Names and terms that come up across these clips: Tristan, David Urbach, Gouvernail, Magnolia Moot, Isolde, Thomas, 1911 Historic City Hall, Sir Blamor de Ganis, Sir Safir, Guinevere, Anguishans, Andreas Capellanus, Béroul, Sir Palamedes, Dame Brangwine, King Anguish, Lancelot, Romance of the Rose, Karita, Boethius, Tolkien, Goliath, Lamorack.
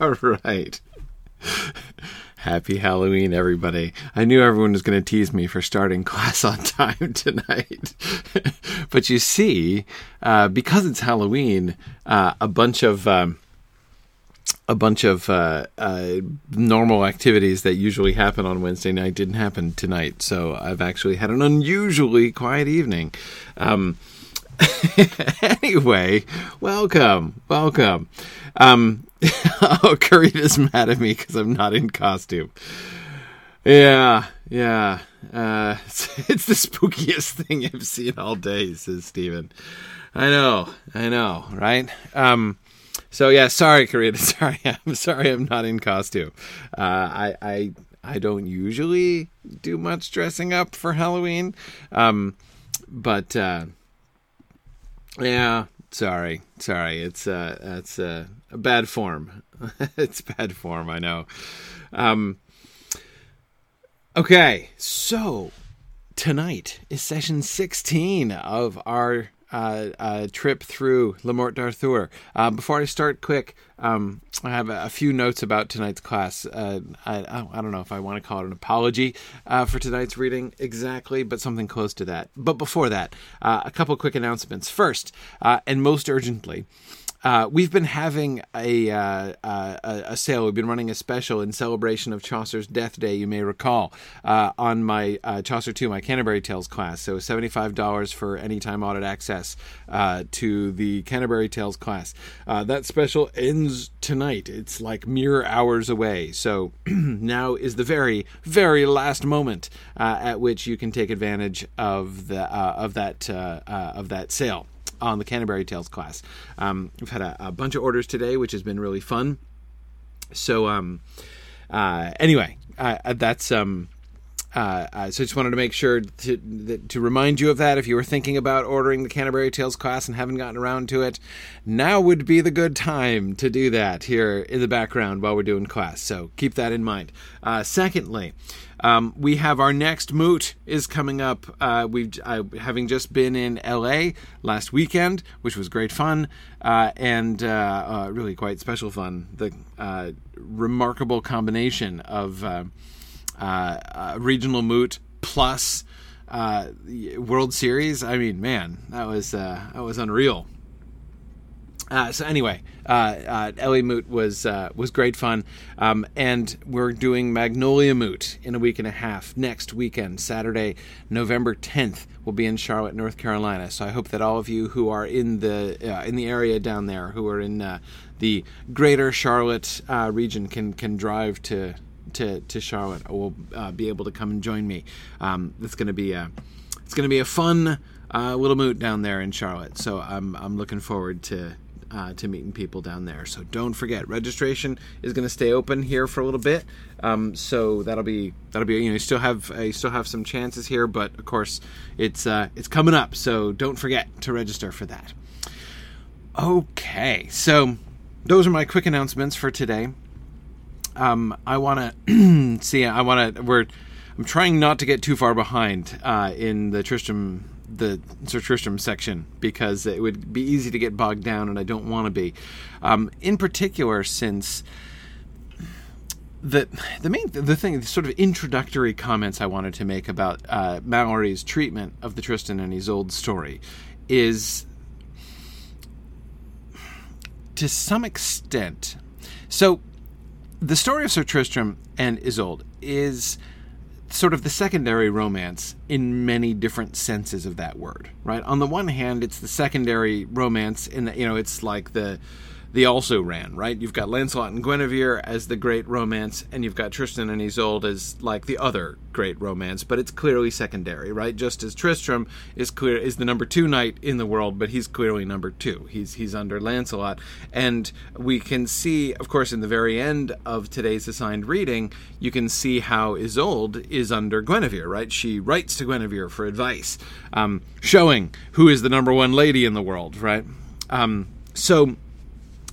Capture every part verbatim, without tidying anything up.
All right. Happy Halloween, everybody. I knew everyone was going to tease me for starting class on time tonight. But you see, uh, because it's Halloween, uh, a bunch of... Um, a bunch of uh, uh, normal activities that usually happen on Wednesday night didn't happen tonight. So I've actually had an unusually quiet evening. Um, anyway, welcome. Welcome. Um, oh, Karita's mad at me because I'm not in costume. Yeah, yeah. Uh, it's, it's the spookiest thing I've seen all day, says Stephen. I know, I know, right? Um... So yeah, sorry, Karita. Sorry, I'm sorry. I'm not in costume. Uh, I I I don't usually do much dressing up for Halloween, um, but uh, yeah, sorry, sorry. It's uh, it's uh, a bad form. It's bad form. I know. Um, okay, so tonight is session sixteen of our. Uh, uh, trip through Le Morte d'Arthur. Uh, before I start, quick, um, I have a, a few notes about tonight's class. Uh, I, I don't know if I want to call it an apology uh, for tonight's reading exactly, but something close to that. But before that, uh, a couple quick announcements. First, uh, and most urgently, Uh, we've been having a, uh, uh, a sale. We've been running a special in celebration of Chaucer's Death Day, you may recall, uh, on my uh, Chaucer two, my Canterbury Tales class. So seventy-five dollars for anytime audit access uh, to the Canterbury Tales class. Uh, that special ends tonight. It's like mere hours away. So now is the very, very last moment uh, at which you can take advantage of the uh, of that uh, uh, of that sale on the Canterbury Tales class. Um, we've had a, a bunch of orders today, which has been really fun. So, um, uh, anyway, uh, that's, um, uh, uh, so I just wanted to make sure to, that, to remind you of that. If you were thinking about ordering the Canterbury Tales class and haven't gotten around to it, now would be the good time to do that here in the background while we're doing class. So keep that in mind. Uh, secondly, Um, we have our next moot is coming up. Uh, we've uh, having just been in L A last weekend, which was great fun uh, and uh, uh, really quite special fun. The uh, remarkable combination of uh, uh, uh, regional moot plus uh, World Series. I mean, man, that was uh, that was unreal. Uh, so anyway, uh, uh, Ellie Moot was uh, was great fun, um, and we're doing Magnolia Moot in a week and a half next weekend, Saturday, November tenth. We'll be in Charlotte, North Carolina. So I hope that all of you who are in the uh, in the area down there, who are in uh, the greater Charlotte uh, region, can can drive to to, to Charlotte or will uh, be able to come and join me. Um, it's gonna be a, it's gonna be a fun uh, little moot down there in Charlotte. So I'm I'm looking forward to. Uh, to meeting people down there. So don't forget, registration is going to stay open here for a little bit. Um, so that'll be that'll be you know you still have uh, you still have some chances here, but of course it's uh, it's coming up. So don't forget to register for that. Okay, so those are my quick announcements for today. Um, I want to see. I want to. We're. I'm trying not to get too far behind uh, in the Tristram. the Sir Tristram section, because it would be easy to get bogged down, and I don't want to be. Um, in particular, since the the main the thing, the sort of introductory comments I wanted to make about uh, Malory's treatment of the Tristan and Isolde story is, to some extent, so the story of Sir Tristram and Isolde is sort of the secondary romance in many different senses of that word, right? On the one hand, it's the secondary romance in the, you know, it's like the, the also ran, right? You've got Lancelot and Guinevere as the great romance, and you've got Tristan and Isolde as like the other great romance, but it's clearly secondary, right? Just as Tristram is clear is the number two knight in the world, but he's clearly number two. He's, he's under Lancelot. And we can see, of course, in the very end of today's assigned reading, you can see how Isolde is under Guinevere, right? She writes to Guinevere for advice, um, showing who is the number one lady in the world, right? Um, so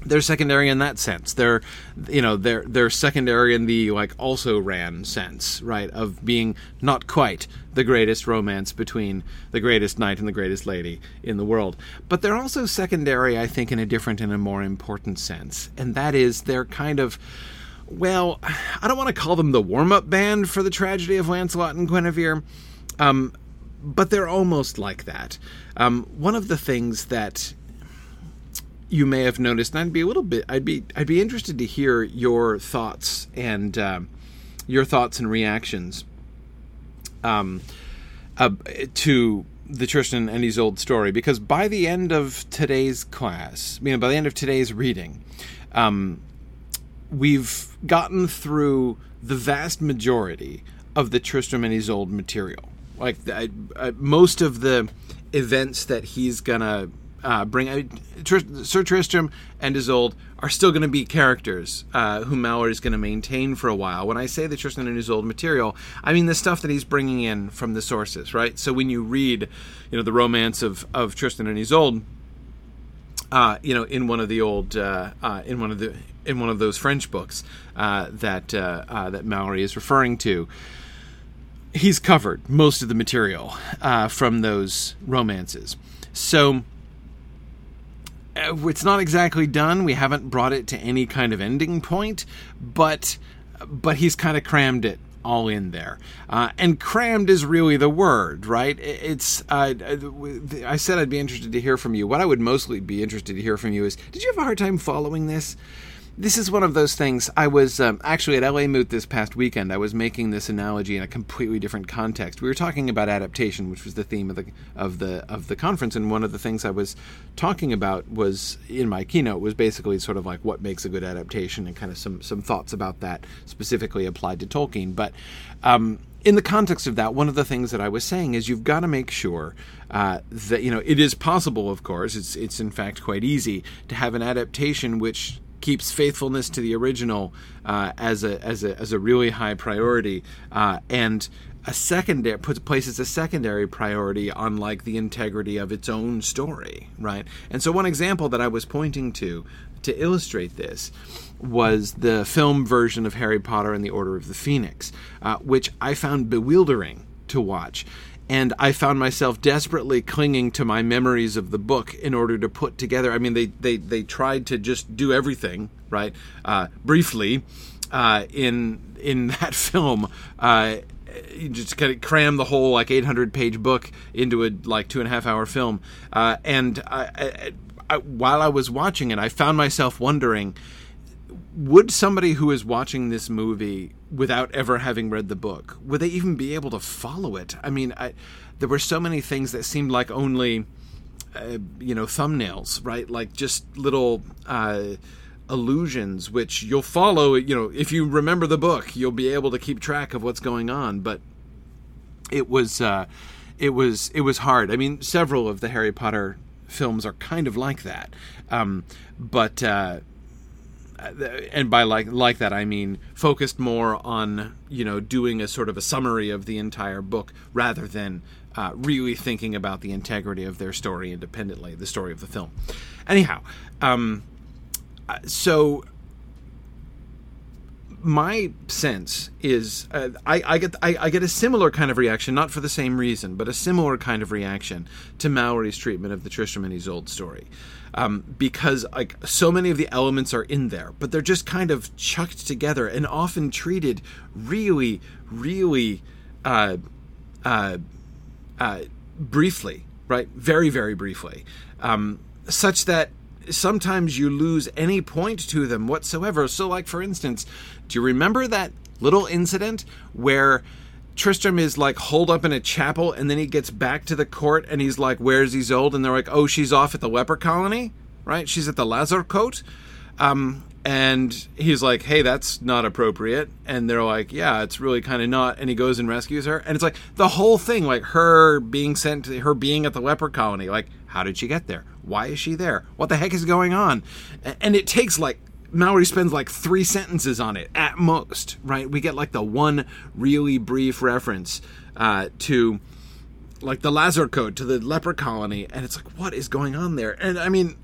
they're secondary in that sense. They're, you know, they're they're secondary in the like also ran sense, right? Of being not quite the greatest romance between the greatest knight and the greatest lady in the world. But they're also secondary, I think, in a different and a more important sense, and that is they're kind of, well, I don't want to call them the warm-up band for the tragedy of Lancelot and Guinevere, um, but they're almost like that. Um, one of the things that you may have noticed, and I'd be a little bit, I'd be, I'd be interested to hear your thoughts and uh, your thoughts and reactions um, uh, to the Tristram and Isolde story, because by the end of today's class, you know, by the end of today's reading, um, we've gotten through the vast majority of the Tristram and Isolde material. Like I, I, most of the events that he's gonna Uh, bring I, Trist- Sir Tristram and Isolde are still going to be characters uh, who Mallard is going to maintain for a while. When I say the Tristram and Isolde material, I mean the stuff that he's bringing in from the sources, right? So when you read, you know, the romance of, of Tristram and Isolde, uh, you know, in one of the old, uh, uh, in one of the in one of those French books uh, that uh, uh, that Mallard is referring to, he's covered most of the material uh, from those romances. So it's not exactly done. We haven't brought it to any kind of ending point, but but he's kind of crammed it all in there. Uh, and crammed is really the word, right? It's uh, I said I'd be interested to hear from you. What I would mostly be interested to hear from you is, did you have a hard time following this? This is one of those things. I was um, actually at L A Moot this past weekend. I was making this analogy in a completely different context. We were talking about adaptation, which was the theme of the of the of the conference, and one of the things I was talking about was in my keynote was basically sort of like what makes a good adaptation and kind of some some thoughts about that specifically applied to Tolkien. But um, in the context of that, one of the things that I was saying is you've got to make sure uh, that you know it is possible. Of course, it's it's in fact quite easy to have an adaptation which keeps faithfulness to the original uh, as a as a as a really high priority, uh, and a secondary puts places a secondary priority on like the integrity of its own story, right? And so one example that I was pointing to to illustrate this was the film version of Harry Potter and the Order of the Phoenix, uh, which I found bewildering to watch. And I found myself desperately clinging to my memories of the book in order to put together. I mean, they they, they tried to just do everything, right, uh, briefly uh, in in that film. Uh, you just kind of cram the whole, like, eight hundred page book into a, like, two and a half hour film. Uh, and I, I, I, while I was watching it, I found myself wondering, would somebody who is watching this movie without ever having read the book, would they even be able to follow it? I mean, I, there were so many things that seemed like only, uh, you know, thumbnails, right? Like just little uh, allusions, which you'll follow, you know, if you remember the book, you'll be able to keep track of what's going on. But it was, uh, it was, it was hard. I mean, several of the Harry Potter films are kind of like that. Um, but, uh, And by like like that, I mean focused more on, you know, doing a sort of a summary of the entire book rather than uh, really thinking about the integrity of their story independently, the story of the film. Anyhow, um, so my sense is uh, I, I get I, I get a similar kind of reaction, not for the same reason, but a similar kind of reaction to Malory's treatment of the Tristram and Isolde story. Um, because like so many of the elements are in there, but they're just kind of chucked together and often treated really, really uh, uh, uh, briefly, right? Very, very briefly, um, such that sometimes you lose any point to them whatsoever. So, like for instance, do you remember that little incident where Tristram is like holed up in a chapel, and then he gets back to the court and he's like, where's Isolde? And they're like, oh, she's off at the leper colony, right? She's at the Lazzarcoat. Um, and he's like, hey, that's not appropriate. And they're like, yeah, it's really kind of not. And he goes and rescues her. And it's like the whole thing, like her being sent to her being at the leper colony. Like, how did she get there? Why is she there? What the heck is going on? And it takes like, Malory spends like three sentences on it at most, right? We get like the one really brief reference uh, to like the Lazzarcoat, to the leper colony. And it's like, what is going on there? And I mean,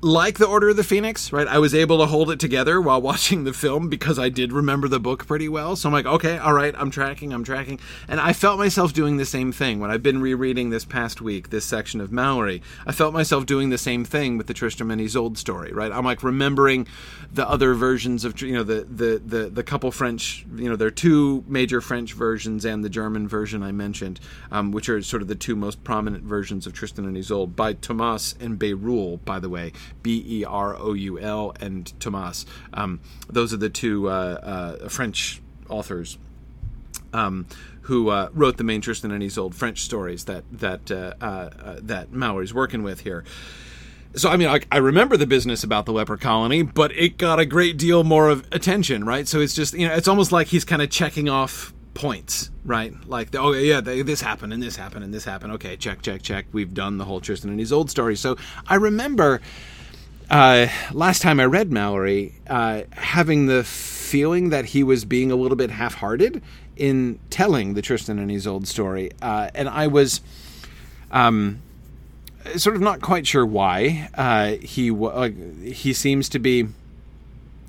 like the Order of the Phoenix, right? I was able to hold it together while watching the film because I did remember the book pretty well. So I'm like, okay, all right, I'm tracking, I'm tracking. And I felt myself doing the same thing when I've been rereading this past week, this section of Malory. I felt myself doing the same thing with the Tristram and Isolde story, right? I'm like remembering the other versions of, you know, the, the, the, the couple French, you know, there are two major French versions and the German version I mentioned, um, which are sort of the two most prominent versions of Tristan and Isolde by Thomas and Béroul, by the way. B E R O U L and Thomas. Um, those are the two uh, uh, French authors um, who uh, wrote the main Tristan and Isolde French stories that that uh, uh, that Malory's working with here. So, I mean, I, I remember the business about the leper colony, but it got a great deal more of attention, right? So it's just, you know, it's almost like he's kind of checking off points, right? Like, the, oh, yeah, they, this happened and this happened and this happened. Okay, check, check, check. We've done the whole Tristan and Isolde story. So I remember uh, last time I read Malory uh, having the feeling that he was being a little bit half-hearted in telling the Tristan and Isolde story. Uh, and I was... Um, sort of not quite sure why uh, he uh, he seems to be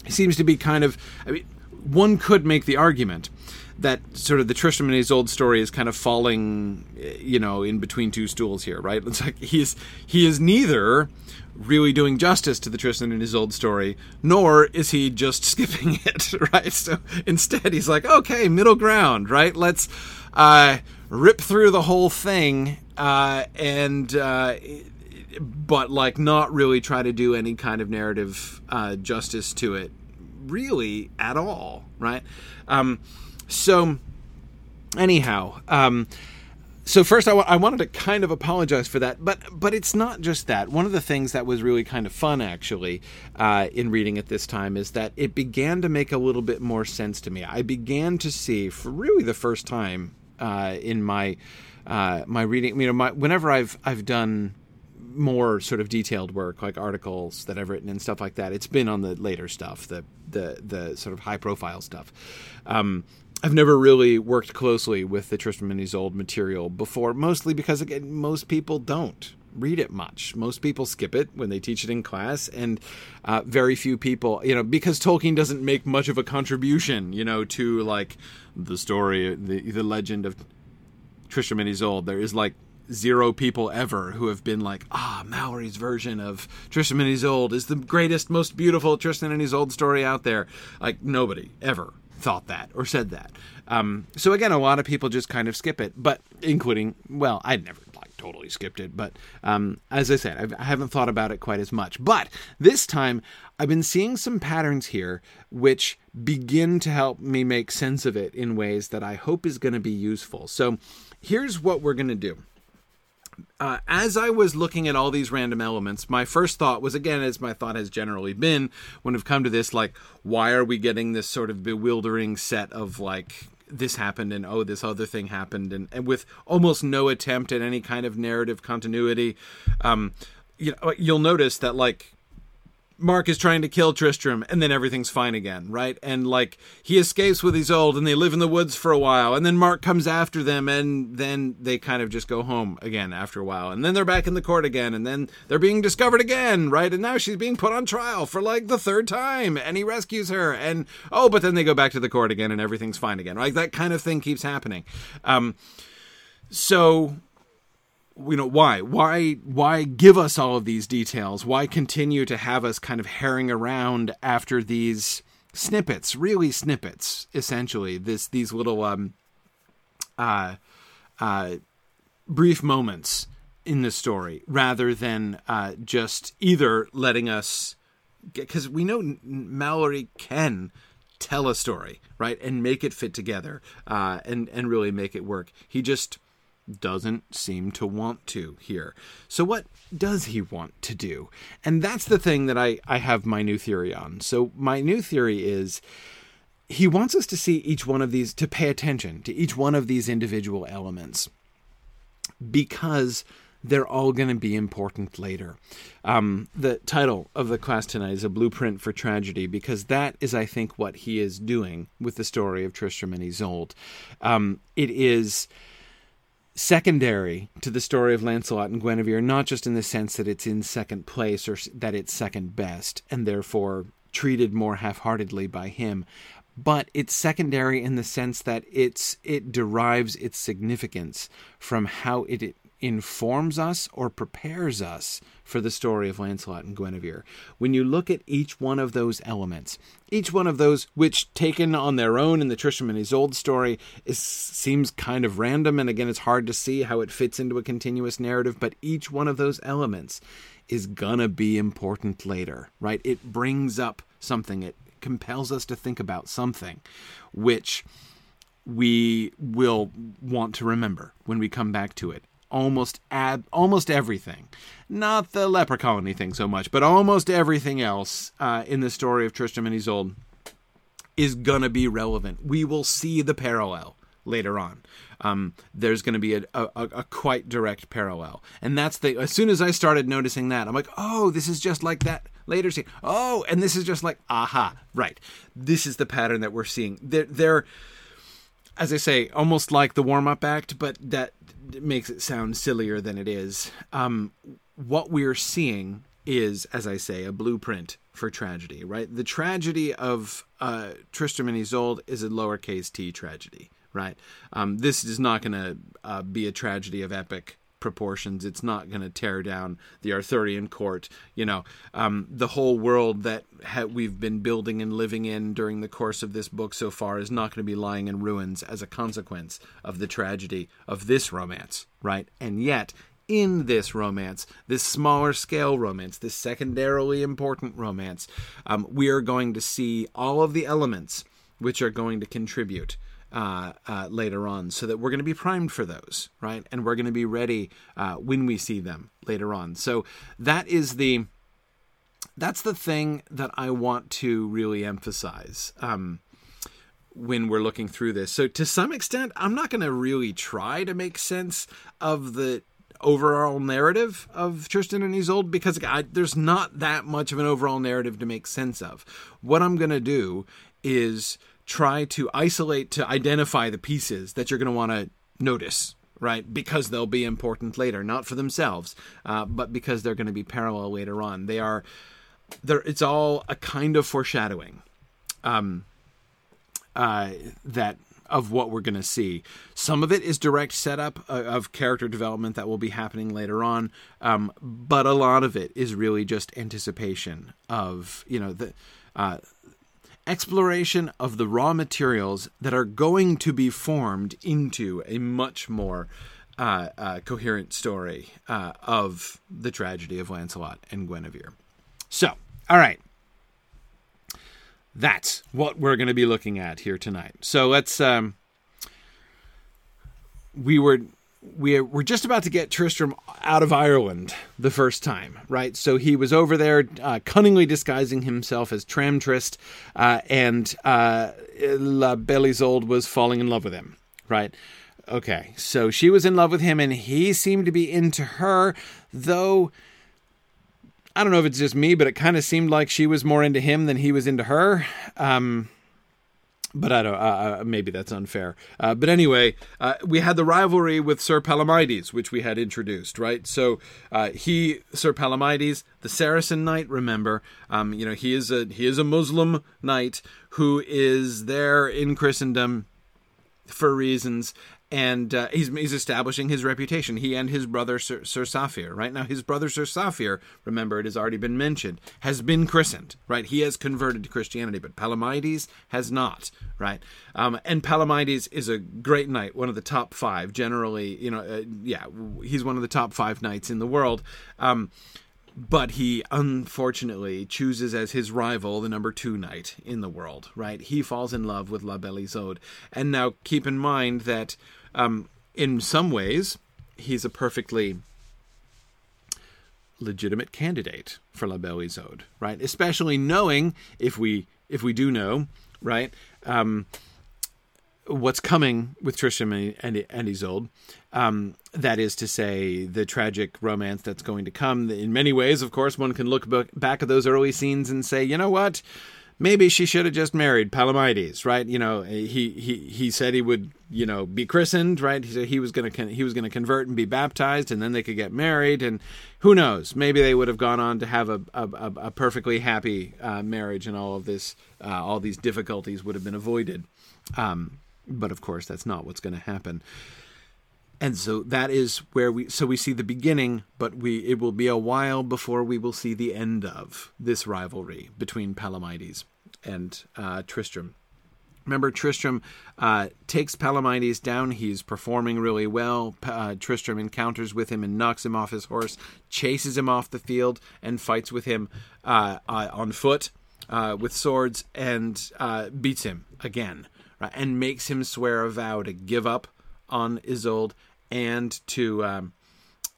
he seems to be kind of I mean one could make the argument that sort of the Tristram and Isolde story is kind of falling, you know, in between two stools here, right? It's like he is he is neither really doing justice to the Tristan and Isolde story, nor is he just skipping it, right? So instead he's like, okay, middle ground, right? Let's uh, rip through the whole thing. Uh, and, uh, but like not really try to do any kind of narrative, uh, justice to it really at all. Right. Um, so anyhow, um, so first I, w- I wanted to kind of apologize for that, but, but it's not just that. One of the things that was really kind of fun actually, uh, in reading it this time is that it began to make a little bit more sense to me. I began to see for really the first time, uh, in my, Uh, my reading, you know, my, whenever I've I've done more sort of detailed work, like articles that I've written and stuff like that, it's been on the later stuff, the the the sort of high profile stuff. Um, I've never really worked closely with the Tristram and Isolde material before, mostly because again, most people don't read it much. Most people skip it when they teach it in class, and uh, very few people, you know, because Tolkien doesn't make much of a contribution, you know, to like the story, the the legend of Tristram and Isolde. There is like zero people ever who have been like, ah, Malory's version of Tristram and Isolde is the greatest, most beautiful Tristan and Isolde story out there. Like nobody ever thought that or said that. Um, so again, a lot of people just kind of skip it, but including, well, I'd never like totally skipped it. But um, as I said, I've, I haven't thought about it quite as much, but this time I've been seeing some patterns here, which begin to help me make sense of it in ways that I hope is going to be useful. So here's what we're going to do. Uh, as I was looking at all these random elements, my first thought was, again, as my thought has generally been when I've come to this, like, why are we getting this sort of bewildering set of, like, this happened and, oh, this other thing happened, and, and with almost no attempt at any kind of narrative continuity. Um, you know, you'll notice that, like, Mark is trying to kill Tristram and then everything's fine again, right? And like he escapes with Isolde and they live in the woods for a while and then Mark comes after them and then they kind of just go home again after a while and then they're back in the court again and then they're being discovered again, right? And now she's being put on trial for like the third time and he rescues her and oh, but then they go back to the court again and everything's fine again, right? That kind of thing keeps happening. Um, so... You know, why? Why why give us all of these details? Why continue to have us kind of herring around after these snippets, really snippets, essentially, this these little um, uh, uh, brief moments in the story, rather than uh, just either letting us get... Because we know Malory can tell a story, right? And make it fit together uh, and, and really make it work. He just... doesn't seem to want to here. So what does he want to do? And that's the thing that I, I have my new theory on. So my new theory is he wants us to see each one of these, to pay attention to each one of these individual elements because they're all going to be important later. Um, the title of the class tonight is A Blueprint for Tragedy because that is, I think, what he is doing with the story of Tristram and Isolde. Um, it is... secondary to the story of Lancelot and Guinevere, not just in the sense that it's in second place or that it's second best and therefore treated more half-heartedly by him, but it's secondary in the sense that it's it derives its significance from how it, it informs us or prepares us for the story of Lancelot and Guinevere. When you look at each one of those elements, each one of those which taken on their own in the Tristram and Isolde story is, seems kind of random, and again it's hard to see how it fits into a continuous narrative, but each one of those elements is gonna be important later, right? It brings up something, it compels us to think about something which we will want to remember when we come back to it. Almost ab- almost everything, not the leper colony thing so much, but almost everything else uh, in the story of Tristram and Isolde is going to be relevant. We will see the parallel later on. Um, there's going to be a, a, a quite direct parallel. And that's the, as soon as I started noticing that, I'm like, oh, this is just like that later scene. Oh, and this is just like, aha, right. This is the pattern that we're seeing. They're, they're as I say, almost like the warm-up act, but that makes it sound sillier than it is. Um, what we're seeing is, as I say, a blueprint for tragedy, right? The tragedy of uh, Tristram and Isolde is a lowercase t tragedy, right? Um, this is not going to uh, be a tragedy of epic proportions. It's not going to tear down the Arthurian court, you know, um, the whole world that ha- we've been building and living in during the course of this book so far is not going to be lying in ruins as a consequence of the tragedy of this romance, right? And yet, in this romance, this smaller scale romance, this secondarily important romance, um, we are going to see all of the elements which are going to contribute Uh, uh, later on, so that we're going to be primed for those, right? And we're going to be ready uh, when we see them later on. So that is the, that's the thing that I want to really emphasize um, when we're looking through this. So to some extent, I'm not going to really try to make sense of the overall narrative of Tristram and Isolde, because I, there's not that much of an overall narrative to make sense of. What I'm going to do is try to isolate, to identify the pieces that you're going to want to notice, right? Because they'll be important later, not for themselves, uh, but because they're going to be parallel later on. They are, they're, it's all a kind of foreshadowing um, uh, that of what we're going to see. Some of it is direct setup uh, of character development that will be happening later on, um, but a lot of it is really just anticipation of, you know, the... Uh, exploration of the raw materials that are going to be formed into a much more uh, uh, coherent story uh, of the tragedy of Lancelot and Guinevere. So, all right. That's what we're going to be looking at here tonight. So let's, um, we were, we're, we're just about to get Tristram out of Ireland the first time, right? So he was over there uh, cunningly disguising himself as Tramtrist, uh, and uh, La Belle Isolde was falling in love with him, right? Okay, so she was in love with him, and he seemed to be into her, though... I don't know if it's just me, but it kind of seemed like she was more into him than he was into her. Um... But I don't, uh, maybe that's unfair. Uh, but anyway, uh, we had the rivalry with Sir Palamedes, which we had introduced, right? So uh, he, Sir Palamedes, the Saracen knight, remember, um, you know, he is a he is a Muslim knight who is there in Christendom for reasons. And uh, he's, he's establishing his reputation. He and his brother, Sir, Sir Safir, right? Now, his brother, Sir Safir, remember, it has already been mentioned, has been christened, right? He has converted to Christianity, but Palamedes has not, right? Um, and Palamedes is a great knight, one of the top five, generally, you know, uh, yeah, he's one of the top five knights in the world. Um, but he, unfortunately, chooses as his rival the number two knight in the world, right? He falls in love with La Belle Isolde. And now, keep in mind that Um, in some ways, he's a perfectly legitimate candidate for La Belle Isolde, right? Especially knowing, if we if we do know, right, um, what's coming with Tristram and, and, and Isolde. Um, that is to say, the tragic romance that's going to come. In many ways, of course, one can look back at those early scenes and say, you know what? maybe she should have just married Palamedes, right? You know, he he he said he would, you know, be christened, right? He said he was going to he was going to convert and be baptized, and then they could get married, and who knows? Maybe they would have gone on to have a a, a perfectly happy uh, marriage, and all of this, uh, all these difficulties would have been avoided. Um, but of course, that's not what's going to happen. And so that is where we, so we see the beginning, but we, it will be a while before we will see the end of this rivalry between Palamedes and uh, Tristram. Remember, Tristram uh, takes Palamedes down. He's performing really well. Uh, Tristram encounters with him and knocks him off his horse, chases him off the field, and fights with him uh, uh, on foot uh, with swords, and uh, beats him again, right? And makes him swear a vow to give up on Isolde and to um,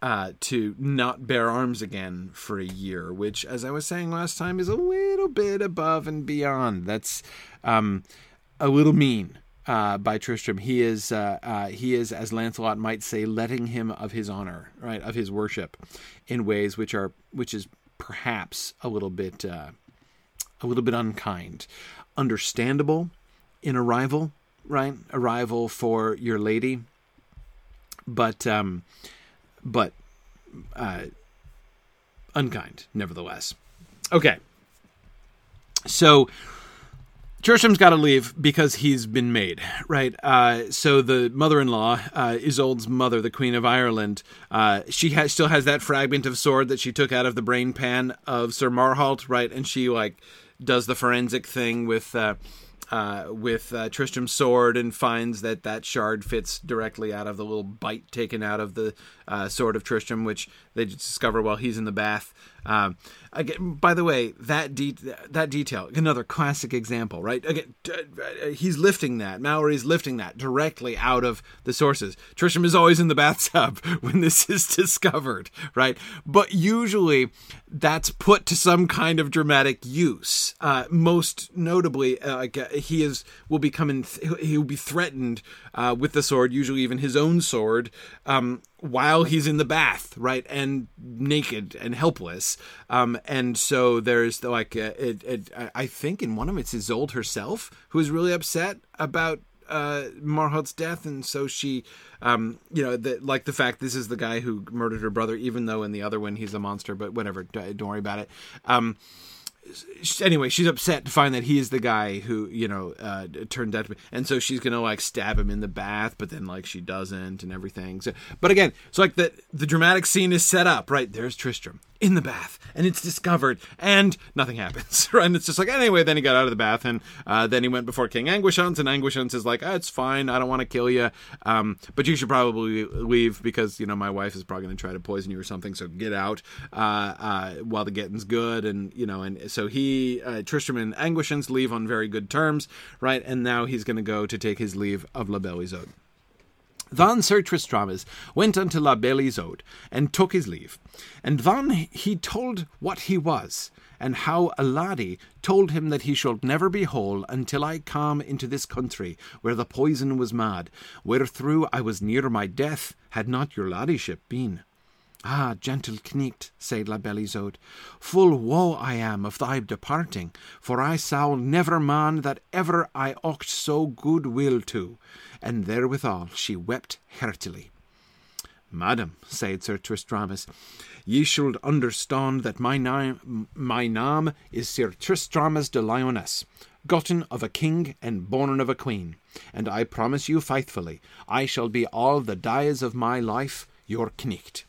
uh, to not bear arms again for a year, which, as I was saying last time, is a little bit above and beyond. That's um, a little mean uh, by Tristram. He is uh, uh, he is, as Lancelot might say, letting him of his honor, right, of his worship, in ways which are which is perhaps a little bit uh, a little bit unkind, understandable in a rival. Right, a rival for your lady, but um, but uh, unkind, nevertheless. Okay, so Tristram's got to leave because he's been made, right? Uh, so the mother-in-law, uh, Isolde's mother, the Queen of Ireland, uh, she has, still has that fragment of sword that she took out of the brain pan of Sir Marholt, right? And she like does the forensic thing with. Uh, Uh, with uh, Tristram's sword, and finds that that shard fits directly out of the little bite taken out of the uh, sword of Tristram, which they discover while he's in the bath. Um, again, by the way, that de- that detail, another classic example, right? Again, t- t- he's lifting that. Mallory's lifting that directly out of the sources. Tristram is always in the bathtub when this is discovered, right? But usually that's put to some kind of dramatic use. Uh, most notably, uh, he is will become in th- he will be threatened uh, with the sword, usually even his own sword, um, while he's in the bath, right, and naked and helpless. Um, and so there's like uh, it, it, I think in one of them it's Isolde herself who is really upset about uh, Marholt's death, and so she, um, you know, the, like the fact this is the guy who murdered her brother, even though in the other one he's a monster. But whatever, don't worry about it. Um, Anyway, she's upset to find that he is the guy who, you know, uh, turned out to be. And so she's going to, like, stab him in the bath, but then, like, she doesn't and everything. So, but again, it's like the, the dramatic scene is set up, right? There's Tristram in the bath, and it's discovered, and nothing happens, right? And it's just like, anyway, then he got out of the bath, and uh, then he went before King Anguishans, and Anguishans is like, oh, it's fine, I don't want to kill you, um, but you should probably leave because, you know, my wife is probably going to try to poison you or something, so get out uh, uh, while the getting's good, and, you know, and so he, uh, Tristram and Anguishans leave on very good terms, right? And now he's going to go to take his leave of La Belle Isolde. Then Sir Tristramis went unto La Belle Isolde, and took his leave. And then he told what he was, and how a laddie told him that he shall never be whole until I come into this country, where the poison was mad, wherethrough I was near my death, had not your laddiship been. Ah, gentle knight, said La Belle Isolde, full woe I am of thy departing, for I saw never man that ever I ocht so good will to. And therewithal she wept heartily. Madam, said Sir Tristramis, ye should understand that my name my name is Sir Tristramis de Liones, gotten of a king and born of a queen, and I promise you faithfully, I shall be all the days of my life your knight.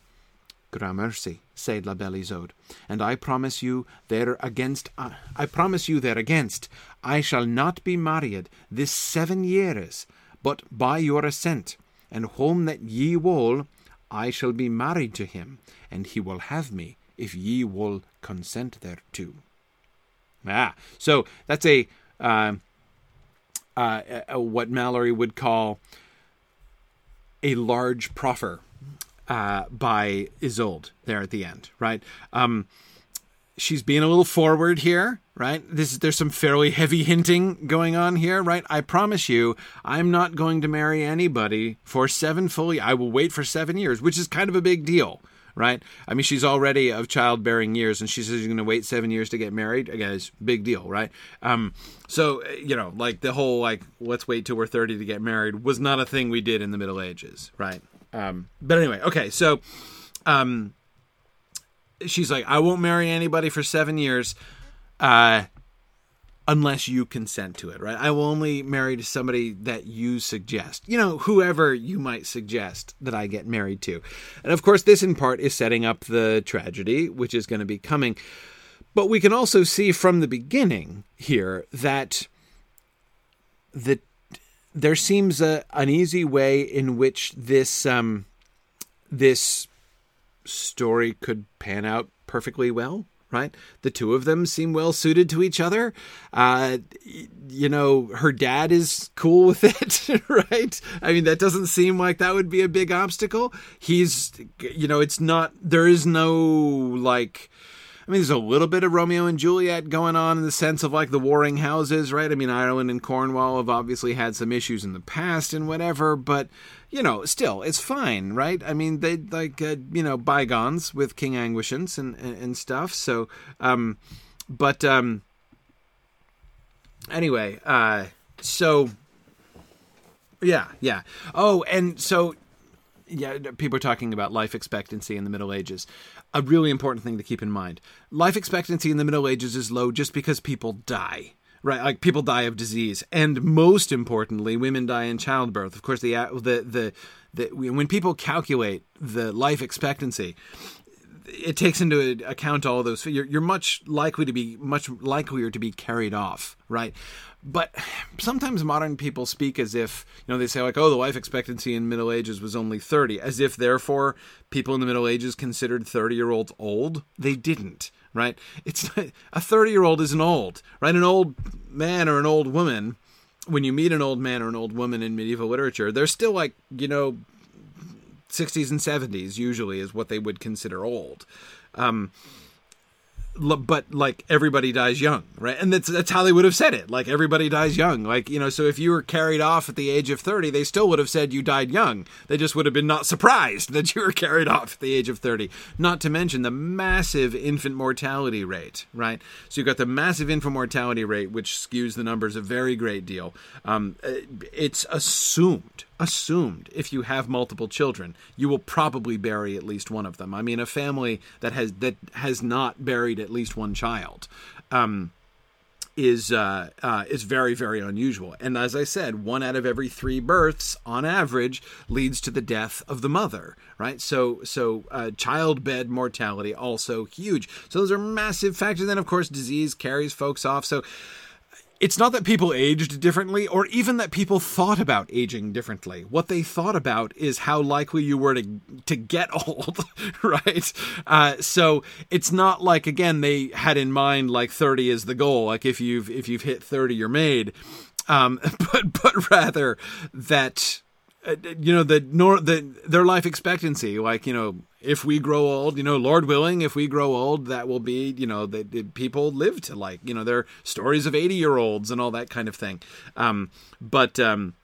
Gramercy, said La Belle Isolde, and I promise you there against, I, I promise you there against, I shall not be married this seven years, but by your assent, and whom that ye will, I shall be married to him, and he will have me, if ye will consent thereto. Ah, so that's a, uh, uh, a what Mallory would call a large proffer. Uh, by Isolde there at the end, right? Um, she's being a little forward here, right? This is, there's some fairly heavy hinting going on here, right? I promise you, I'm not going to marry anybody for seven fully. I will wait for seven years, which is kind of a big deal, right? I mean, she's already of childbearing years, and she says you're going to wait seven years to get married. Again, it's a big deal, right? Um, so, you know, like the whole, like, let's wait till we're thirty to get married was not a thing we did in the Middle Ages, right? Um, but anyway, okay, so um, she's like, I won't marry anybody for seven years uh, unless you consent to it, right? I will only marry to somebody that you suggest, you know, whoever you might suggest that I get married to. And of course, this in part is setting up the tragedy, which is going to be coming. But we can also see from the beginning here that the there seems a, an easy way in which this um, this story could pan out perfectly well, right? The two of them seem well suited to each other. Uh, you know, her dad is cool with it, right? I mean, that doesn't seem like that would be a big obstacle. He's, you know, it's not, there is no like... I mean, there's a little bit of Romeo and Juliet going on in the sense of, like, the warring houses, right? I mean, Ireland and Cornwall have obviously had some issues in the past and whatever, but, you know, still, it's fine, right? I mean, they, like, uh, you know, bygones with King Anguishans and, and, and stuff, so, um, but, um, anyway, uh, so, yeah, yeah. Oh, and so... Yeah, people are talking about life expectancy in the Middle Ages. A really important thing to keep in mind. Life expectancy in the Middle Ages is low just because people die, right? Like, people die of disease. And most importantly, women die in childbirth. Of course, the the the, the when people calculate the life expectancy, it takes into account all those. You're, you're much likely to be much likelier to be carried off, right? But sometimes modern people speak as if, you know, they say like, oh, the life expectancy in Middle Ages was only thirty, as if therefore people in the Middle Ages considered thirty-year-olds old. They didn't, right? It's not, a thirty-year-old isn't old, right? An old man or an old woman, when you meet an old man or an old woman in medieval literature, they're still like, you know, sixties and seventies usually is what they would consider old. Um But, like, everybody dies young, right? And that's that's how they would have said it. Like, everybody dies young. Like, you know, so if you were carried off at the age of thirty, they still would have said you died young. They just would have been not surprised that you were carried off at the age of thirty. Not to mention the massive infant mortality rate, right? So you've got the massive infant mortality rate, which skews the numbers a very great deal. Um, it's assumed... Assumed, if you have multiple children, you will probably bury at least one of them. I mean, a family that has that has not buried at least one child um, is uh, uh, is very, very unusual. And as I said, one out of every three births, on average, leads to the death of the mother. Right? So, so uh, childbed mortality also huge. So those are massive factors. Then, of course, disease carries folks off. So. It's not that people aged differently or even that people thought about aging differently. What they thought about is how likely you were to to get old, right? Uh, so it's not like, again, they had in mind like thirty is the goal. Like if you've if you've hit thirty, you're made. Um, but but rather that, uh, you know, the, nor, the their life expectancy, like, you know, if we grow old, you know, Lord willing, if we grow old, that will be, you know, that people live to like, you know, there are stories of eighty year olds and all that kind of thing. Um, but, um,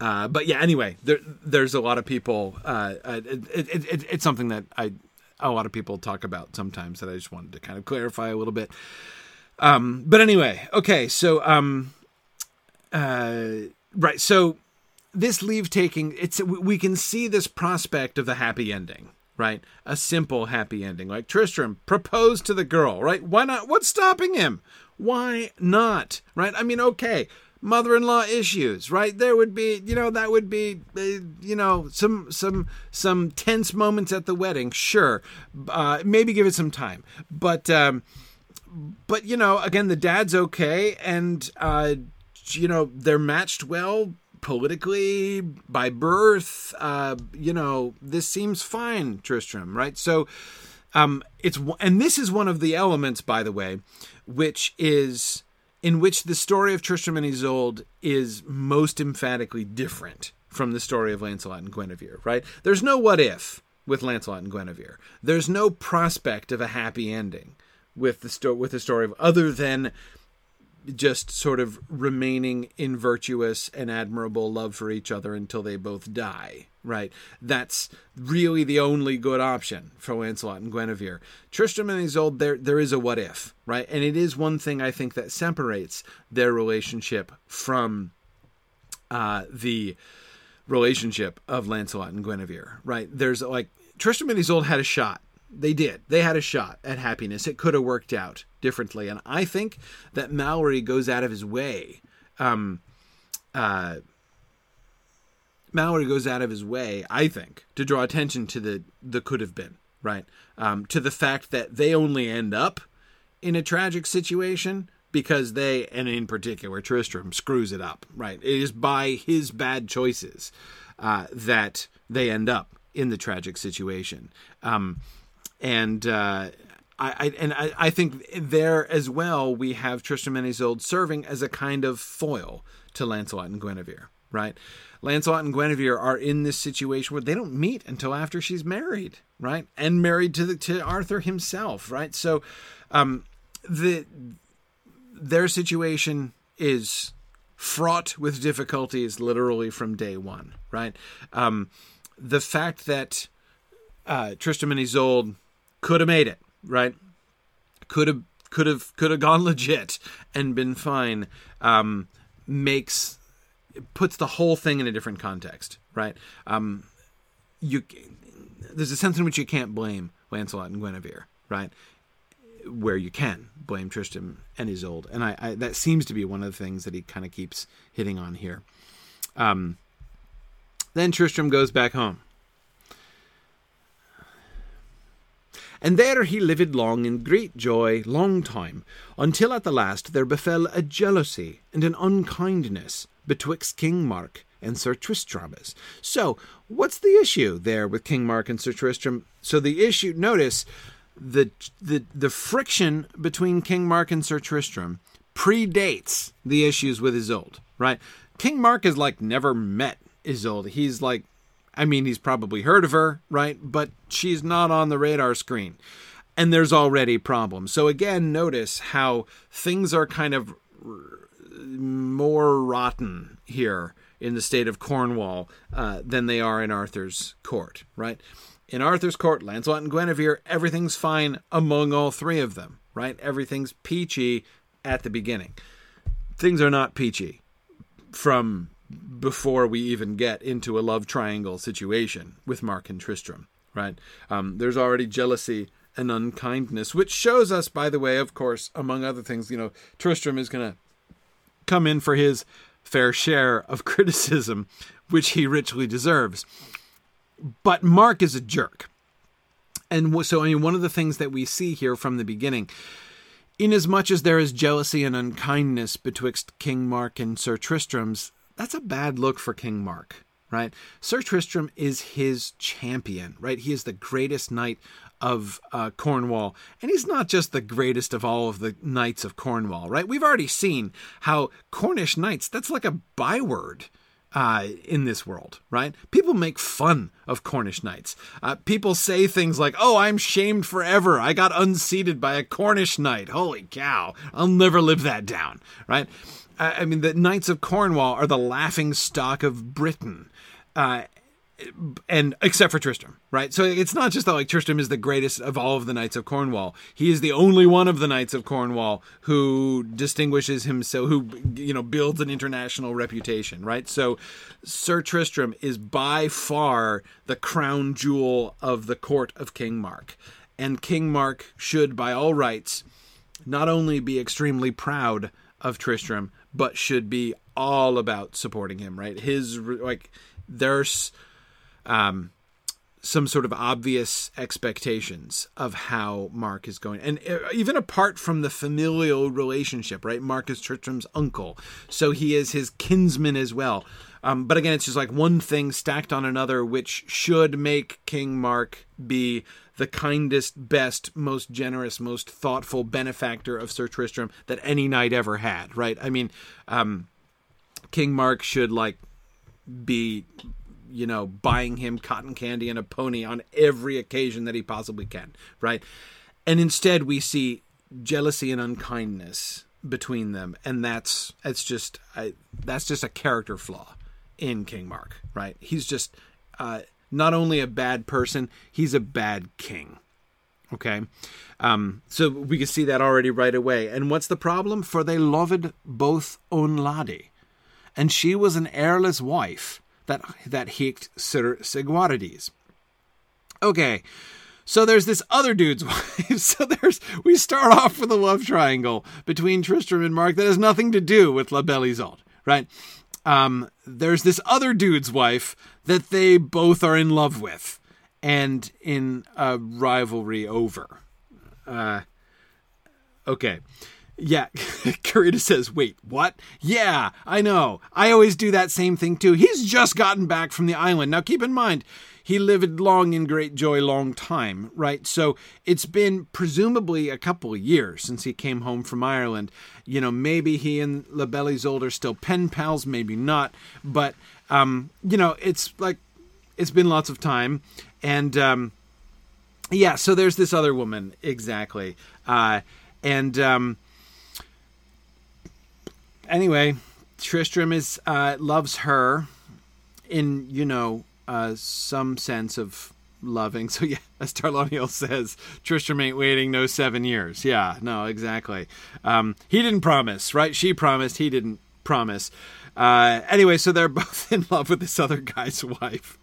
uh, but yeah, anyway, there, there's a lot of people, uh, it, it, it, it's something that I, a lot of people talk about sometimes that I just wanted to kind of clarify a little bit. Um, but anyway, okay. So, um, uh, right. So, this leave taking, it's we can see this prospect of the happy ending, right? A simple happy ending. Like Tristram proposed to the girl, right? Why not? What's stopping him? Why not? Right? I mean, okay, mother-in-law issues, right? There would be, you know, that would be, you know, some some some tense moments at the wedding, sure. Uh, maybe give it some time, but um, but you know, again, the dad's okay, and uh, you know, they're matched well. Politically, by birth, uh, you know, this seems fine, Tristram, right? So um, it's, and this is one of the elements, by the way, which is in which the story of Tristram and Isolde is most emphatically different from the story of Lancelot and Guinevere, right? There's no what if with Lancelot and Guinevere. There's no prospect of a happy ending with the, sto- with the story of other than just sort of remaining in virtuous and admirable love for each other until they both die, right? That's really the only good option for Lancelot and Guinevere. Tristram and Isolde, there there is a what if, right? And it is one thing I think that separates their relationship from uh, the relationship of Lancelot and Guinevere, right? There's like, Tristram and Isolde had a shot. They did. They had a shot at happiness. It could have worked out differently. And I think that Malory goes out of his way. Um, uh, Malory goes out of his way, I think, to draw attention to the, the could have been, right? Um, to the fact that they only end up in a tragic situation because they, and in particular Tristram, screws it up, right? It is by his bad choices uh, that they end up in the tragic situation. Um, And uh, I, I and I, I think there as well, we have Tristram and Isolde serving as a kind of foil to Lancelot and Guinevere, right? Lancelot and Guinevere are in this situation where they don't meet until after she's married, right? And married to the, to Arthur himself, right? So um, the their situation is fraught with difficulties literally from day one, right? Um, the fact that uh, Tristram and Isolde could have made it, right? Could have, could have, could have gone legit and been fine. Um, makes, puts the whole thing in a different context, right? Um, you, there's a sense in which you can't blame Lancelot and Guinevere, right? Where you can blame Tristram and Isolde, and I, I that seems to be one of the things that he kind of keeps hitting on here. Um, then Tristram goes back home. And there he lived long in great joy, long time, until at the last there befell a jealousy and an unkindness betwixt King Mark and Sir Tristram. So, what's the issue there with King Mark and Sir Tristram? So the issue, notice, the the the friction between King Mark and Sir Tristram predates the issues with Isolde, right? King Mark has like never met Isolde. He's like, I mean, he's probably heard of her, right? But she's not on the radar screen. And there's already problems. So again, notice how things are kind of r- more rotten here in the state of Cornwall uh, than they are in Arthur's court, right? In Arthur's court, Lancelot and Guinevere, everything's fine among all three of them, right? Everything's peachy at the beginning. Things are not peachy from before we even get into a love triangle situation with Mark and Tristram, right? Um, there's already jealousy and unkindness, which shows us, by the way, of course, among other things, you know, Tristram is going to come in for his fair share of criticism, which he richly deserves. But Mark is a jerk. And so, I mean, one of the things that we see here from the beginning, inasmuch as there is jealousy and unkindness betwixt King Mark and Sir Tristram's, that's a bad look for King Mark, right? Sir Tristram is his champion, right? He is the greatest knight of uh, Cornwall. And he's not just the greatest of all of the knights of Cornwall, right? We've already seen how Cornish knights, that's like a byword uh, in this world, right? People make fun of Cornish knights. Uh, people say things like, oh, I'm shamed forever. I got unseated by a Cornish knight. Holy cow. I'll never live that down, right? I mean, the Knights of Cornwall are the laughing stock of Britain, uh, and except for Tristram, right? So it's not just that like Tristram is the greatest of all of the Knights of Cornwall. He is the only one of the Knights of Cornwall who distinguishes himself, who, you know, builds an international reputation, right? So Sir Tristram is by far the crown jewel of the court of King Mark, and King Mark should, by all rights, not only be extremely proud of Tristram, but should be all about supporting him, right? His, like, there's um, some sort of obvious expectations of how Mark is going. And even apart from the familial relationship, right? Mark is Tristram's uncle, so he is his kinsman as well. Um, but again, it's just like one thing stacked on another, which should make King Mark be the kindest, best, most generous, most thoughtful benefactor of Sir Tristram that any knight ever had, right? I mean, um, King Mark should, like, be, you know, buying him cotton candy and a pony on every occasion that he possibly can, right? And instead we see jealousy and unkindness between them, and that's it's just I, that's just a character flaw in King Mark, right? He's just uh, not only a bad person, he's a bad king. Okay, um, so we can see that already right away. And what's the problem? For they loved both Onladi, and she was an heirless wife that that hicked Sir Segwarides. Okay, so there's this other dude's wife. So there's we start off with a love triangle between Tristram and Mark that has nothing to do with La Belle Isolde, right? Um, there's this other dude's wife that they both are in love with. And in a rivalry over. Uh, okay. Yeah. Karita says, wait, what? Yeah, I know. I always do that same thing too. He's just gotten back from the island. Now keep in mind, he lived long in great joy, long time, right? So it's been presumably a couple of years since he came home from Ireland. You know, maybe he and La Belle Isolde are still pen pals, maybe not. But, um, you know, it's like, it's been lots of time. And, um, yeah, so there's this other woman, exactly. Uh, and, um, anyway, Tristram is, uh, loves her in, you know, uh, some sense of loving. So, yeah, as Tarloniel says, Tristram ain't waiting no seven years. Yeah, no, exactly. Um, he didn't promise, right? She promised, he didn't promise. Uh, anyway, so they're both in love with this other guy's wife.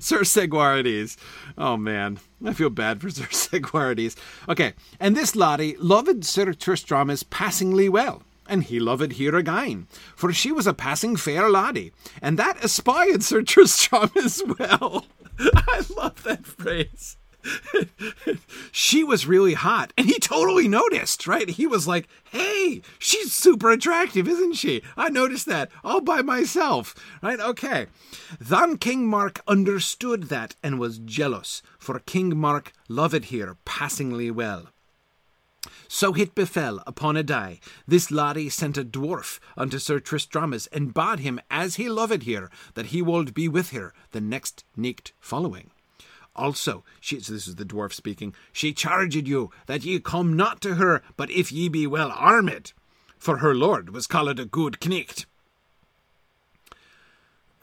Sir Segwarides. Oh, man. I feel bad for Sir Segwarides. Okay. And this laddie loved Sir Tristram as passingly well, and he loved her again, for she was a passing fair laddie, and that espied Sir Tristram as well. I love that phrase. She was really hot, and he totally noticed, right? He was like, hey, she's super attractive, isn't she? I noticed that all by myself, right? Okay. Then King Mark understood that and was jealous, for King Mark loved her passingly well. So it befell upon a day, this laddie sent a dwarf unto Sir Tristramis and bade him, as he loved her, that he would be with her the next night following. Also, she, so this is the dwarf speaking, she charged you that ye come not to her, but if ye be well armed, for her lord was called a good knicht.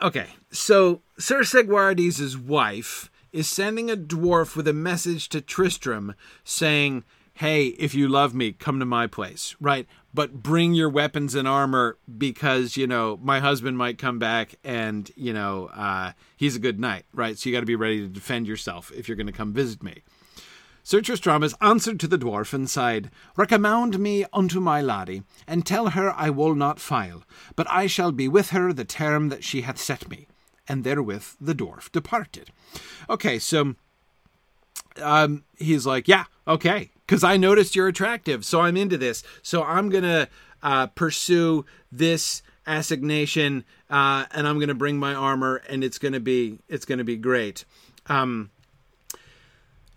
Okay, so Sir Segwarides' wife is sending a dwarf with a message to Tristram saying, hey, if you love me, come to my place, right? But bring your weapons and armor because, you know, my husband might come back and, you know, uh, he's a good knight, right? So you got to be ready to defend yourself if you're going to come visit me. Sir Tristramis answered to the dwarf and said, recommend me unto my laddie, and tell her I will not fail, but I shall be with her the term that she hath set me. And therewith the dwarf departed. Okay, so um, he's like, yeah, okay. Because I noticed you're attractive, so I'm into this. So I'm going to uh, pursue this assignation, uh, and I'm going to bring my armor, and it's going to be it's going to be great. Um,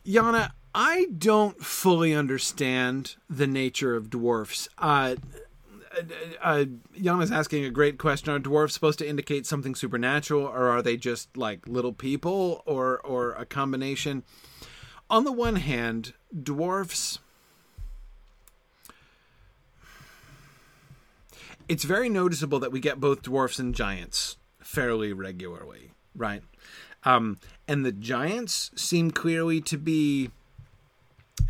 Yana, I don't fully understand the nature of dwarfs. Uh, uh, Yana's asking a great question. Are dwarfs supposed to indicate something supernatural, or are they just like little people, or or a combination? On the one hand, dwarfs, it's very noticeable that we get both dwarfs and giants fairly regularly, right? Um, and the giants seem clearly to be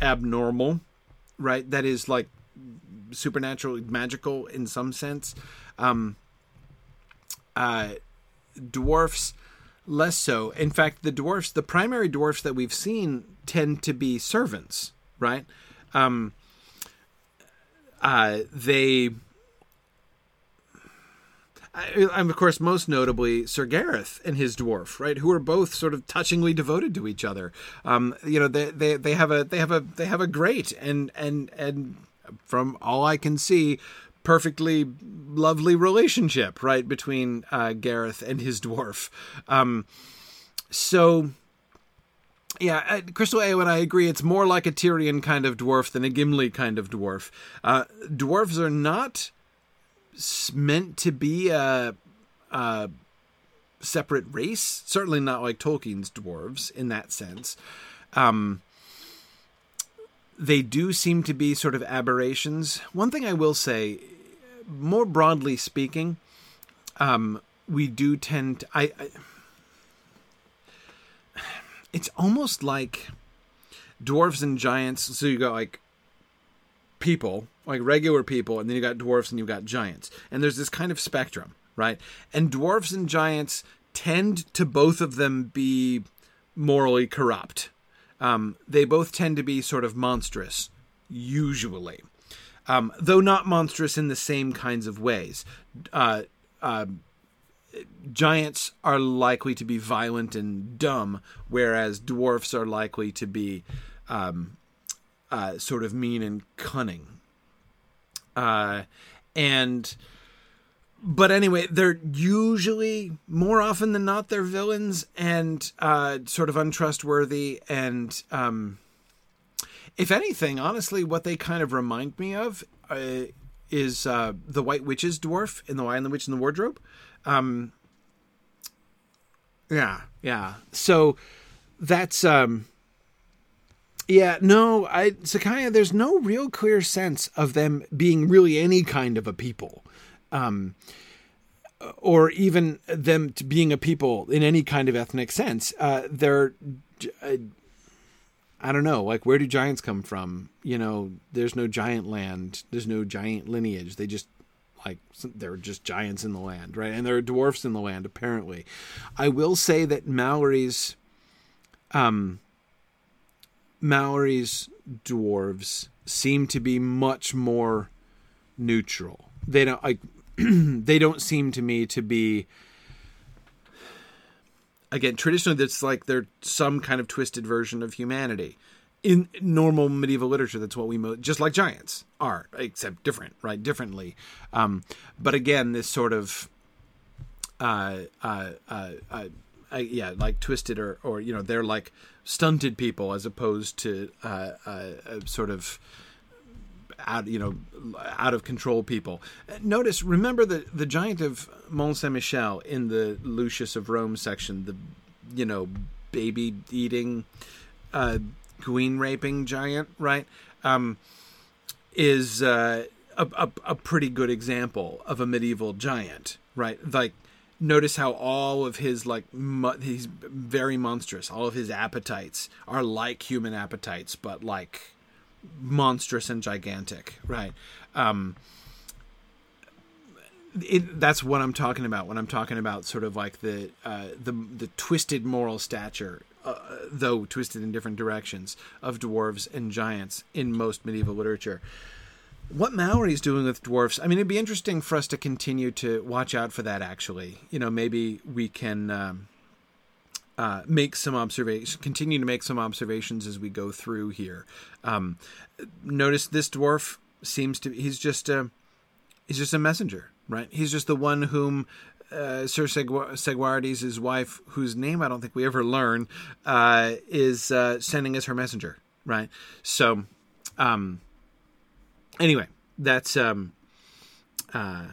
abnormal, right? That is like supernatural, magical in some sense. Um, uh, dwarfs, less so. In fact, the dwarfs, the primary dwarfs that we've seen tend to be servants, right? Um, uh, they, I, I'm of course most notably Sir Gareth and his dwarf, right? Who are both sort of touchingly devoted to each other. Um, you know, they, they they have a they have a they have a great and and and from all I can see, perfectly lovely relationship, right, between uh, Gareth and his dwarf. Um, so. Yeah, Crystal A, when I agree, it's more like a Tyrion kind of dwarf than a Gimli kind of dwarf. Uh, dwarves are not meant to be a, a separate race, certainly not like Tolkien's dwarves in that sense. Um, they do seem to be sort of aberrations. One thing I will say, more broadly speaking, um, we do tend to... I, I, it's almost like dwarves and giants. So you got like people, like regular people, and then you got dwarves and you got giants. And there's this kind of spectrum, right? And dwarves and giants tend to both of them be morally corrupt. Um, they both tend to be sort of monstrous, usually, um, though not monstrous in the same kinds of ways. Uh, uh, giants are likely to be violent and dumb, whereas dwarfs are likely to be um, uh, sort of mean and cunning. Uh, and... But anyway, they're usually, more often than not, they're villains and uh, sort of untrustworthy. And um, if anything, honestly, what they kind of remind me of uh, is uh, the White Witch's dwarf in The Lion, the Witch, and the Wardrobe. Um, yeah, yeah. So that's... Um, yeah, no, I Sakaya, there's no real clear sense of them being really any kind of a people. Um, or even them being a people in any kind of ethnic sense. Uh, they're, uh, I don't know, like, where do giants come from? You know, there's no giant land. There's no giant lineage. They just, like, they're just giants in the land, right? And there are dwarfs in the land, apparently. I will say that Mallory's, um, Mallory's dwarves seem to be much more neutral. They don't, like, they don't seem to me to be, again, traditionally that's like they're some kind of twisted version of humanity. In normal medieval literature, that's what we, mo- just like giants are, except different, right? Differently. Um, but again, this sort of, uh, uh, uh, uh, uh yeah, like twisted or, or, you know, they're like stunted people as opposed to uh, uh, sort of, out, you know, out of control people. Notice, remember the, the giant of Mont Saint-Michel in the Lucius of Rome section, the, you know, baby eating, uh, queen raping giant, right? Um, is, uh, a, a, a pretty good example of a medieval giant, right? Like, notice how all of his, like, mo- he's very monstrous. All of his appetites are like human appetites, but like, monstrous and gigantic, right? Um, it, that's what I'm talking about when I'm talking about sort of like the uh, the the twisted moral stature, uh, though twisted in different directions, of dwarves and giants in most medieval literature. What Mallory's doing with dwarves, I mean, it'd be interesting for us to continue to watch out for that, actually. You know, maybe we can... Um, Uh, make some observations, continue to make some observations as we go through here. Um, notice this dwarf seems to, he's just a, he's just a messenger, right? He's just the one whom uh, Sir Segu- Segwarides, his wife, whose name I don't think we ever learn, uh, is uh, sending as her messenger, right? So um, anyway, that's um, uh,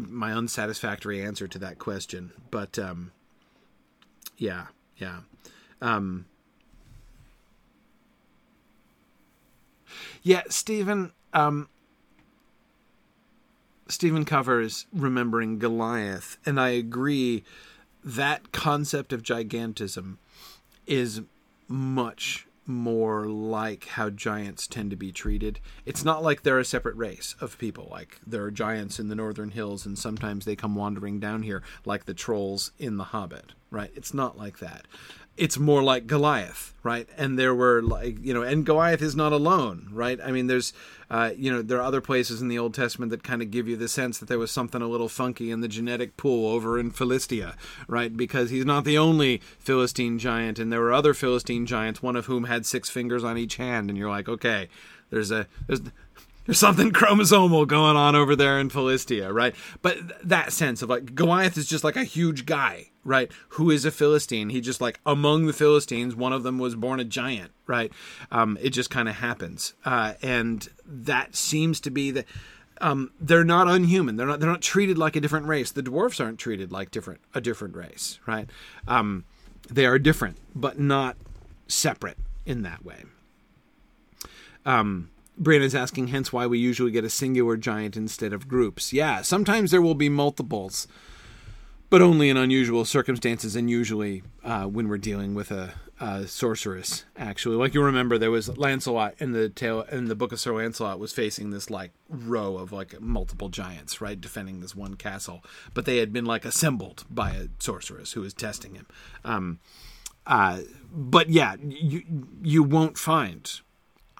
my unsatisfactory answer to that question. But um Yeah, yeah. Um, yeah, Stephen, um, Stephen covers Remembering Goliath, and I agree that concept of gigantism is much more like how giants tend to be treated. It's not like they're a separate race of people. Like, there are giants in the northern hills, and sometimes they come wandering down here like the trolls in The Hobbit, right? It's not like that. It's more like Goliath, right? And there were, like, you know, and Goliath is not alone, right? I mean, there's, uh, you know, there are other places in the Old Testament that kind of give you the sense that there was something a little funky in the genetic pool over in Philistia, right? Because he's not the only Philistine giant, and there were other Philistine giants, one of whom had six fingers on each hand, and you're like, okay, there's a... there's. There's something chromosomal going on over there in Philistia, right? But th- that sense of, like, Goliath is just like a huge guy, right? Who is a Philistine. He just, like, among the Philistines, one of them was born a giant, right? Um, it just kind of happens. Uh, and that seems to be the... Um, they're not unhuman. They're not, they're not treated like a different race. The dwarfs aren't treated like different a different race, right? Um, they are different, but not separate in that way. Um, Brandon's asking, hence why we usually get a singular giant instead of groups. Yeah, sometimes there will be multiples, but only in unusual circumstances, and usually uh, when we're dealing with a, a sorceress, actually. Like, you remember, there was Lancelot in the tale, in the Book of Sir Lancelot, was facing this, like, row of, like, multiple giants, right, defending this one castle. But they had been, like, assembled by a sorceress who was testing him. Um, uh, but, yeah, you you won't find...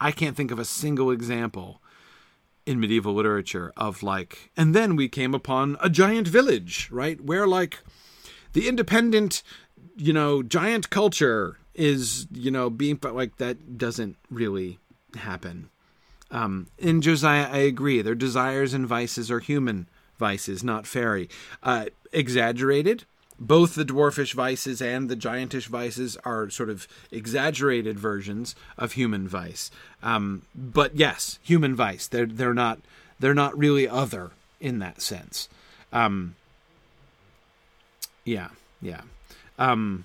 I can't think of a single example in medieval literature of, like, and then we came upon a giant village, right? Where, like, the independent, you know, giant culture is, you know, being, but, like, that doesn't really happen. Um, in Josiah, I agree. Their desires and vices are human vices, not fairy. Uh, exaggerated. Both the dwarfish vices and the giantish vices are sort of exaggerated versions of human vice. Um, but yes, human vice. They're they're not they're not really other in that sense. Um, yeah, yeah. Um,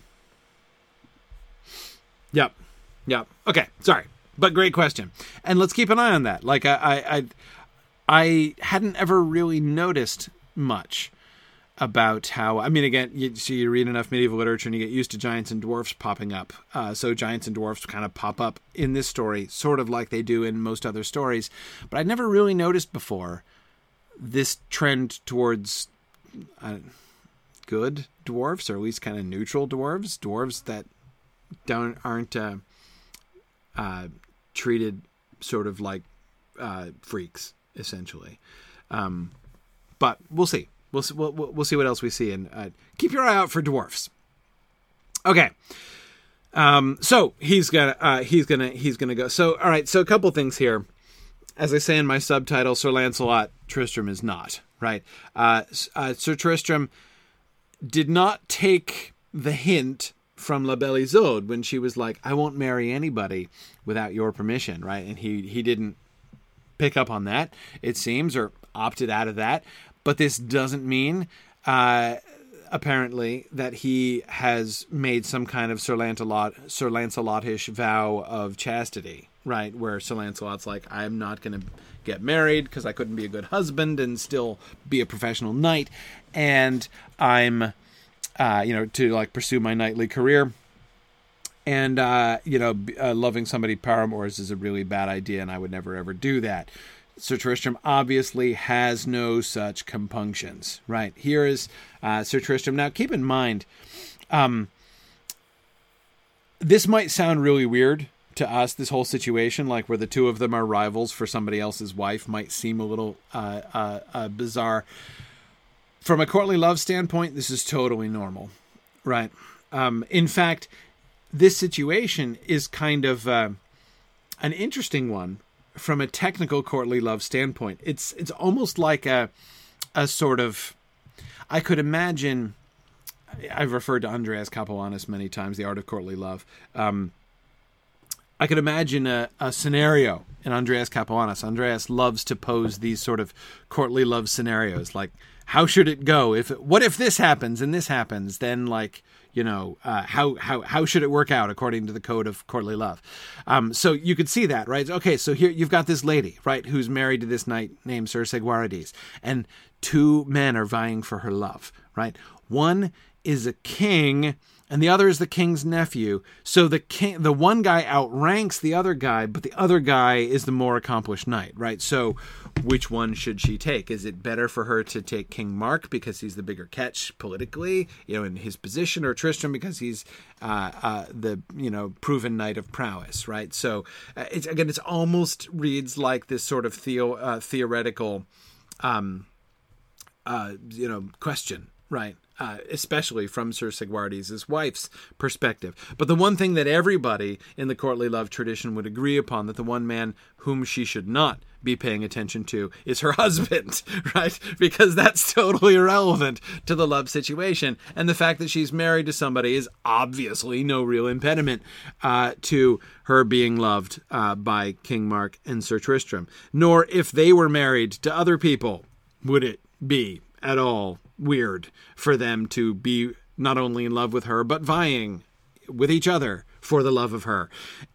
yep, yep. Okay, sorry, but great question. And let's keep an eye on that. Like I I I, I hadn't ever really noticed much about how, I mean, again, you, so you read enough medieval literature and you get used to giants and dwarfs popping up. Uh, so giants and dwarfs kind of pop up in this story, sort of like they do in most other stories. But I'd never really noticed before this trend towards uh, good dwarfs, or at least kind of neutral dwarves, dwarves that don't aren't uh, uh, treated sort of like uh, freaks, essentially. Um, but we'll see. We'll, we'll we'll see what else we see, and uh, keep your eye out for dwarfs. Okay, um, so he's gonna uh, he's gonna he's gonna go. So all right, so a couple things here. As I say in my subtitle, Sir Lancelot, Tristram is not right. Uh, uh, Sir Tristram did not take the hint from La Belle Isolde when she was like, "I won't marry anybody without your permission," right? And he he didn't pick up on that, it seems, or opted out of that. But this doesn't mean, uh, apparently, that he has made some kind of Sir Lancelot, Sir Lancelotish vow of chastity, right? Where Sir Lancelot's like, I'm not going to get married because I couldn't be a good husband and still be a professional knight, and I'm, uh, you know, to like pursue my knightly career, and uh, you know, uh, loving somebody paramours is a really bad idea, and I would never ever do that. Sir Tristram obviously has no such compunctions, right? Here is uh, Sir Tristram. Now, keep in mind, um, this might sound really weird to us, this whole situation, like where the two of them are rivals for somebody else's wife might seem a little uh, uh, uh, bizarre. From a courtly love standpoint, this is totally normal, right? Um, in fact, this situation is kind of uh, an interesting one. From a technical courtly love standpoint, it's it's almost like a a sort of, I could imagine, I've referred to Andreas Capellanus many times, The Art of Courtly Love. Um, I could imagine a, a scenario in Andreas Capellanus. Andreas loves to pose these sort of courtly love scenarios, like how should it go? If what if this happens and this happens, then like, you know, uh, how, how, how should it work out according to the code of courtly love? Um, so you could see that, right? Okay. So here you've got this lady, right, who's married to this knight named Sir Segwarides, and two men are vying for her love, right? One is a king and the other is the king's nephew. So the king, the one guy outranks the other guy, but the other guy is the more accomplished knight, right? So which one should she take? Is it better for her to take King Mark because he's the bigger catch politically, you know, in his position, or Tristram because he's uh, uh, the, you know, proven knight of prowess, right? So uh, it's, again, it's almost reads like this sort of theo- uh, theoretical, um, uh, you know, question, right? Uh, especially from Sir Segwarides' wife's perspective. But the one thing that everybody in the courtly love tradition would agree upon, that the one man whom she should not be paying attention to is her husband, right? Because that's totally irrelevant to the love situation. And the fact that she's married to somebody is obviously no real impediment uh, to her being loved uh, by King Mark and Sir Tristram. Nor, if they were married to other people, would it be at all weird for them to be not only in love with her, but vying with each other for the love of her.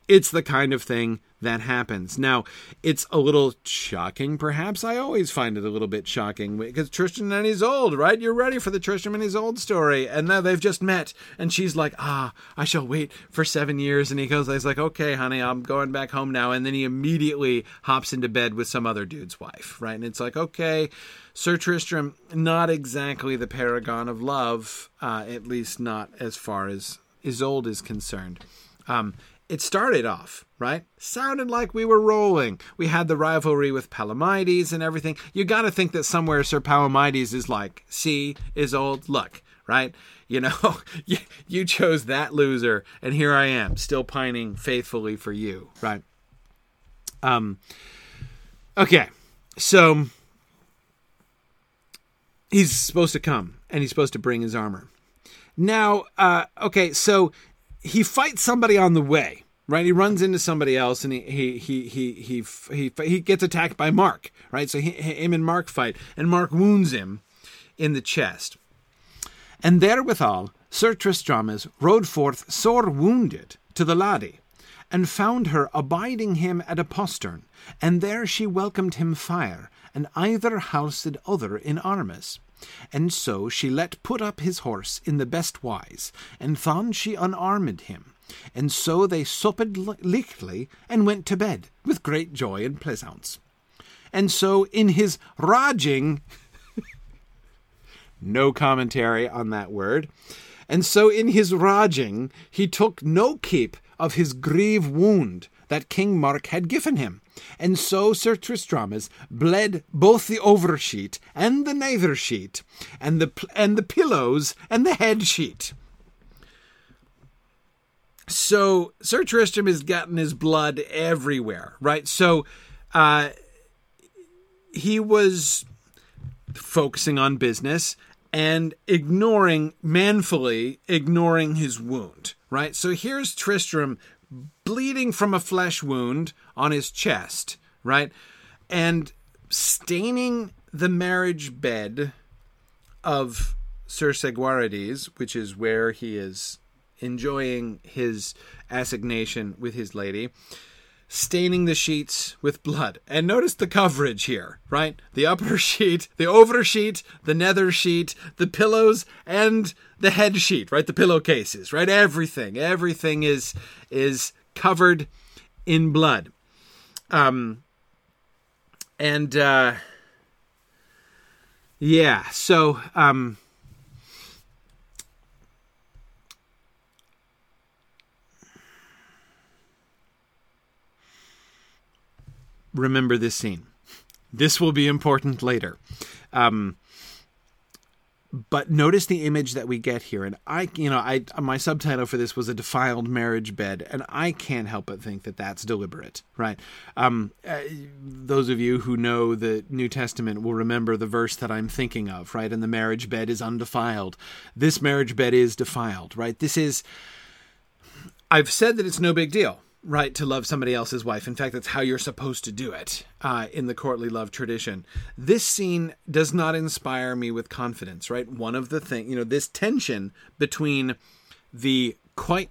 It's the kind of thing that happens. Now, it's a little shocking, perhaps. I always find it a little bit shocking because Tristram and Isolde, right? You're ready for the Tristram and Isolde story. And now they've just met. And she's like, ah, I shall wait for seven years. And he goes, he's like, okay, honey, I'm going back home now. And then he immediately hops into bed with some other dude's wife, right? And it's like, okay, Sir Tristram, not exactly the paragon of love, uh, at least not as far as Isolde is concerned. Um, It started off, right? Sounded like we were rolling. We had the rivalry with Palamedes and everything. You got to think that somewhere Sir Palamedes is like, see, Isolde, look, right? You know, you, you chose that loser, and here I am, still pining faithfully for you, right? Um. Okay, so he's supposed to come, and he's supposed to bring his armor. Now, uh, okay, so... he fights somebody on the way, right? He runs into somebody else, and he he he he he he, he gets attacked by Mark, right? So he, him and Mark fight, and Mark wounds him in the chest. And therewithal, Sir Tristrames rode forth sore wounded to the lady, and found her abiding him at a postern, and there she welcomed him fire, and either housed other in armes. And so she let put up his horse in the best wise, and then she unarmed him. And so they supped lichtly, and went to bed, with great joy and pleasance. And so in his raging, no commentary on that word, and so in his raging he took no keep of his grieve wound that King Mark had given him. And so Sir Tristrames bled both the oversheet and the nether sheet, and the and the pillows and the head sheet. So Sir Tristram has gotten his blood everywhere, right? So uh, he was focusing on business and ignoring, manfully ignoring his wound, right? So here's Tristram bleeding from a flesh wound on his chest, right? And staining the marriage bed of Sir Segwarides, which is where he is enjoying his assignation with his lady, staining the sheets with blood. And notice the coverage here, right? The upper sheet, the over sheet, the nether sheet, the pillows, and the head sheet, right? The pillowcases, right? Everything, everything is is covered in blood. Um, and, uh, yeah, so, um, remember this scene. This will be important later. Um, but notice the image that we get here. And I, you know, I, my subtitle for this was a defiled marriage bed. And I can't help but think that that's deliberate, right? Um, uh, those of you who know the New Testament will remember the verse that I'm thinking of, right? And the marriage bed is undefiled. This marriage bed is defiled, right? This is, I've said that it's no big deal, right, to love somebody else's wife. In fact, that's how you're supposed to do it uh, in the courtly love tradition. This scene does not inspire me with confidence, right? One of the things, you know, this tension between the quite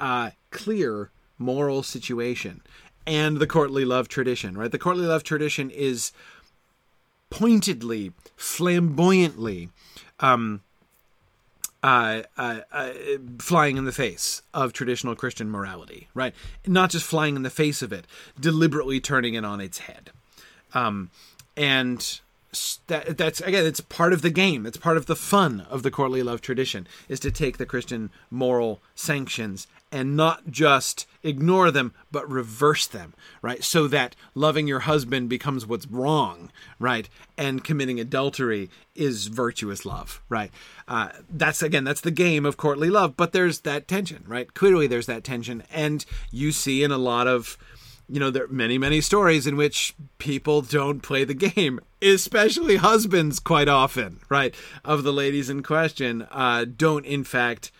uh, clear moral situation and the courtly love tradition, right? The courtly love tradition is pointedly, flamboyantly, um, Uh, uh, uh, flying in the face of traditional Christian morality, right? Not just flying in the face of it, deliberately turning it on its head. Um, and that, that's, again, it's part of the game. It's part of the fun of the courtly love tradition, is to take the Christian moral sanctions and not just ignore them, but reverse them, right? So that loving your husband becomes what's wrong, right? And committing adultery is virtuous love, right? Uh, that's, again, that's the game of courtly love, but there's that tension, right? Clearly there's that tension. And you see in a lot of, you know, there are many, many stories in which people don't play the game, especially husbands quite often, right, of the ladies in question, uh, don't, in fact,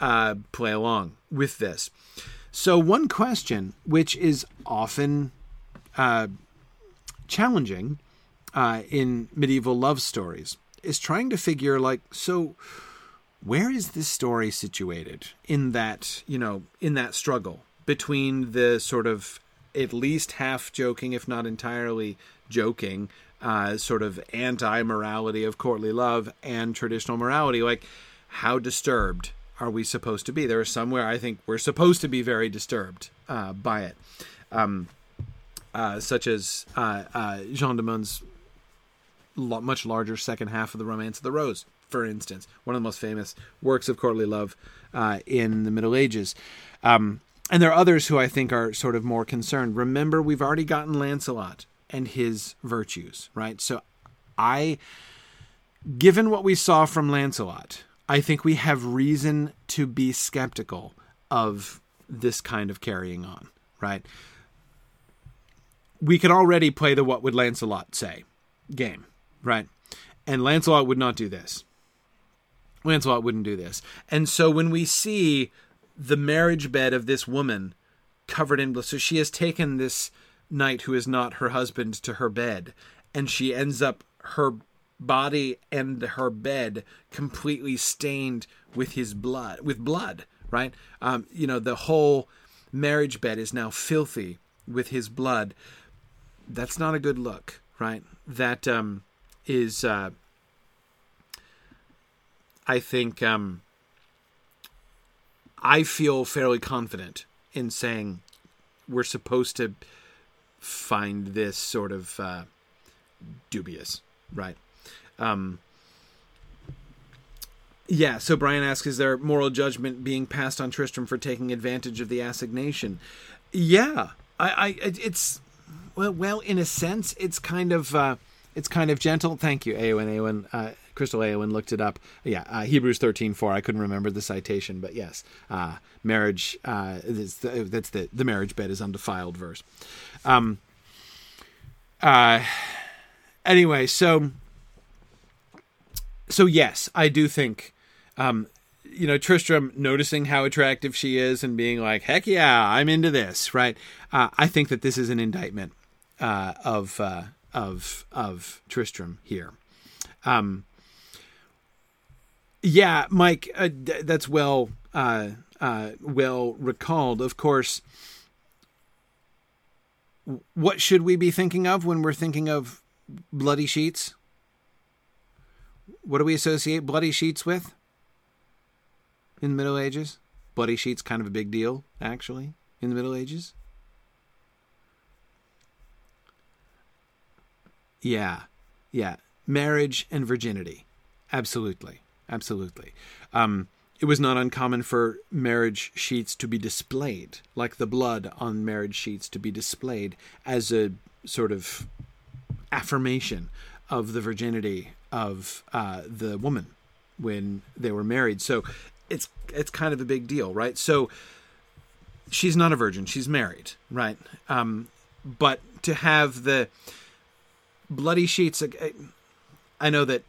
uh, play along with this. So one question, which is often uh, challenging uh, in medieval love stories, is trying to figure, like, so where is this story situated in that, you know, in that struggle between the sort of at least half joking, if not entirely joking, uh, sort of anti-morality of courtly love and traditional morality? Like, how disturbed are we supposed to be? There is somewhere I think we're supposed to be very disturbed uh, by it, um, uh, such as uh, uh, Jean de Mon's much larger second half of the Romance of the Rose, for instance, one of the most famous works of courtly love uh, in the Middle Ages. Um, and there are others who I think are sort of more concerned. Remember, we've already gotten Lancelot and his virtues, right? So I, given what we saw from Lancelot, I think we have reason to be skeptical of this kind of carrying on, right? We could already play the what would Lancelot say game, right? And Lancelot would not do this. Lancelot wouldn't do this. And so when we see the marriage bed of this woman covered in blood, so she has taken this knight who is not her husband to her bed, and she ends up, her body and her bed completely stained with his blood, with blood, right? Um, you know, the whole marriage bed is now filthy with his blood. That's not a good look, right? That, um, is, uh, I think, um, I feel fairly confident in saying we're supposed to find this sort of uh, dubious, right? Um, yeah, so Brian asks, is there moral judgment being passed on Tristram for taking advantage of the assignation? Yeah, I, I it's, well, well, in a sense, it's kind of... Uh, It's kind of gentle. Thank you, Aowen. Aowen, uh, Crystal Aowen looked it up. Yeah, uh, Hebrews thirteen four. I couldn't remember the citation, but yes, uh, marriage. Uh, that's the, that's the the marriage bed is undefiled verse. Um. Uh. Anyway, so. So yes, I do think, um, you know, Tristram noticing how attractive she is and being like, "Heck yeah, I'm into this," right? Uh, I think that this is an indictment uh, of. Uh, of of Tristram here. Um, yeah, Mike, uh, d- that's well uh, uh, well recalled. Of course, what should we be thinking of when we're thinking of bloody sheets? What do we associate bloody sheets with in the Middle Ages? Bloody sheets, kind of a big deal, actually, in the Middle Ages. Yeah, yeah. Marriage and virginity. Absolutely, absolutely. Um, it was not uncommon for marriage sheets to be displayed, like the blood on marriage sheets to be displayed as a sort of affirmation of the virginity of uh, the woman when they were married. So it's it's kind of a big deal, right? So she's not a virgin. She's married, right? Um, but to have the... bloody sheets. I know that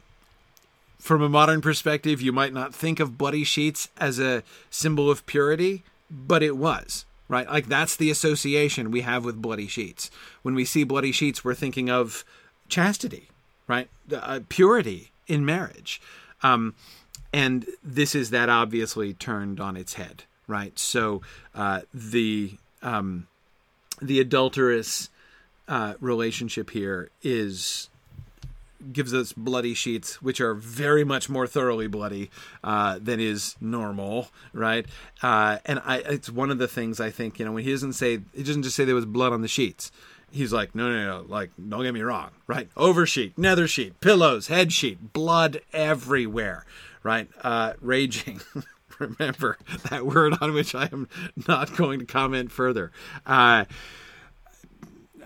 from a modern perspective, you might not think of bloody sheets as a symbol of purity, but it was, right? Like, that's the association we have with bloody sheets. When we see bloody sheets, we're thinking of chastity, right? Uh, purity in marriage. Um, and this is that obviously turned on its head, right? So uh, the um, the adulterous Uh, relationship here is gives us bloody sheets, which are very much more thoroughly bloody uh, than is normal, right? Uh, and I, it's one of the things I think, you know, when he doesn't say, he doesn't just say there was blood on the sheets. He's like, no, no, no, like, don't get me wrong, right? Oversheet, nether sheet, pillows, head sheet, blood everywhere, right? Uh, raging. Remember that word on which I am not going to comment further. Uh,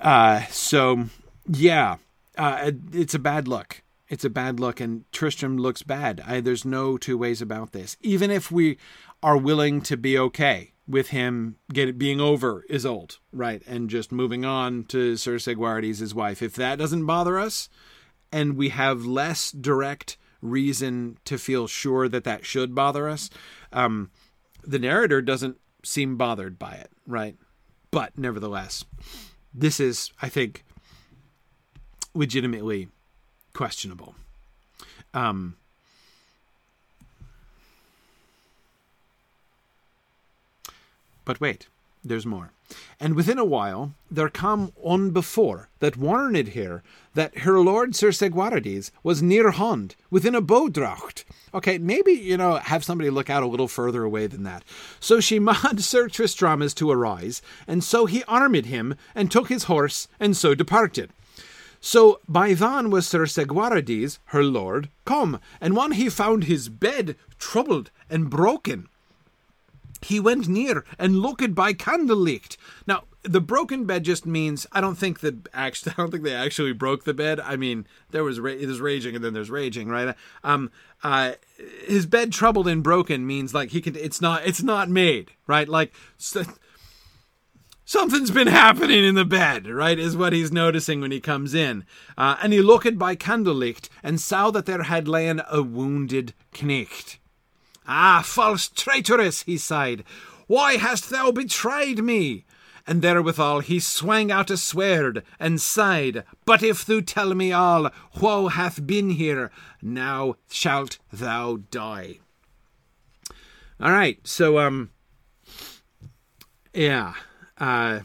Uh, so yeah, uh, it, it's a bad look. It's a bad look, and Tristram looks bad. I, there's no two ways about this. Even if we are willing to be okay with him get, being over Isolde, right, and just moving on to Sir Segwarides, his wife, if that doesn't bother us, and we have less direct reason to feel sure that that should bother us, um, the narrator doesn't seem bothered by it, right? But nevertheless... this is, I think, legitimately questionable. Um, But wait, there's more. And within a while there come on before that warned her that her lord Sir Segwarides was near hand within a bowdraught. Okay, maybe, you know, have somebody look out a little further away than that. So she mad Sir Tristram as to arise, and so he armed him, and took his horse, and so departed. So by then was Sir Segwarides, her lord, come, and when he found his bed troubled and broken, he went near and looked by candlelight. Now, the broken bed just means I don't think that actually I don't think they actually broke the bed. I mean, there was ra- there's raging and then there's raging, right? Um, uh, his bed troubled and broken means like he can. It's not. It's not made, right? Like so, something's been happening in the bed, right? Is what he's noticing when he comes in. Uh, and he looked by candlelight and saw that there had lain a wounded knecht. Ah, false traitoress, he sighed, why hast thou betrayed me? And therewithal he swang out a sword, and sighed, but if thou tell me all, who hath been here, now shalt thou die. All right, so, um, yeah, uh...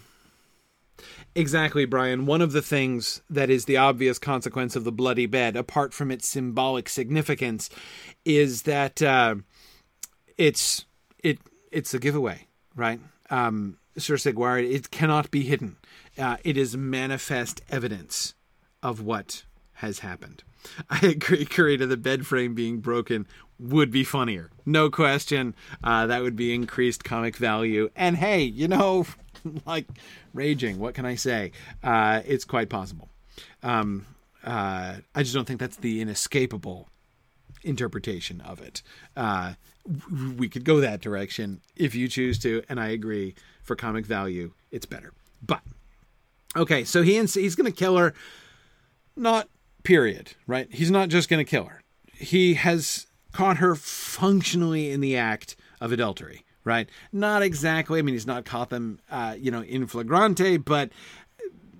Exactly, Brian. One of the things that is the obvious consequence of the bloody bed, apart from its symbolic significance, is that uh, it's it it's a giveaway, right? Um, Sir Segwarides, it cannot be hidden. Uh, it is manifest evidence of what has happened. I agree, Karita, the bed frame being broken would be funnier. No question. Uh, that would be increased comic value. And hey, you know... like raging, what can I say? Uh, it's quite possible. Um, uh, I just don't think that's the inescapable interpretation of it. Uh, we could go that direction if you choose to, and I agree, for comic value, it's better. But, okay, so he ins- he's going to kill her, not period, right? He's not just going to kill her. He has caught her functionally in the act of adultery. Right. Not exactly. I mean, he's not caught them, uh, you know, in flagrante, but,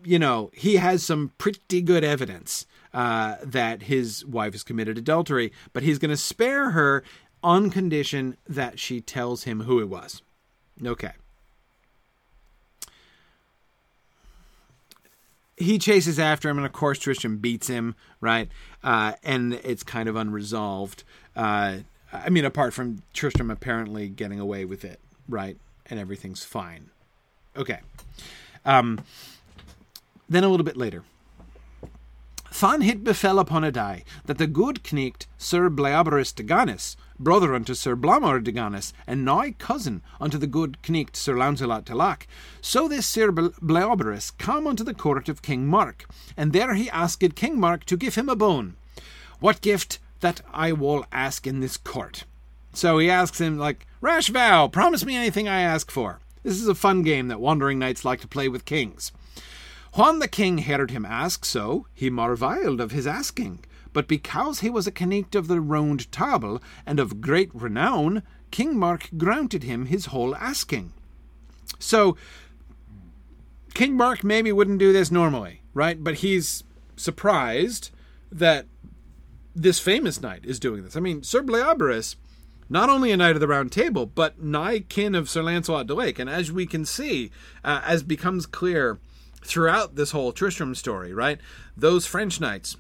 you know, he has some pretty good evidence uh, that his wife has committed adultery, but he's going to spare her on condition that she tells him who it was. Okay. He chases after him, and of course, Tristram beats him. Right. Uh, and it's kind of unresolved. Uh I mean, apart from Tristram apparently getting away with it, right? And everything's fine. Okay. Um, then a little bit later. Than it befell upon a day that the good knecht Sir Bleoberis de Ganis, brother unto Sir Blamor de Ganis, and nigh cousin unto the good knecht Sir Lancelot de Lac, so this Sir Bleoberis came unto the court of King Mark, and there he asked King Mark to give him a bone. What gift... that I will ask in this court. So he asks him, like, rash vow, promise me anything I ask for. This is a fun game that wandering knights like to play with kings. When the king heard him ask so, he marvelled of his asking. But because he was a knight of the Round Table, and of great renown, King Mark granted him his whole asking. So, King Mark maybe wouldn't do this normally, right? But he's surprised that this famous knight is doing this. I mean, Sir Bleoberis, not only a knight of the Round Table, but nigh kin of Sir Lancelot du Lake. And as we can see, uh, as becomes clear throughout this whole Tristram story, right? Those French knights,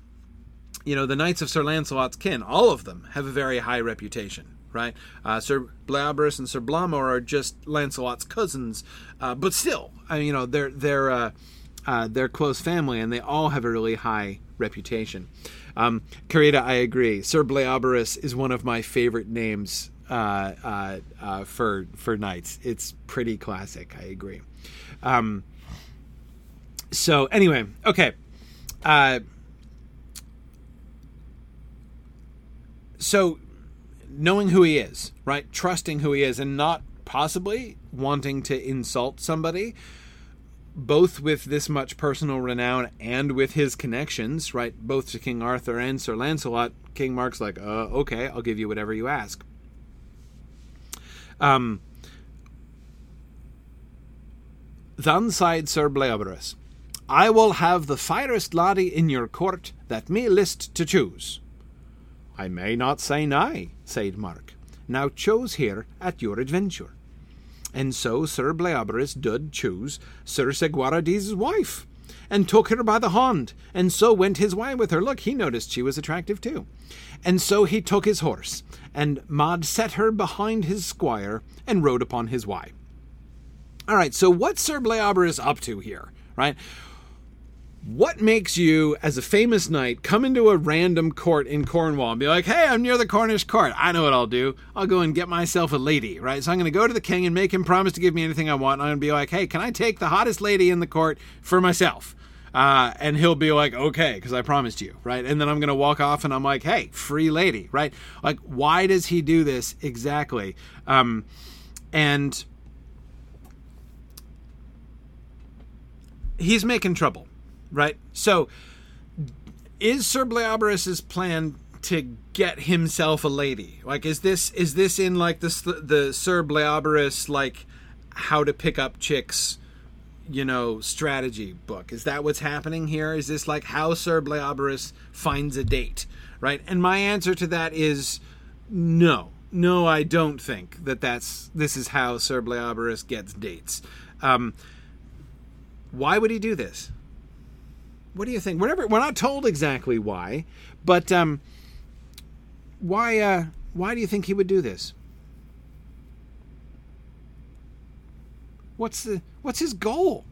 you know, the knights of Sir Lancelot's kin, all of them have a very high reputation, right? Uh, Sir Bleoberis and Sir Blamor are just Lancelot's cousins, uh, but still, I mean, you know, they're they're uh, uh, they're close family, and they all have a really high reputation. Um, Karita, I agree. Sir Bleoberis is one of my favorite names uh, uh, uh, for for knights. It's pretty classic. I agree. Um, so anyway, okay. Uh, so knowing who he is, right? Trusting who he is, and not possibly wanting to insult somebody. Both with this much personal renown and with his connections, right, both to King Arthur and Sir Lancelot, King Mark's like, uh, okay, I'll give you whatever you ask. Um, then sighed Sir Bleoberis, I will have the fairest laddie in your court that me list to choose. I may not say nay, said Mark. Now choose here at your adventure. And so Sir Bleoberis did choose Sir Segwarides' wife, and took her by the hand, and so went his way with her. Look, he noticed she was attractive too. And so he took his horse, and Maud set her behind his squire, and rode upon his way. All right, so what's Sir Bleoberis up to here, right? What makes you, as a famous knight, come into a random court in Cornwall and be like, hey, I'm near the Cornish court. I know what I'll do. I'll go and get myself a lady, right? So I'm going to go to the king and make him promise to give me anything I want. And I'm going to be like, hey, can I take the hottest lady in the court for myself? Uh, and he'll be like, okay, because I promised you, right? And then I'm going to walk off and I'm like, hey, free lady, right? Like, why does he do this exactly? Um, and he's making trouble. Right? So, is Sir Bleoberis' plan to get himself a lady? Like, is this is this in, like, the, the Sir Bleoberis, like, how to pick up chicks, you know, strategy book? Is that what's happening here? Is this, like, how Sir Bleoberis finds a date? Right? And my answer to that is no. No, I don't think that that's, this is how Sir Bleoberis gets dates. Um, why would he do this? What do you think? We're, never, we're not told exactly why, but um, why uh, why do you think he would do this? What's the what's his goal?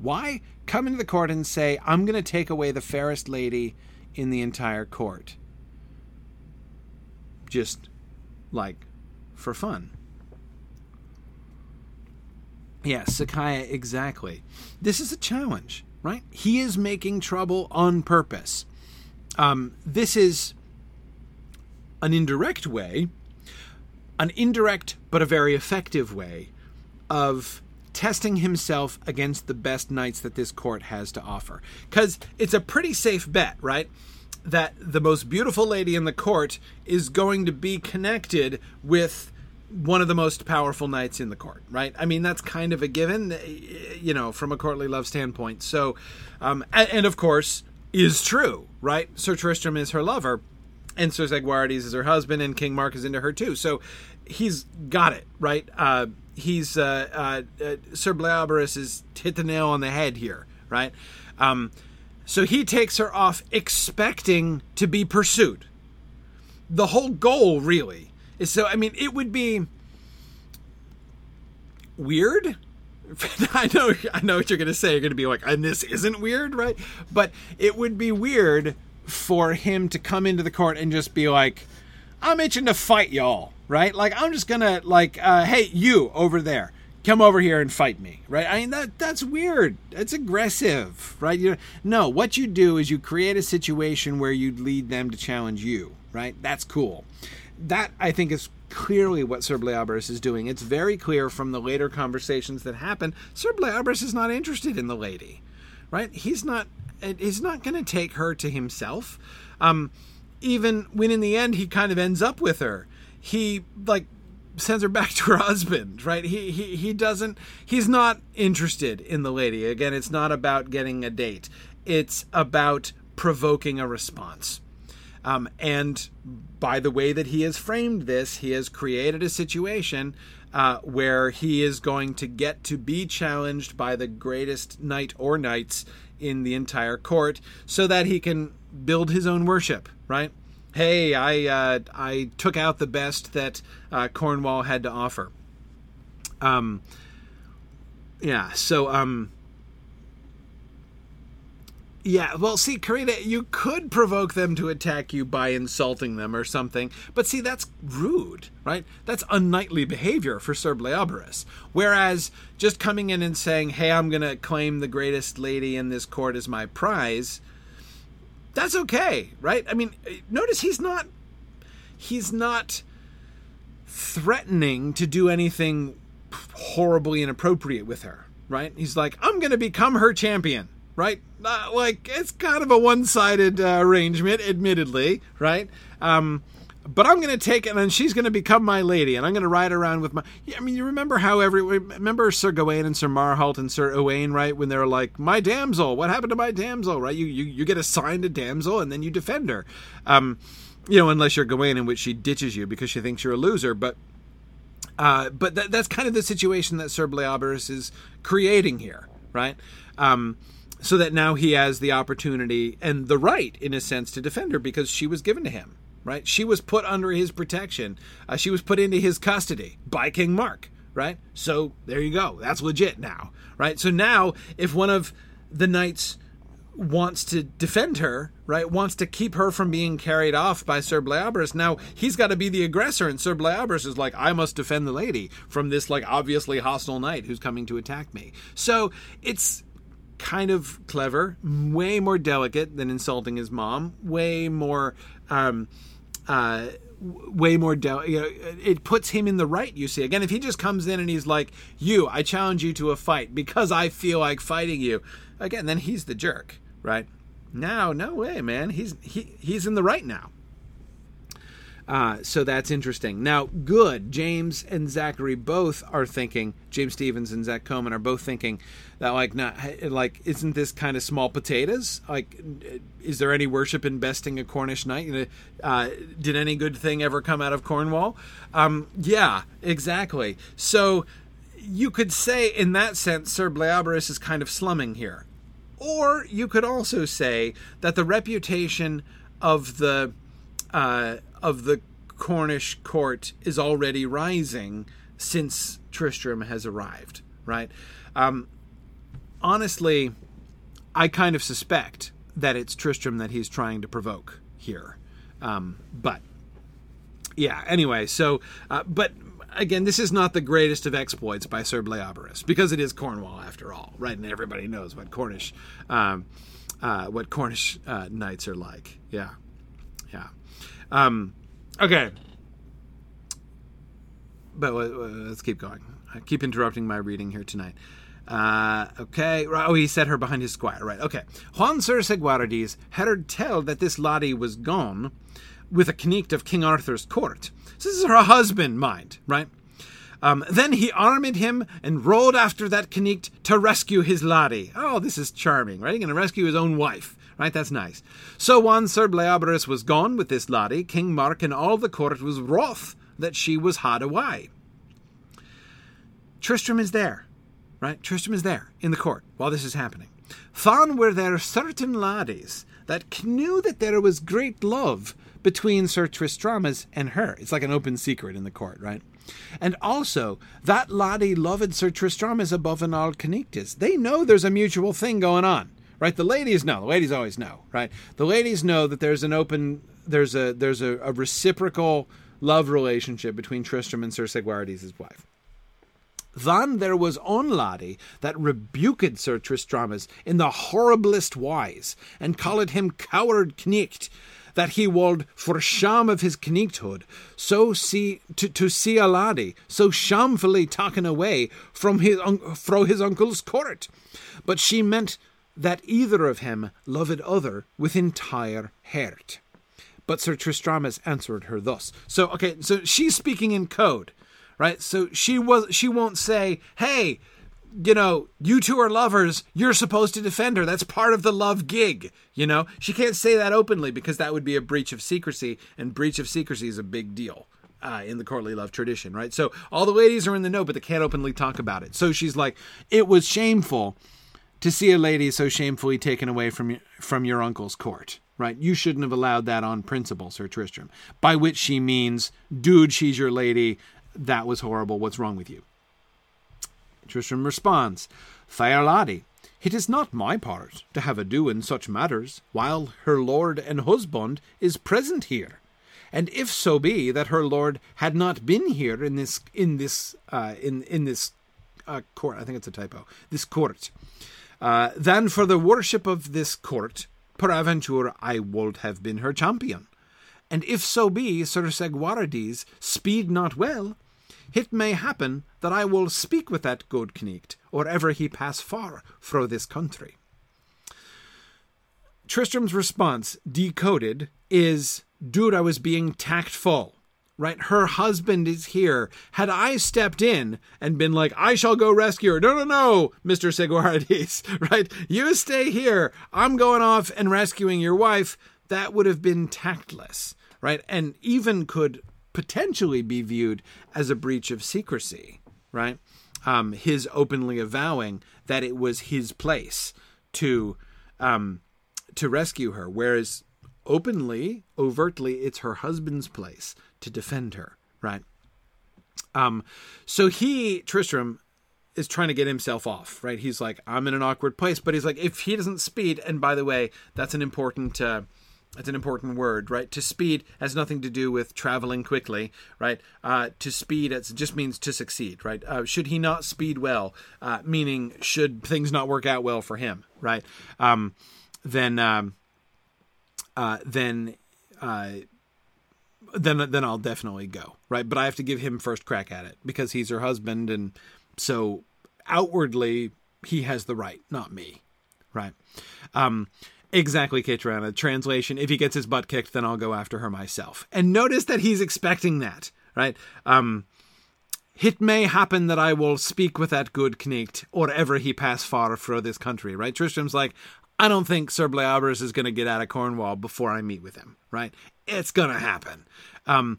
Why come into the court and say, I'm going to take away the fairest lady in the entire court? Just, like, for fun. Yeah, Sakaya, exactly. This is a challenge, right? He is making trouble on purpose. Um, this is an indirect way, an indirect but a very effective way of testing himself against the best knights that this court has to offer. Because it's a pretty safe bet, right? That the most beautiful lady in the court is going to be connected with one of the most powerful knights in the court, right? I mean, that's kind of a given, you know, from a courtly love standpoint. So, um, and, and of course, is true, right? Sir Tristram is her lover, and Sir Segwarides is her husband, and King Mark is into her too. So he's got it, right? Uh, he's, uh, uh, uh, Sir Bleoberis has hit the nail on the head here, right? Um, so he takes her off expecting to be pursued. The whole goal, really, so, I mean, it would be weird. I know I know what you're going to say. You're going to be like, and this isn't weird, right? But it would be weird for him to come into the court and just be like, I'm itching to fight y'all, right? Like, I'm just going to, like, uh, hey, you over there, come over here and fight me, right? I mean, that that's weird. That's aggressive, right? You No, what you do is you create a situation where you lead them to challenge you, right? That's cool. That, I think, is clearly what Sir Bleoberis is doing. It's very clear from the later conversations that happen. Sir Bleoberis is not interested in the lady, right? He's not He's not going to take her to himself. Um, even when in the end he kind of ends up with her, he, like, sends her back to her husband, right? He, he, he doesn't... He's not interested in the lady. Again, it's not about getting a date. It's about provoking a response. Um, and by the way that he has framed this, he has created a situation uh, where he is going to get to be challenged by the greatest knight or knights in the entire court so that he can build his own worship, right? Hey, I uh, I took out the best that uh, Cornwall had to offer. Um, yeah, so... Um, Yeah, well, see, Karita, you could provoke them to attack you by insulting them or something. But see, that's rude, right? That's unknightly behavior for Sir Bleoberis. Whereas just coming in and saying, hey, I'm going to claim the greatest lady in this court as my prize, that's okay, right? I mean, notice he's not, he's not threatening to do anything horribly inappropriate with her, right? He's like, I'm going to become her champion. Right? Uh, like, it's kind of a one-sided uh, arrangement, admittedly, right? Um, but I'm going to take it, and she's going to become my lady, and I'm going to ride around with my... I mean, you remember how every... Remember Sir Gawain and Sir Marholt and Sir Owain, right? When they're like, my damsel, what happened to my damsel, right? You you, you get assigned a damsel, and then you defend her. Um, you know, unless you're Gawain, in which she ditches you because she thinks you're a loser, but... Uh, but th- that's kind of the situation that Sir Bleoberis is creating here, right? Um, so that now he has the opportunity and the right, in a sense, to defend her because she was given to him, right? She was put under his protection. Uh, she was put into his custody by King Mark, right? So there you go. That's legit now, right? So now if one of the knights wants to defend her, right, wants to keep her from being carried off by Sir Bleoberis, now he's got to be the aggressor, and Sir Bleoberis is like, I must defend the lady from this, like, obviously hostile knight who's coming to attack me. So it's kind of clever, way more delicate than insulting his mom, way more, um, uh, way more, del- you know, it puts him in the right, you see. Again, if he just comes in and he's like, you, I challenge you to a fight because I feel like fighting you, again, then he's the jerk. Right now, no way, man. He's he he's in the right now. Uh, so that's interesting. Now, good. James and Zachary both are thinking. James Stevens and Zach Komen are both thinking that, like, not like, isn't this kind of small potatoes? Like, is there any worship in besting a Cornish knight? You know, uh, did any good thing ever come out of Cornwall? Um, yeah, exactly. So you could say, in that sense, Sir Bleoberis is kind of slumming here. Or you could also say that the reputation of the uh, of the Cornish court is already rising since Tristram has arrived, right? Um, honestly, I kind of suspect that it's Tristram that he's trying to provoke here. Um, but, yeah, anyway, so... Uh, but... Again, this is not the greatest of exploits by Sir Bleoberis, because it is Cornwall after all, right? And everybody knows what Cornish, um, uh, what Cornish uh, knights are like. Yeah, yeah. Um, okay, but uh, let's keep going. I keep interrupting my reading here tonight. Uh, okay. Oh, he set her behind his squire. Right. Okay. Juan Sir Segwarides heard tell that this laddie was gone with a knight of King Arthur's court. So this is her husband, mind, right? Um, then he armed him and rode after that knight to rescue his laddie. Oh, this is charming, right? He's going to rescue his own wife, right? That's nice. So when Sir Bleoberis was gone with this laddie, King Mark and all the court was wroth that she was had away. Tristram is there, right? Tristram is there in the court while this is happening. Than were there certain laddies that knew that there was great love between Sir Tristramas and her. It's like an open secret in the court, right? And also, that laddie loved Sir Tristramas above and all connectis. They know there's a mutual thing going on, right? The ladies know. The ladies always know, right? The ladies know that there's an open, there's a there's a, a reciprocal love relationship between Tristram and Sir Segwarides' wife. Then there was one laddie that rebuked Sir Tristramas in the horriblest wise, and called him coward knicht, that he wold for shame of his knichthood, so see to, to see a laddie so shamefully taken away from his fro his uncle's court. But she meant that either of him loved other with entire heart. But Sir Tristramas answered her thus. So okay, so she's speaking in code, right? So she was she won't say, hey, you know, you two are lovers, you're supposed to defend her. That's part of the love gig, you know? She can't say that openly because that would be a breach of secrecy, and breach of secrecy is a big deal uh, in the courtly love tradition, right? So all the ladies are in the know, but they can't openly talk about it. So she's like, it was shameful to see a lady so shamefully taken away from from your uncle's court, right? You shouldn't have allowed that on principle, Sir Tristram. By which she means, dude, she's your lady. That was horrible. What's wrong with you? Tristram responds, Fair laddie, it is not my part to have ado in such matters while her lord and husband is present here. And if so be that her lord had not been here in this in this uh, in in this uh, court, I think it's a typo, this court, uh, then for the worship of this court, peradventure I would have been her champion. And if so be Sir Segwarides speed not well, it may happen that I will speak with that good knight, or ever he pass far fro this country. Tristram's response, decoded, is, dude, I was being tactful, right? Her husband is here. Had I stepped in and been like, I shall go rescue her. No, no, no, Mister Segwarides, right? You stay here. I'm going off and rescuing your wife. That would have been tactless, right? And even could potentially be viewed as a breach of secrecy, right? Um, his openly avowing that it was his place to um, to rescue her, whereas openly, overtly, it's her husband's place to defend her, right? Um, so he, Tristram, is trying to get himself off, right? He's like, I'm in an awkward place, but he's like, if he doesn't speed, and by the way, that's an important, uh, that's an important word, right? To speed has nothing to do with traveling quickly, right? Uh, to speed, it just means to succeed, right? Uh, should he not speed well, uh, meaning should things not work out well for him, right? Um, then, um, uh, then, uh, then, then I'll definitely go, right? But I have to give him first crack at it because he's her husband, and so outwardly he has the right, not me, right? Um, exactly, Caterana. Translation: if he gets his butt kicked, then I'll go after her myself. And notice that he's expecting that, right? Um, it may happen that I will speak with that good knight, or ever he pass far fro this country, right? Tristram's like, I don't think Sir Bleoberis is going to get out of Cornwall before I meet with him, right? It's going to happen. Um,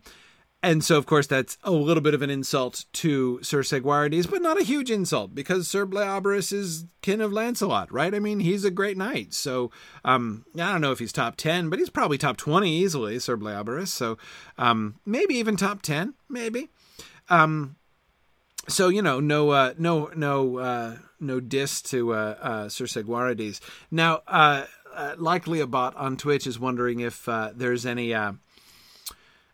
and so, of course, that's a little bit of an insult to Sir Segwarides, but not a huge insult because Sir Bleoberis is kin of Lancelot, right? I mean, he's a great knight. So um, I don't know if he's top ten, but he's probably top twenty easily, Sir Bleoberis. So um, maybe even top ten, maybe. Um, so, you know, no, uh, no, no, uh, no diss to uh, uh, Sir Segwarides. Now, uh, Uh, likely a bot on Twitch is wondering if uh, there's any uh,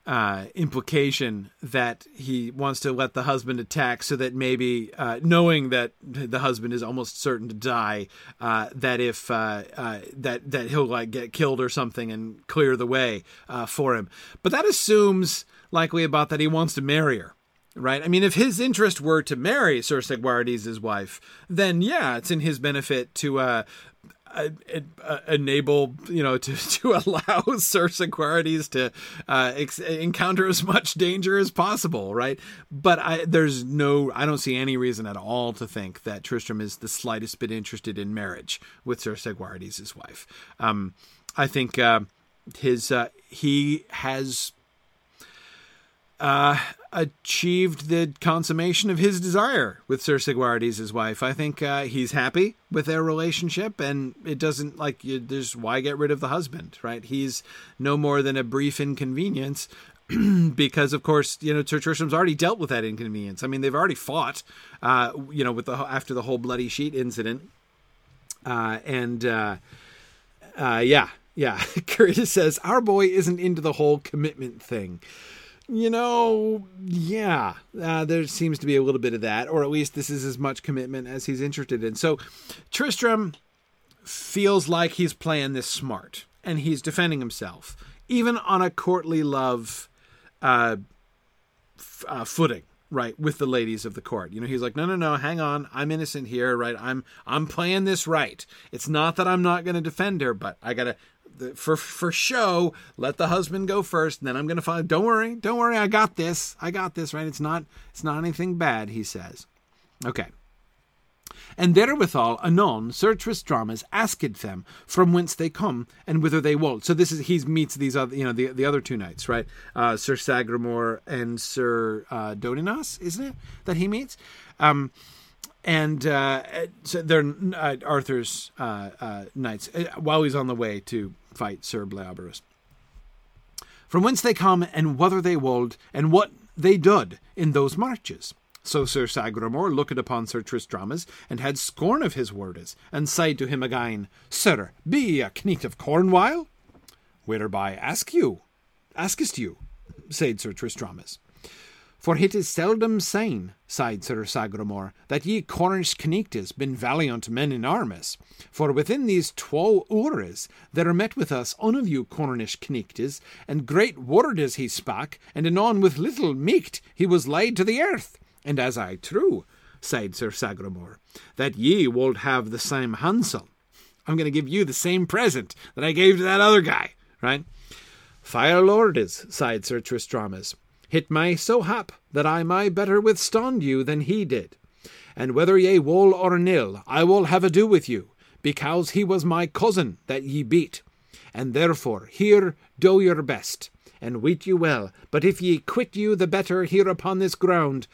uh, implication that he wants to let the husband attack so that maybe uh, knowing that the husband is almost certain to die, uh, that if uh, uh, that that he'll like get killed or something and clear the way uh, for him. But that assumes likely a bot that he wants to marry her. Right. I mean, if his interest were to marry Sir Segwarides' wife, then, yeah, it's in his benefit to uh, uh, uh, enable, you know, to, to allow Sir Segwarides to uh, ex- encounter as much danger as possible. Right. But I, there's no I don't see any reason at all to think that Tristram is the slightest bit interested in marriage with Sir Segwarides' wife. Um, I think uh, his uh, he has. Uh, achieved the consummation of his desire with Sir Segwarides' wife. I think uh, he's happy with their relationship, and it doesn't like you, there's why get rid of the husband, right? He's no more than a brief inconvenience because, of course, you know, Sir Tristram's already dealt with that inconvenience. I mean, they've already fought, uh, you know, with the after the whole bloody sheet incident, uh, and uh, uh, yeah, yeah. Karita says our boy isn't into the whole commitment thing. You know, yeah, uh, there seems to be a little bit of that, or at least this is as much commitment as he's interested in. So Tristram feels like he's playing this smart, and he's defending himself, even on a courtly love uh, f- uh, footing, right, with the ladies of the court. You know, he's like, no, no, no, hang on, I'm innocent here, right? I'm I'm playing this right. It's not that I'm not going to defend her, but I got to... For for show, let the husband go first, and then I'm gonna find. Don't worry, don't worry. I got this. I got this. Right? It's not. It's not anything bad. He says, okay. And therewithal, anon, Sir Tristramas asked them from whence they come and whither they wold. So this is he meets these other, you know, the the other two knights, right? Uh, Sir Sagramore and Sir uh, Dodinas, isn't it that he meets? Um, And uh, so they're uh, Arthur's uh, uh, knights uh, while he's on the way to fight Sir Bleoberis. From whence they come and whether they wold and what they did in those marches. So Sir Sagramore looked upon Sir Tristramas and had scorn of his wordes and said to him again, Sir, be ye a knight of Cornwall? Whereby ask you, askest you, said Sir Tristramas. For it is seldom seen, sighed Sir Sagramore, that ye Cornish knightes been valiant men in arms. For within these twelve hours there met with us one of you Cornish knightes, and great words he spake, and anon with little meat he was laid to the earth. And as I true, sighed Sir Sagramore, that ye would have the same hansel. I'm going to give you the same present that I gave to that other guy, right? Fire lordes, sighed Sir Tristramas. It may so hap that I may better withstand you than he did. And whether ye wol or nil, I will have ado with you, because he was my cousin that ye beat. And therefore here do your best, and weet you well, but if ye quit you the better here upon this ground,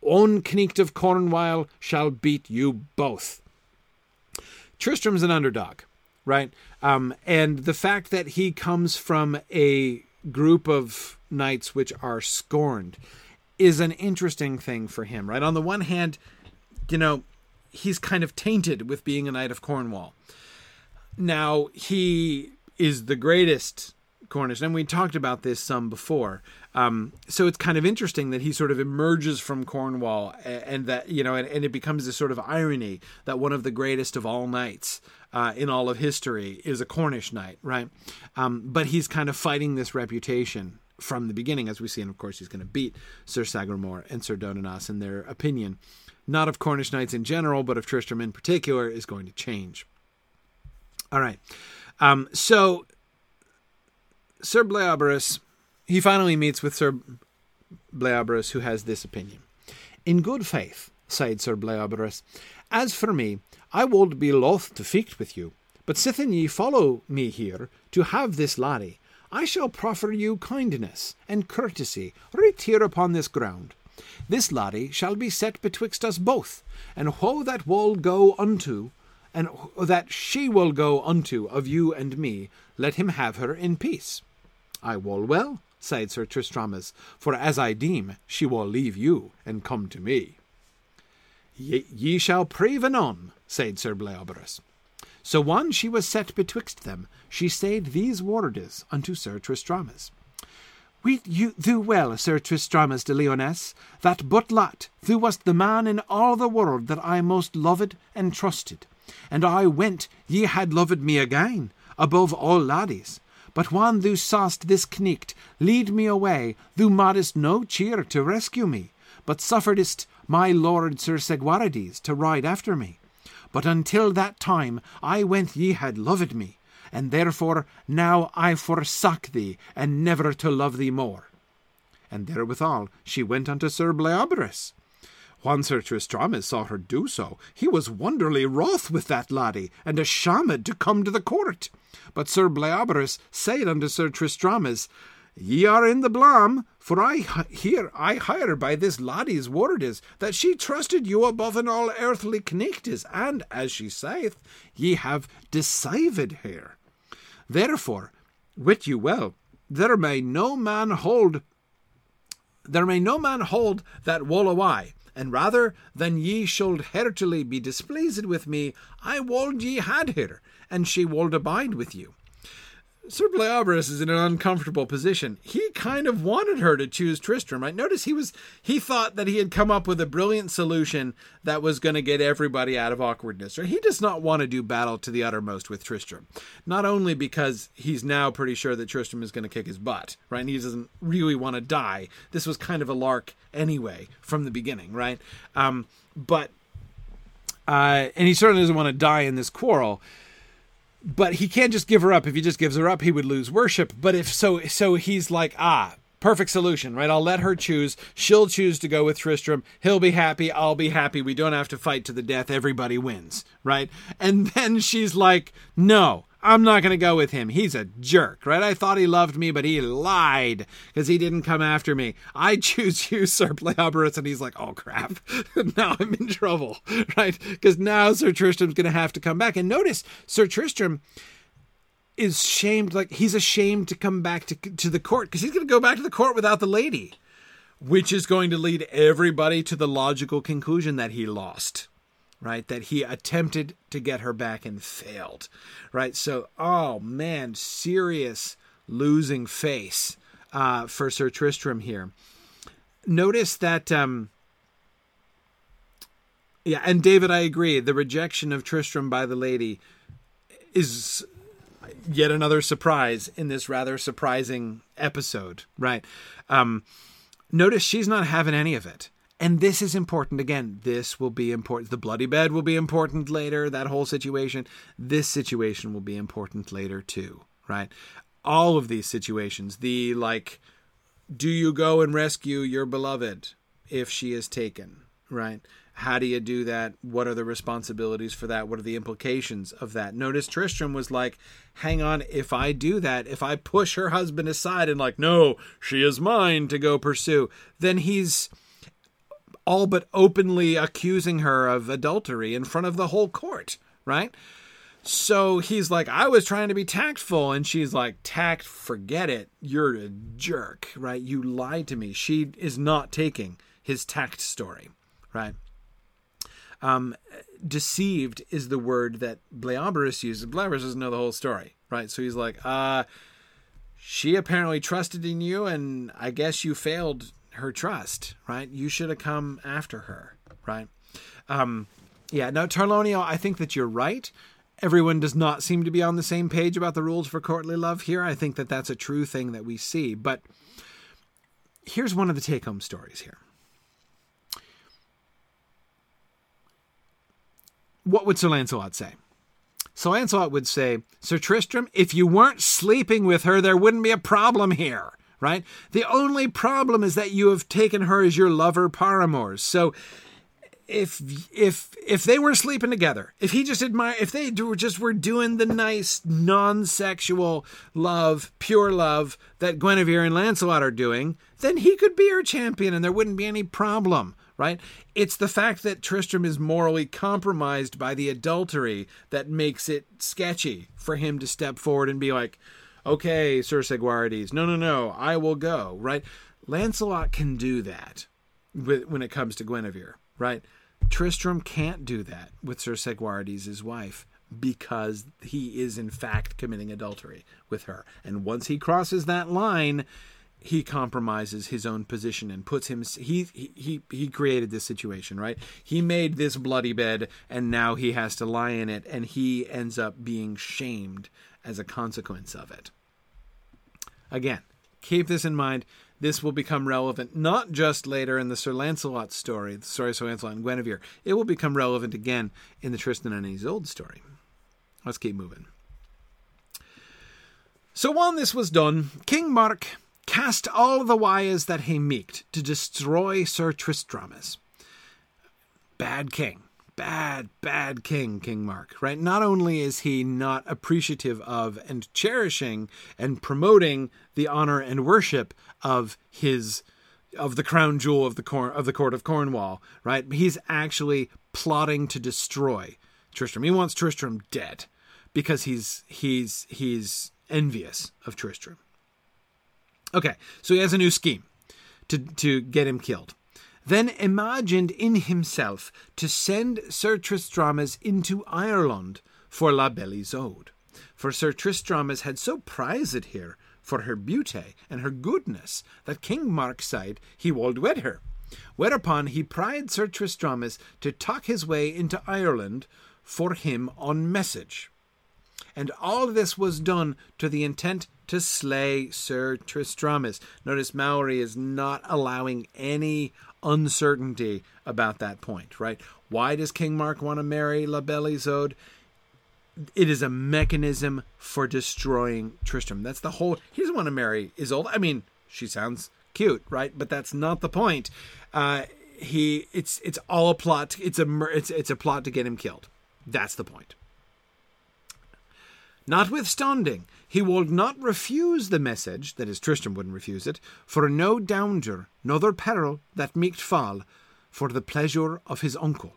one Knight of Cornwall shall beat you both. Tristram's an underdog, right? Um, and the fact that he comes from a group of knights which are scorned is an interesting thing for him, right? On the one hand, you know, he's kind of tainted with being a knight of Cornwall. Now, he is the greatest Cornish, and we talked about this some before. Um, so it's kind of interesting that he sort of emerges from Cornwall, and, and that, you know, and, and it becomes this sort of irony that one of the greatest of all knights uh, in all of history is a Cornish knight, right? Um, but he's kind of fighting this reputation from the beginning, as we see, and of course he's going to beat Sir Sagramore and Sir Donanas in their opinion, not of Cornish knights in general, but of Tristram in particular, is going to change. All right, um, so Sir Bleoberis, he finally meets with Sir Bleoberis, who has this opinion. "In good faith," said Sir Bleoberis, "as for me, I would be loth to fight with you, but sithen ye follow me here to have this laddie, I shall proffer you kindness and courtesy right here upon this ground. This laddie shall be set betwixt us both, and who that will go unto, and that she will go unto of you and me, let him have her in peace." "I will well," said Sir Tristramas, "for as I deem, she will leave you and come to me." Ye, ye shall prove anon," said Sir Bleoberis. So when she was set betwixt them, she said these wordes unto Sir Tristramas: "Weet you do well, Sir Tristramas de Liones, that but lat thou wast the man in all the world that I most loved and trusted, and I went ye had loved me again, above all laddies. But when thou sawst this knight lead me away, thou madest no cheer to rescue me, but sufferedest my lord Sir Segwarides to ride after me. But until that time I went ye had loved me, and therefore now I forsake thee, and never to love thee more." And therewithal she went unto Sir Bleoberis. When Sir Tristramas saw her do so, he was wonderly wroth with that laddie, and ashamed to come to the court. But Sir Bleoberis said unto Sir Tristramas, "Ye are in the blame, for I hear I hire by this laddie's wordes that she trusted you above in all earthly knechtes, and, as she saith, ye have deceived her. Therefore, wit you well, there may no man hold there may no man hold that wall away, and rather than ye should heartily be displeased with me, I wold ye had her, and she wold abide with you." Sir Bleoberis is in an uncomfortable position. He kind of wanted her to choose Tristram, right? Notice he was he thought that he had come up with a brilliant solution that was going to get everybody out of awkwardness. Or he does not want to do battle to the uttermost with Tristram. Not only because he's now pretty sure that Tristram is going to kick his butt, right? And he doesn't really want to die. This was kind of a lark anyway from the beginning, right? Um, but, uh, and he certainly doesn't want to die in this quarrel. But he can't just give her up. If he just gives her up, he would lose worship. But if so, so he's like, ah, perfect solution, right? I'll let her choose. She'll choose to go with Tristram. He'll be happy. I'll be happy. We don't have to fight to the death. Everybody wins, right? And then she's like, no, I'm not going to go with him. He's a jerk, right? I thought he loved me, but he lied because he didn't come after me. I choose you, Sir Bleoberis. And he's like, oh, crap. Now I'm in trouble, right? Because now Sir Tristram's going to have to come back. And notice Sir Tristram is shamed. Like, he's ashamed to come back to, to the court because he's going to go back to the court without the lady, which is going to lead everybody to the logical conclusion that he lost, right? That he attempted to get her back and failed, right? So, oh man, serious losing face uh, for Sir Tristram here. Notice that, um, yeah, and David, I agree. The rejection of Tristram by the lady is yet another surprise in this rather surprising episode, right? Um, notice she's not having any of it. And this is important. Again, this will be important. The bloody bed will be important later, that whole situation. This situation will be important later too, right? All of these situations, the like, do you go and rescue your beloved if she is taken, right? How do you do that? What are the responsibilities for that? What are the implications of that? Notice Tristram was like, hang on, if I do that, if I push her husband aside and like, no, she is mine to go pursue, then he's all but openly accusing her of adultery in front of the whole court, right? So he's like, I was trying to be tactful. And she's like, tact, forget it. You're a jerk, right? You lied to me. She is not taking his tact story, right? Um, deceived is the word that Bleoberis uses. Bleoberis doesn't know the whole story, right? So he's like, uh, she apparently trusted in you, and I guess you failed her trust, right? You should have come after her, right? Um, yeah, no, Tarlonio, I think that you're right. Everyone does not seem to be on the same page about the rules for courtly love here. I think that that's a true thing that we see. But here's one of the take-home stories here. What would Sir Lancelot say? Sir Lancelot would say, Sir Tristram, if you weren't sleeping with her, there wouldn't be a problem here, right? The only problem is that you have taken her as your lover paramour. So if if if they were sleeping together, if he just admired, if they do, just were doing the nice non-sexual love, pure love that Guinevere and Lancelot are doing, then he could be her champion and there wouldn't be any problem. Right? It's the fact that Tristram is morally compromised by the adultery that makes it sketchy for him to step forward and be like, okay, Sir Segwarides, no, no, no, I will go, right? Lancelot can do that when it comes to Guinevere, right? Tristram can't do that with Sir Segwarides, his wife, because he is in fact committing adultery with her. And once he crosses that line, he compromises his own position and puts him, he, he, he created this situation, right? He made this bloody bed and now he has to lie in it, and he ends up being shamed as a consequence of it. Again, keep this in mind. This will become relevant, not just later in the Sir Lancelot story, the story of Sir Lancelot and Guinevere. It will become relevant again in the Tristan and Isolde story. Let's keep moving. So while this was done, King Mark cast all the wires that he meeked to destroy Sir Tristramis. Bad king. Bad, bad king, King Mark, right? Not only is he not appreciative of and cherishing and promoting the honor and worship of his, of the crown jewel of the, cor- of the court of Cornwall, right? He's actually plotting to destroy Tristram. He wants Tristram dead because he's, he's, he's envious of Tristram. Okay, so he has a new scheme to, to get him killed. Then imagined in himself to send Sir Tristramis into Ireland for La Belle Isolde. For Sir Tristramis had so prized her for her beauty and her goodness that King Mark said he would wed her. Whereupon he pried Sir Tristramis to talk his way into Ireland for him on message. And all this was done to the intent to slay Sir Tristramis. Notice Maury is not allowing any uncertainty about that point, right? Why does King Mark want to marry La Belle Isolde? It is a mechanism for destroying Tristram. That's the whole... He doesn't want to marry Isolde. I mean, she sounds cute, right? But that's not the point. Uh, he, it's it's all a plot. It's a it's it's a plot to get him killed. That's the point. Notwithstanding, he would not refuse the message, that is, Tristram wouldn't refuse it, for no danger, nother peril that might fall, for the pleasure of his uncle.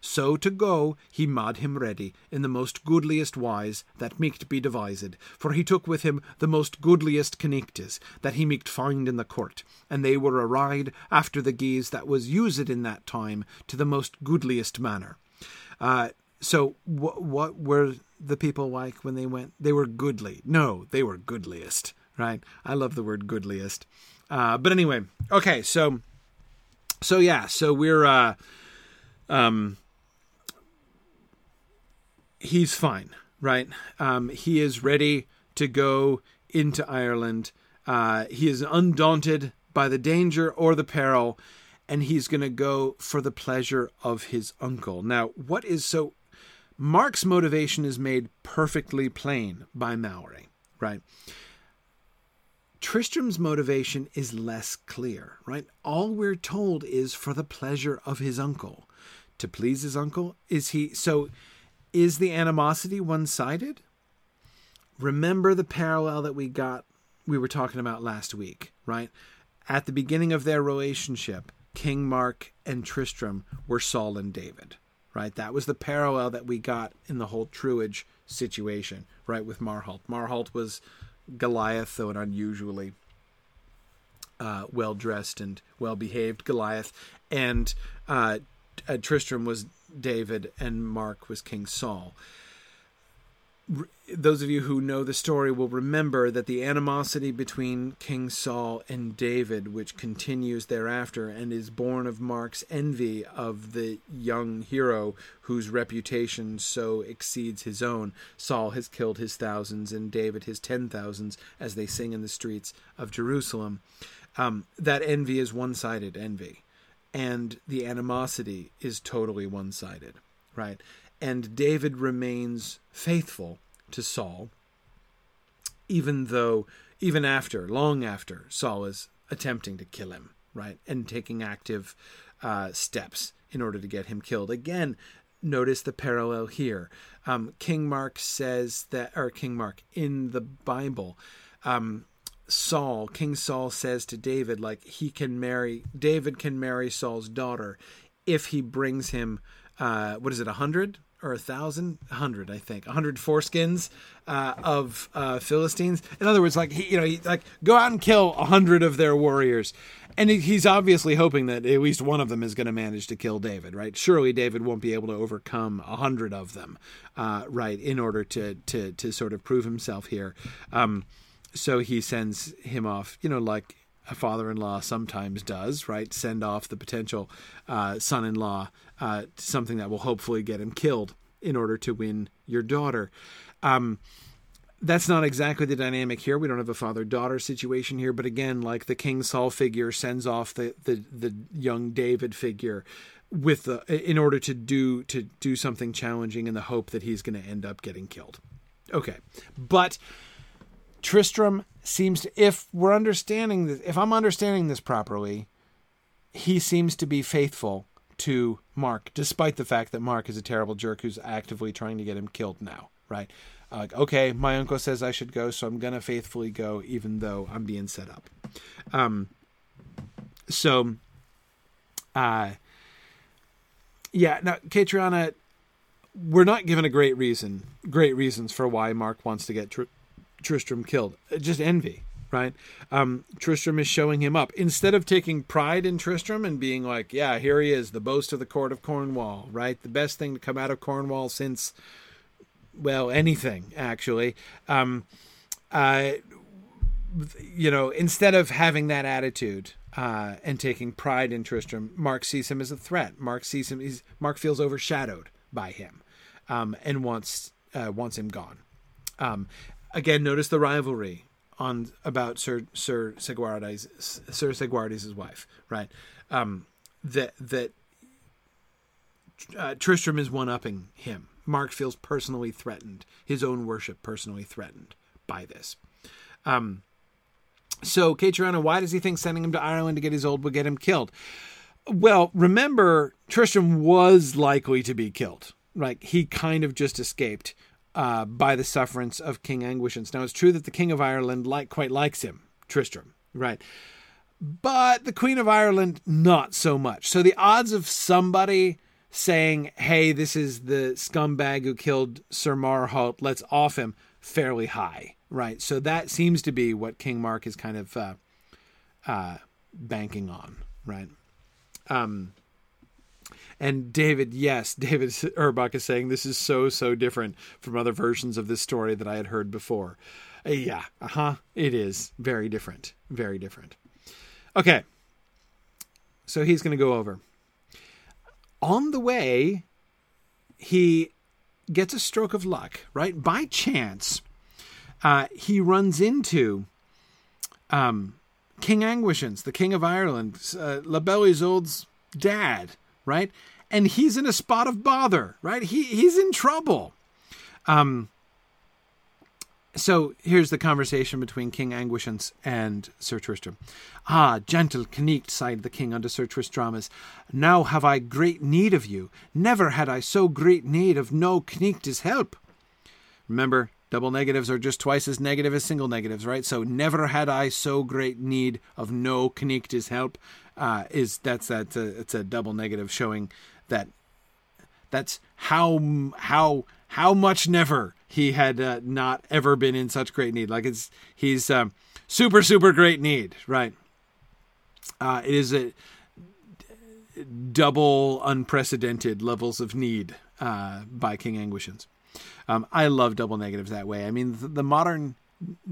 So to go he made him ready in the most goodliest wise that might be devised, for he took with him the most goodliest connectes that he might find in the court, and they were arrived after the guise that was used in that time to the most goodliest manner. Uh, so wh- what were... the people like when they went? They were goodly. No, they were goodliest, right? I love the word goodliest. Uh, but anyway, okay, so, so yeah, so we're, uh, um, he's fine, right? Um, he is ready to go into Ireland. Uh, he is undaunted by the danger or the peril, and he's going to go for the pleasure of his uncle. Now, what is so Mark's motivation is made perfectly plain by Maury, right? Tristram's motivation is less clear, right? All we're told is for the pleasure of his uncle. To please his uncle? Is he... So is the animosity one-sided? Remember the parallel that we got, we were talking about last week, right? At the beginning of their relationship, King Mark and Tristram were Saul and David, right? That was the parallel that we got in the whole truage situation, right, with Marholt. Marholt was Goliath, though an unusually uh, well-dressed and well-behaved Goliath, and uh, Tristram was David and Mark was King Saul. Those of you who know the story will remember that the animosity between King Saul and David, which continues thereafter and is born of Mark's envy of the young hero whose reputation so exceeds his own. Saul has killed his thousands and David his ten thousands, as they sing in the streets of Jerusalem. Um, that envy is one-sided envy, and the animosity is totally one-sided, right? And David remains faithful to Saul, even though, even after, long after, Saul is attempting to kill him, right? And taking active uh, steps in order to get him killed. Again, notice the parallel here. Um, King Mark says that, or King Mark in the Bible, um, Saul, King Saul says to David, like, he can marry, David can marry Saul's daughter if he brings him, uh, what is it, a hundred? Or a thousand, a hundred, I think, a hundred foreskins uh, of uh, Philistines. In other words, like he, you know, he, like go out and kill a hundred of their warriors, and he's obviously hoping that at least one of them is going to manage to kill David, right? Surely David won't be able to overcome a hundred of them, uh, right? In order to to to sort of prove himself here, um, so he sends him off, you know, like a father-in-law sometimes does, right? Send off the potential uh, son-in-law. Uh, something that will hopefully get him killed in order to win your daughter. Um, that's not exactly the dynamic here. We don't have a father-daughter situation here, but again, like the King Saul figure sends off the, the, the young David figure with the, in order to do, to do something challenging in the hope that he's going to end up getting killed. Okay. But Tristram seems to, if we're understanding this, if I'm understanding this properly, he seems to be faithful to Mark, despite the fact that Mark is a terrible jerk who's actively trying to get him killed now, right? Uh, okay, my uncle says I should go, so I'm going to faithfully go, even though I'm being set up. Um, so, uh, yeah, now, Catriona, we're not given a great reason, great reasons for why Mark wants to get Tr- Tristram killed. Just envy, right? Um, Tristram is showing him up. Instead of taking pride in Tristram and being like, yeah, here he is, the boast of the court of Cornwall, right? The best thing to come out of Cornwall since, well, anything, actually. Um, uh, you know, instead of having that attitude uh, and taking pride in Tristram, Mark sees him as a threat. Mark sees him, he's, Mark feels overshadowed by him um, and wants, uh, wants him gone. Um, again, notice the rivalry on about Sir Sir Segwarides Sir Segwarides' wife, right? Um, that that uh, Tristram is one-upping him. Mark feels personally threatened, his own worship personally threatened by this. Um, so, Catriona, why does he think sending him to Ireland to get Isolde will get him killed? Well, remember, Tristram was likely to be killed, right? He kind of just escaped Uh, by the sufferance of King Anguish. Now, it's true that the King of Ireland like quite likes him, Tristram, right? But the Queen of Ireland, not so much. So the odds of somebody saying, hey, this is the scumbag who killed Sir Marholt, let's off him, fairly high, right? So that seems to be what King Mark is kind of uh, uh, banking on, right? Um And David, yes, David Urbach is saying this is so, so different from other versions of this story that I had heard before. Uh, yeah, uh-huh, it is very different, very different. Okay, so he's going to go over. On the way, he gets a stroke of luck, right? By chance, uh, he runs into... Um, King Anguishans, the King of Ireland, uh, La Belle Isolde's dad, right? And he's in a spot of bother, right? He he's in trouble. Um, So here's the conversation between King Anguish and, and Sir Tristram. Ah, gentle Canute, sighed the king unto Sir Tristramis, now have I great need of you. Never had I so great need of no Canute's help. Remember, double negatives are just twice as negative as single negatives, right? So never had I so great need of no Canute's help. Uh, is that's that's a, it's a double negative showing that that's how how how much never he had uh, not ever been in such great need. Like it's he's um, super super great need, right? Uh, it is a d- double unprecedented levels of need uh, by King Anguishans. Um, I love double negatives that way. I mean, the, the modern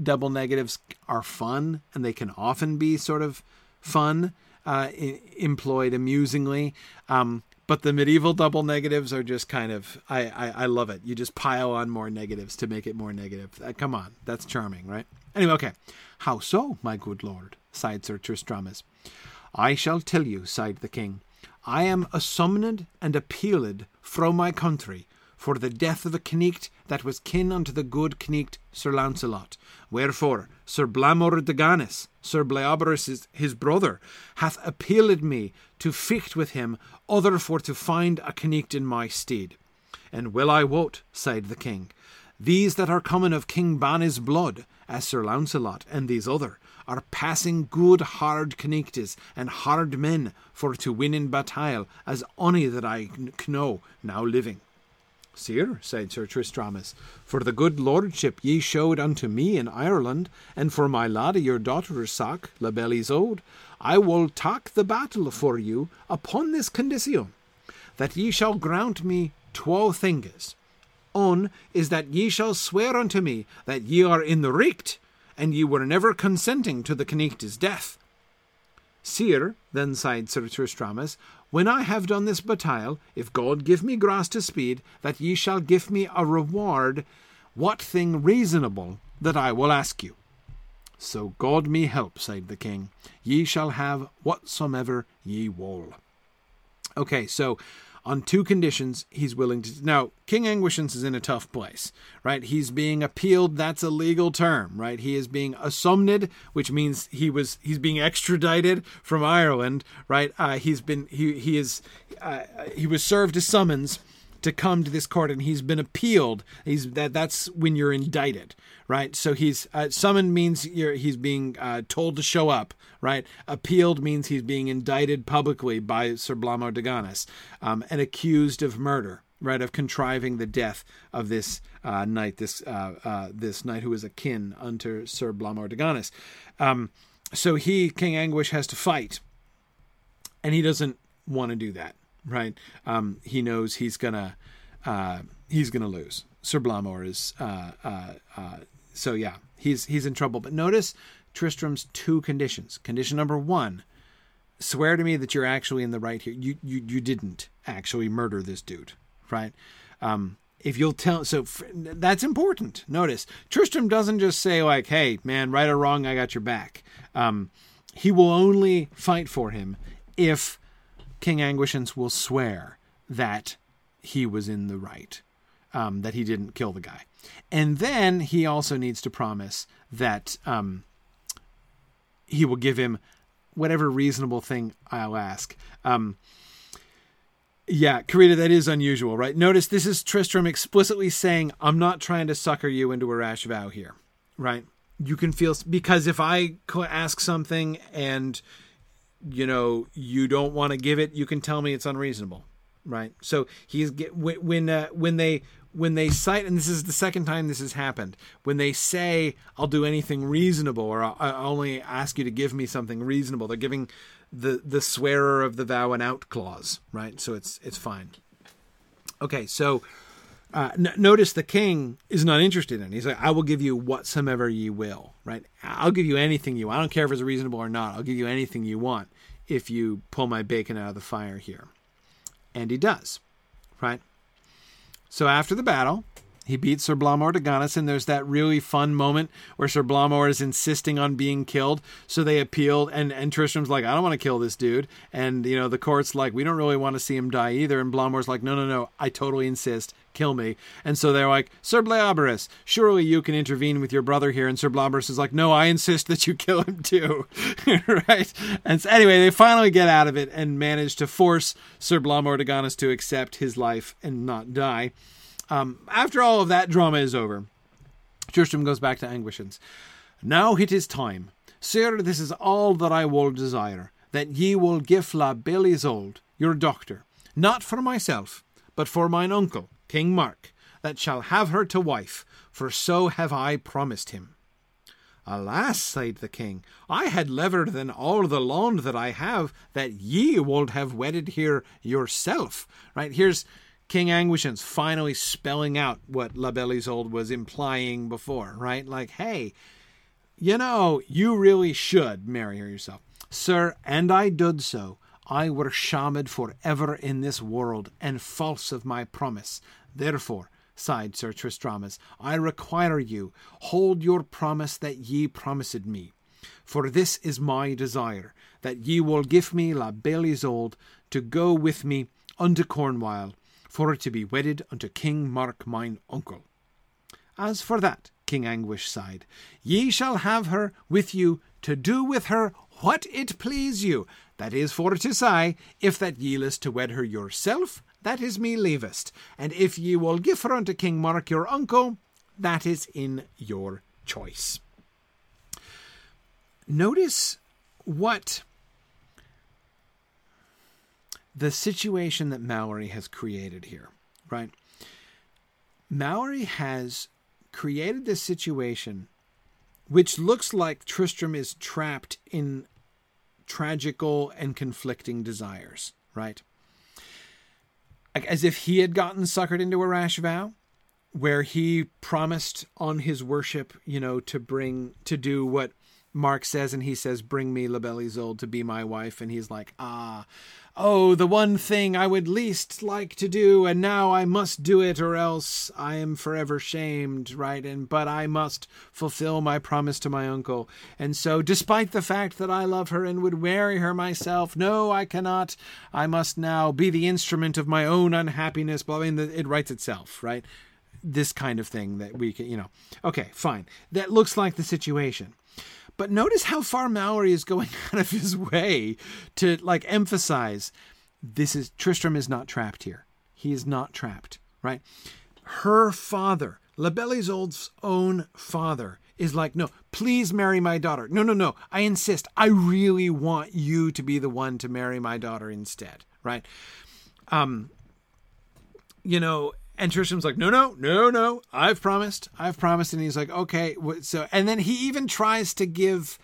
double negatives are fun, and they can often be sort of fun. Uh, I- employed amusingly. Um, but the medieval double negatives are just kind of, I, I, I love it. You just pile on more negatives to make it more negative. Uh, come on. That's charming, right? Anyway, okay. How so, my good lord? Sighed Sir Tristramis. I shall tell you, sighed the king. I am assummoned and appealed from my country for the death of a Cnicht that was kin unto the good Cnicht Sir Lancelot. Wherefore, Sir Blamor de Ganis, Sir Bleoberis, his brother, hath appealed me to fight with him other for to find a Cnicht in my stead. And well I wot, sighed the king, these that are coming of King Ban's blood, as Sir Lancelot and these other, are passing good hard Cnichtes and hard men for to win in battle as any that I know now living. Sir, said Sir Tristramis, for the good lordship ye showed unto me in Ireland, and for my laddie your daughter's sack, la belle Isolde, I will take the battle for you upon this condition, that ye shall grant me twa things. One is that ye shall swear unto me that ye are in the richt, and ye were never consenting to the Cnicht's death. Sir, then sighed Sir Tristramis, when I have done this battle, if God give me grace to speed, that ye shall give me a reward, what thing reasonable that I will ask you. So God me help, sighed the king, ye shall have whatsoever ye will. Okay, so on two conditions he's willing to... Now, King Anguishans is in a tough place, right? He's being appealed. That's a legal term, right? He is being assumned, which means he was he's being extradited from Ireland, right? Uh, he's been he he is uh, he was served a summons to come to this court, and he's been appealed. He's that that's when you're indicted, right? So he's uh, summoned means you're, he's being uh, told to show up, right? Appealed means he's being indicted publicly by Sir Blamor de Ganis, um, and accused of murder, right? Of contriving the death of this uh, knight, this uh, uh, this knight who is akin unto Sir Blamor de Ganis. Um, so he, King Anguish, has to fight, and he doesn't want to do that. Right, um, he knows he's gonna uh, he's gonna lose. Sir Blamor is uh, uh, uh, so yeah, he's he's in trouble. But notice Tristram's two conditions. Condition number one: swear to me that you're actually in the right here. You you you didn't actually murder this dude, right? Um, if you'll tell, so f- that's important. Notice Tristram doesn't just say like, "Hey man, right or wrong, I got your back." Um, he will only fight for him if King Anguishans will swear that he was in the right, um, that he didn't kill the guy. And then he also needs to promise that um, he will give him whatever reasonable thing I'll ask. Um, yeah, Karita, that is unusual, right? Notice this is Tristram explicitly saying, I'm not trying to sucker you into a rash vow here, right? You can feel... Because if I ask something and... you know, you don't want to give it, you can tell me it's unreasonable, right? So he's get, when when, uh, when they when they cite, and this is the second time this has happened, when they say I'll do anything reasonable or I'll, I'll only ask you to give me something reasonable, they're giving the the swearer of the vow an out clause, right? So it's it's fine. Okay, so uh, n- notice the king is not interested in it. He's like, I will give you whatsoever ye will, right? I'll give you anything you want. I don't care if it's reasonable or not. I'll give you anything you want if you pull my bacon out of the fire here. And he does, right? So after the battle, He beats Sir Blamor de Ganis, and there's that really fun moment where Sir Blamor is insisting on being killed. So they appeal, and, and Tristram's like, I don't want to kill this dude. And, you know, the court's like, we don't really want to see him die either. And Blamor's like, no, no, no, I totally insist. Kill me. And so they're like, Sir Bleoberis, surely you can intervene with your brother here. And Sir Bleoberis is like, no, I insist that you kill him too. Right? And so anyway, they finally get out of it and manage to force Sir Blamor de Ganis to accept his life and not die. Um, after all of that drama is over, Tristram goes back to Anguishins. Now it is time. Sir, this is all that I will desire, that ye will give La Belle Isolde, your doctor, not for myself, but for mine uncle, King Mark, that shall have her to wife, for so have I promised him. Alas, said the king, I had lever than all the land that I have, that ye would have wedded here yourself. Right, here's King Anguishins finally spelling out what La Belle Isolde was implying before, right? Like, hey, you know, you really should marry her yourself. Sir, and I did so. I were shamed for ever in this world, and false of my promise. Therefore, sighed Sir Tristramis, I require you, hold your promise that ye promised me. For this is my desire, that ye will give me La Belle Isolde to go with me unto Cornwall, for to be wedded unto King Mark mine uncle. As for that, King Anguish sighed, ye shall have her with you to do with her what it please you. That is for to say, if that ye list to wed her yourself, that is me leavest. And if ye will give her unto King Mark your uncle, that is in your choice. Notice what... the situation that Malory has created here, right? Malory has created this situation which looks like Tristram is trapped in tragical and conflicting desires, right? As if he had gotten suckered into a rash vow where he promised on his worship, you know, to bring, to do what Mark says, and he says, bring me La Belle Isolde to be my wife. And he's like, ah, oh, the one thing I would least like to do, and now I must do it, or else I am forever shamed, right? And but I must fulfill my promise to my uncle. And so, despite the fact that I love her and would marry her myself, no, I cannot. I must now be the instrument of my own unhappiness. But I mean, it writes itself, right? This kind of thing that we can, you know. Okay, fine. That looks like the situation. But notice how far Malory is going out of his way to, like, emphasize this is Tristram is not trapped here. He is not trapped, right? Her father, La Belle Isolde's own father, is like, no, please marry my daughter. No, no, no. I insist. I really want you to be the one to marry my daughter instead, right? Um, you know. And Tristram's like, no, no, no, no. I've promised. I've promised. And he's like, okay. So, and then he even tries to give,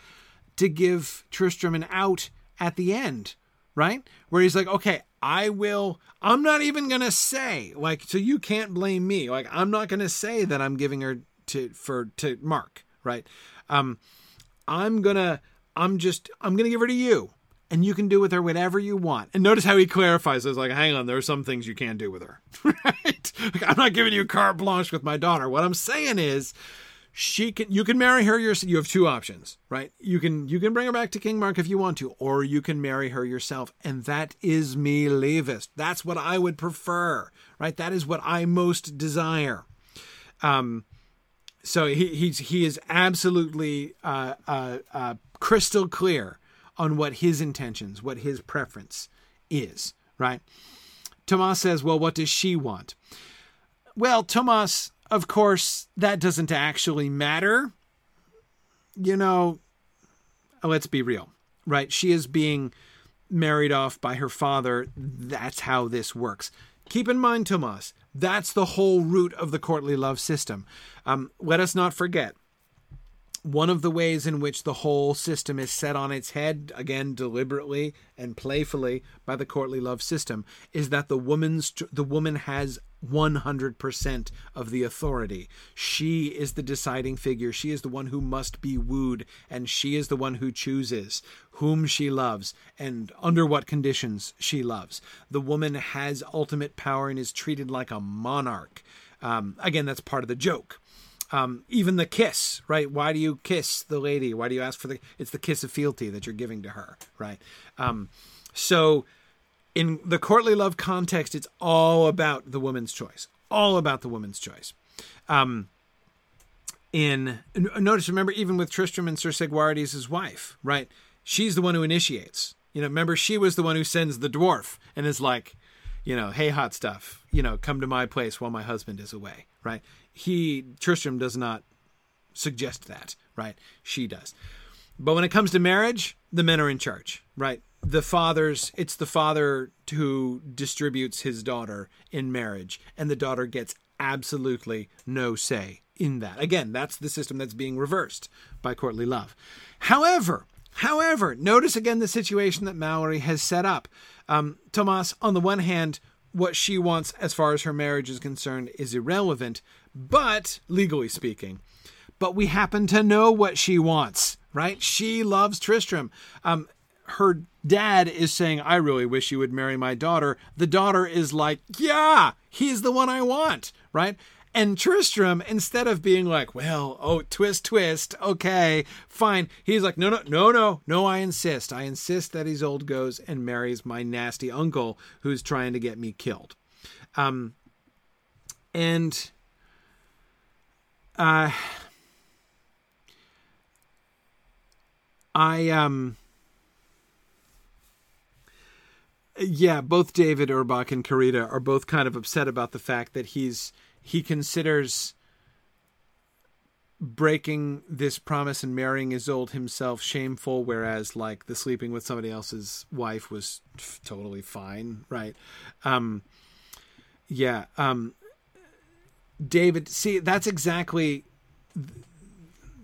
to give Tristram an out at the end, right? Where he's like, okay, I will, I'm not even going to say, like, so you can't blame me. Like, I'm not going to say that I'm giving her to, for, to Mark, right? Um, I'm going to, I'm just, I'm going to give her to you. And you can do with her whatever you want. And notice how he clarifies. It's like, hang on, there are some things you can't do with her. Right? Like, I'm not giving you carte blanche with my daughter. What I'm saying is, she can. You can marry her yourself. You have two options, right? You can you can bring her back to King Mark if you want to, or you can marry her yourself. And that is me leavest. That's what I would prefer, right? That is what I most desire. Um, so he he's, he is absolutely uh, uh, uh, crystal clear on what his intentions, what his preference is, right? Thomas says, well, what does she want? Well, Thomas, of course, that doesn't actually matter. You know, let's be real, right? She is being married off by her father. That's how this works. Keep in mind, Thomas, that's the whole root of the courtly love system. Um, let us not forget, one of the ways in which the whole system is set on its head, again, deliberately and playfully by the courtly love system, is that the woman's the woman has one hundred percent of the authority. She is the deciding figure. She is the one who must be wooed, and she is the one who chooses whom she loves and under what conditions she loves. The woman has ultimate power and is treated like a monarch. Um, again, that's part of the joke. Um, even the kiss, right? Why do you kiss the lady? Why do you ask for the... It's the kiss of fealty that you're giving to her, right? Um, so in the courtly love context, it's all about the woman's choice. All about the woman's choice. Um, in notice, remember, even with Tristram and Sir Segwarides' wife, right? She's the one who initiates. You know, remember, she was the one who sends the dwarf and is like, you know, hey, hot stuff, you know, come to my place while my husband is away, right? He, Tristram, does not suggest that, right? She does. But when it comes to marriage, the men are in charge, right? The fathers, it's the father who distributes his daughter in marriage, and the daughter gets absolutely no say in that. Again, that's the system that's being reversed by courtly love. However, however, notice again the situation that Mallory has set up. Um, Thomas, on the one hand, what she wants as far as her marriage is concerned is irrelevant, but legally speaking, but we happen to know what she wants, right? She loves Tristram. Um, her dad is saying, I really wish you would marry my daughter. The daughter is like, yeah, he's the one I want, right? And Tristram, instead of being like, well, oh, twist, twist, okay, fine. He's like, no, no, no, no, no, I insist. I insist that Isolde goes and marries my nasty uncle who's trying to get me killed. Um, and uh, I, um, yeah, both David Urbach and Karita are both kind of upset about the fact that he's, he considers breaking this promise and marrying Isolde himself shameful, whereas like the sleeping with somebody else's wife was f- totally fine, right? Um, yeah, um, David. See, that's exactly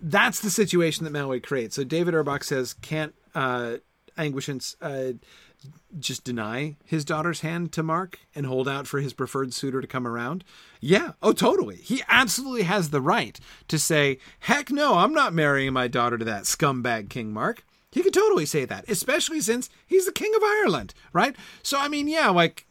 that's the situation that Mallory creates. So David Urbach says, "Can't uh, Anguish and, uh just deny his daughter's hand to Mark and hold out for his preferred suitor to come around?" Yeah. Oh, totally. He absolutely has the right to say, heck no, I'm not marrying my daughter to that scumbag King Mark. He could totally say that, especially since he's the King of Ireland, right? So, I mean, yeah, like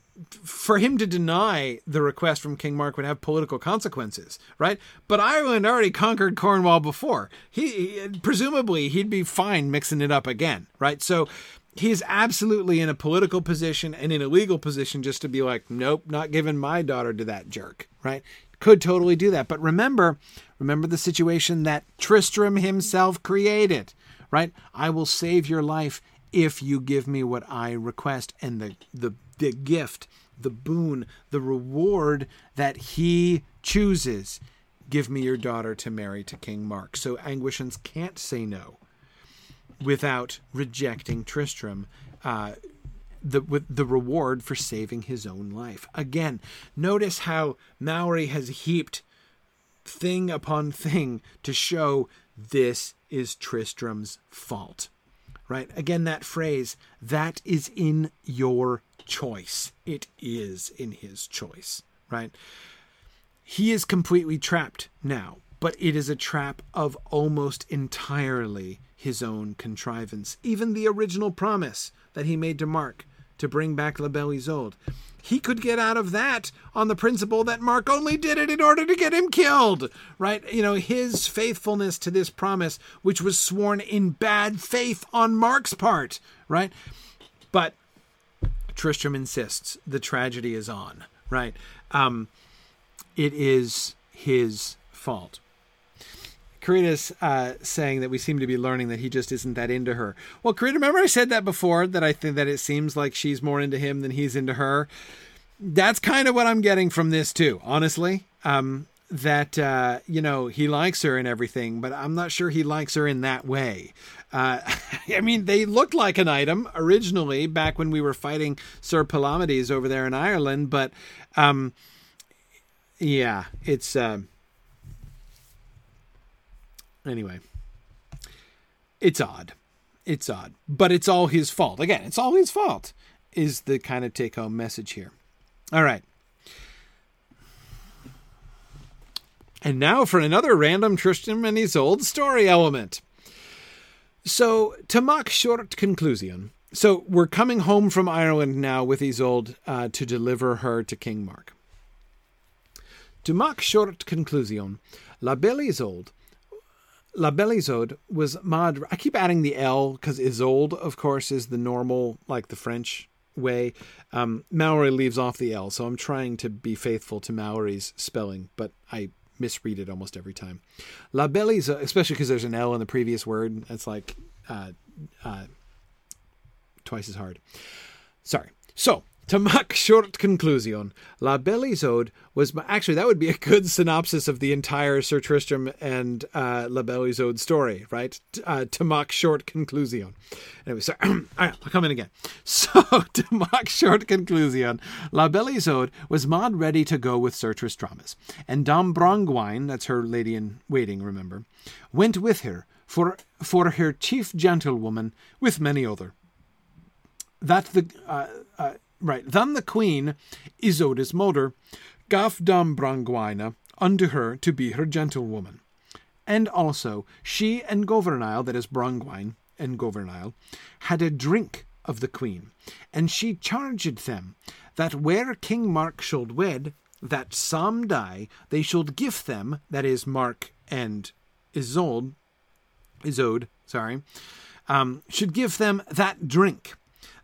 for him to deny the request from King Mark would have political consequences, right? But Ireland already conquered Cornwall before. He, he presumably he'd be fine mixing it up again, right? So, he is absolutely in a political position and in a legal position just to be like, nope, not giving my daughter to that jerk, right? Could totally do that. But remember, remember the situation that Tristram himself created, right? I will save your life if you give me what I request. And the, the, the gift, the boon, the reward that he chooses, give me your daughter to marry to King Mark. So Anguishans can't say no without rejecting Tristram, uh, the with the reward for saving his own life. Again, notice how Mowry has heaped thing upon thing to show this is Tristram's fault, right? Again, that phrase, that is in your choice. It is in his choice, right? He is completely trapped now, but it is a trap of almost entirely his own contrivance. Even the original promise that he made to Mark to bring back La Belle Isolde, he could get out of that on the principle that Mark only did it in order to get him killed, right? You know, his faithfulness to this promise, which was sworn in bad faith on Mark's part, right? But Tristram insists the tragedy is on, right? Um, it is his fault. Karita's uh, saying that we seem to be learning that he just isn't that into her. Well, Karita, remember I said that before, that I think that it seems like she's more into him than he's into her. That's kind of what I'm getting from this too, honestly, um, that, uh, you know, he likes her and everything, but I'm not sure he likes her in that way. Uh, I mean, they looked like an item originally back when we were fighting Sir Palamedes over there in Ireland, but um, yeah, it's... Uh, Anyway, it's odd. It's odd, but it's all his fault. Again, it's all his fault is the kind of take-home message here. All right. And now for another random Tristram and Isolde story element. So, to make short conclusion. So, we're coming home from Ireland now with Isolde uh, to deliver her to King Mark. To make short conclusion, La Belle Isolde, La Belle Isolde was mad. I keep adding the L because Isolde, of course, is the normal, like the French way. Um, Maori leaves off the L, so I'm trying to be faithful to Maori's spelling, but I misread it almost every time. La Belle Isolde, especially because there's an L in the previous word. It's like uh, uh, twice as hard. Sorry. So, to make short conclusion, La Belle Isolde was... Ma- Actually, that would be a good synopsis of the entire Sir Tristram and uh, La Belle Isolde story, right? T- uh, to make short conclusion. Anyway, so... All right, I'll come in again. So, to make short conclusion, La Belle Isolde was mad ready to go with Sir Tristramis, and Dame Brangwine, that's her lady-in-waiting, remember, went with her for, for her chief gentlewoman with many other. That the... Uh, uh, Right, then the queen, Isolde's mother, gaf Dame Brangwine unto her to be her gentlewoman. And also, she and Gouvernail, that is Brangwine and Gouvernail, had a drink of the queen. And she charged them that where King Mark should wed, that some die, they should give them, that is Mark and Isolde, Isolde, sorry, um, should give them that drink.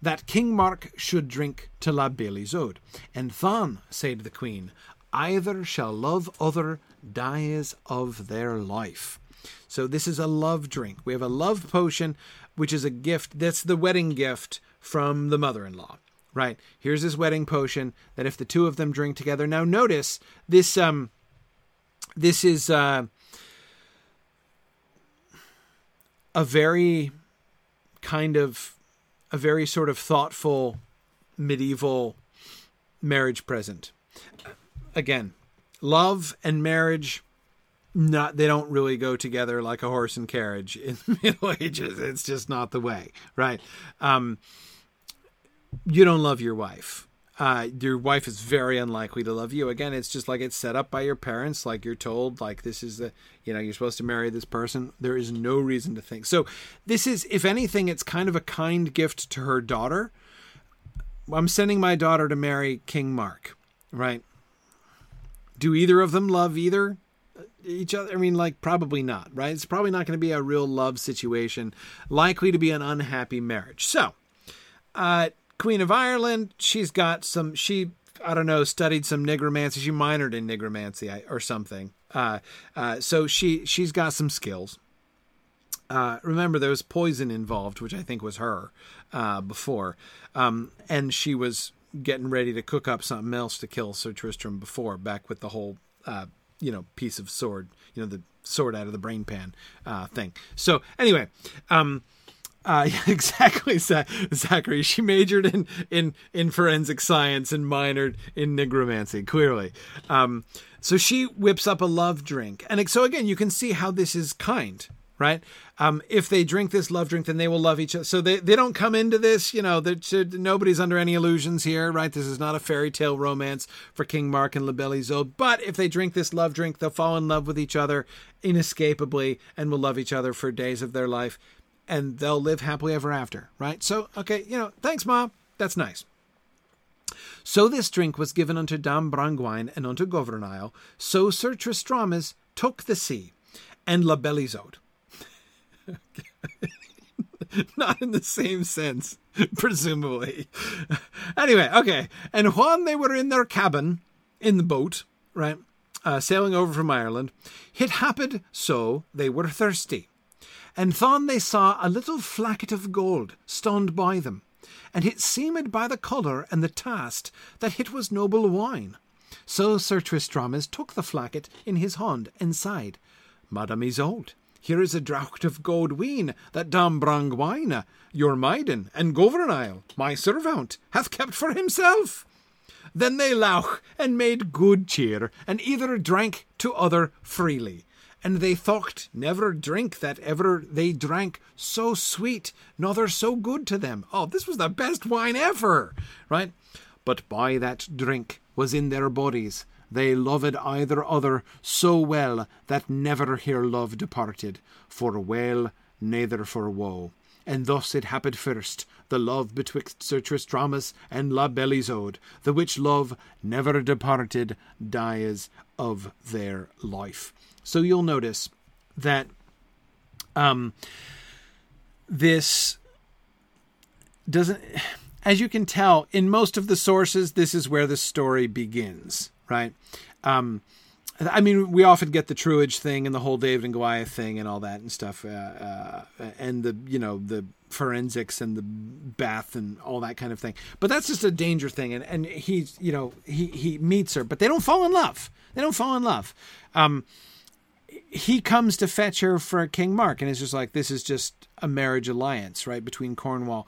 That King Mark should drink to La Belle Isolde. And then, said the queen, either shall love other dies of their life. So this is a love drink. We have a love potion, which is a gift. That's the wedding gift from the mother-in-law, right? Here's this wedding potion that if the two of them drink together. Now notice this, um, this is uh, a very kind of, a very sort of thoughtful medieval marriage present. Again, love and marriage, not they don't really go together like a horse and carriage in the Middle Ages. It's just not the way, right? Um, you don't love your wife. Uh, your wife is very unlikely to love you. Again, it's just like it's set up by your parents. Like you're told, like this is the, you know, you're supposed to marry this person. There is no reason to think. So this is, if anything, it's kind of a kind gift to her daughter. I'm sending my daughter to marry King Mark, right? Do either of them love either each other? I mean, like probably not, right? It's probably not going to be a real love situation. Likely to be an unhappy marriage. So, uh, Queen of Ireland, she's got some, she, I don't know, studied some nigromancy. She minored in nigromancy or something. Uh, uh, so she, she's got some skills. Uh, remember, there was poison involved, which I think was her uh, before. Um, and she was getting ready to cook up something else to kill Sir Tristram before, back with the whole, uh, you know, piece of sword, you know, the sword out of the brain pan uh, thing. So anyway, um, Uh, exactly, Zachary. She majored in, in, in forensic science and minored in nigromancy, clearly. Um, so she whips up a love drink. And so, again, you can see how this is kind, right? Um, if they drink this love drink, then they will love each other. So they, they don't come into this, you know, nobody's under any illusions here, right? This is not a fairy tale romance for King Mark and La Belle Isolde. But if they drink this love drink, they'll fall in love with each other inescapably and will love each other for days of their life. And they'll live happily ever after, right? So, okay, you know, thanks, Mom. That's nice. So this drink was given unto Dame Brangwine and unto Gouvernail. So Sir Tristramis took the sea, and La Belle Isolde. Not in the same sense, presumably. Anyway, okay. And when they were in their cabin, in the boat, right, uh, sailing over from Ireland, it happened so they were thirsty. And then they saw a little flacket of gold stand by them, and it seemed by the colour and the taste that it was noble wine. So Sir Tristramis took the flacket in his hand and sighed, Madame Isolde, here is a draught of gold wine that Dame Brangwine, your maiden, and Gouvernail, my servant, hath kept for himself. Then they laughed and made good cheer, and either drank to other freely. And they thought never drink that ever they drank so sweet, nother so good to them. Oh, this was the best wine ever, right? But by that drink was in their bodies, they loved either other so well that never here love departed, for well, neither for woe. and thus it happened first, the love betwixt Sir Tristramus and La Belle Isoud, the which love never departed dies of their life. So you'll notice that um, this doesn't... As you can tell, in most of the sources, this is where the story begins, right? Um, I mean, we often get the Truage thing and the whole David and Goliath thing and all that and stuff, uh, uh, and the, you know, the forensics and the bath and all that kind of thing. But that's just a danger thing, and, and he's, you know, he, he meets her, but they don't fall in love. They don't fall in love. Um, he comes to fetch her for King Mark, and it's just like, this is just a marriage alliance, right, between Cornwall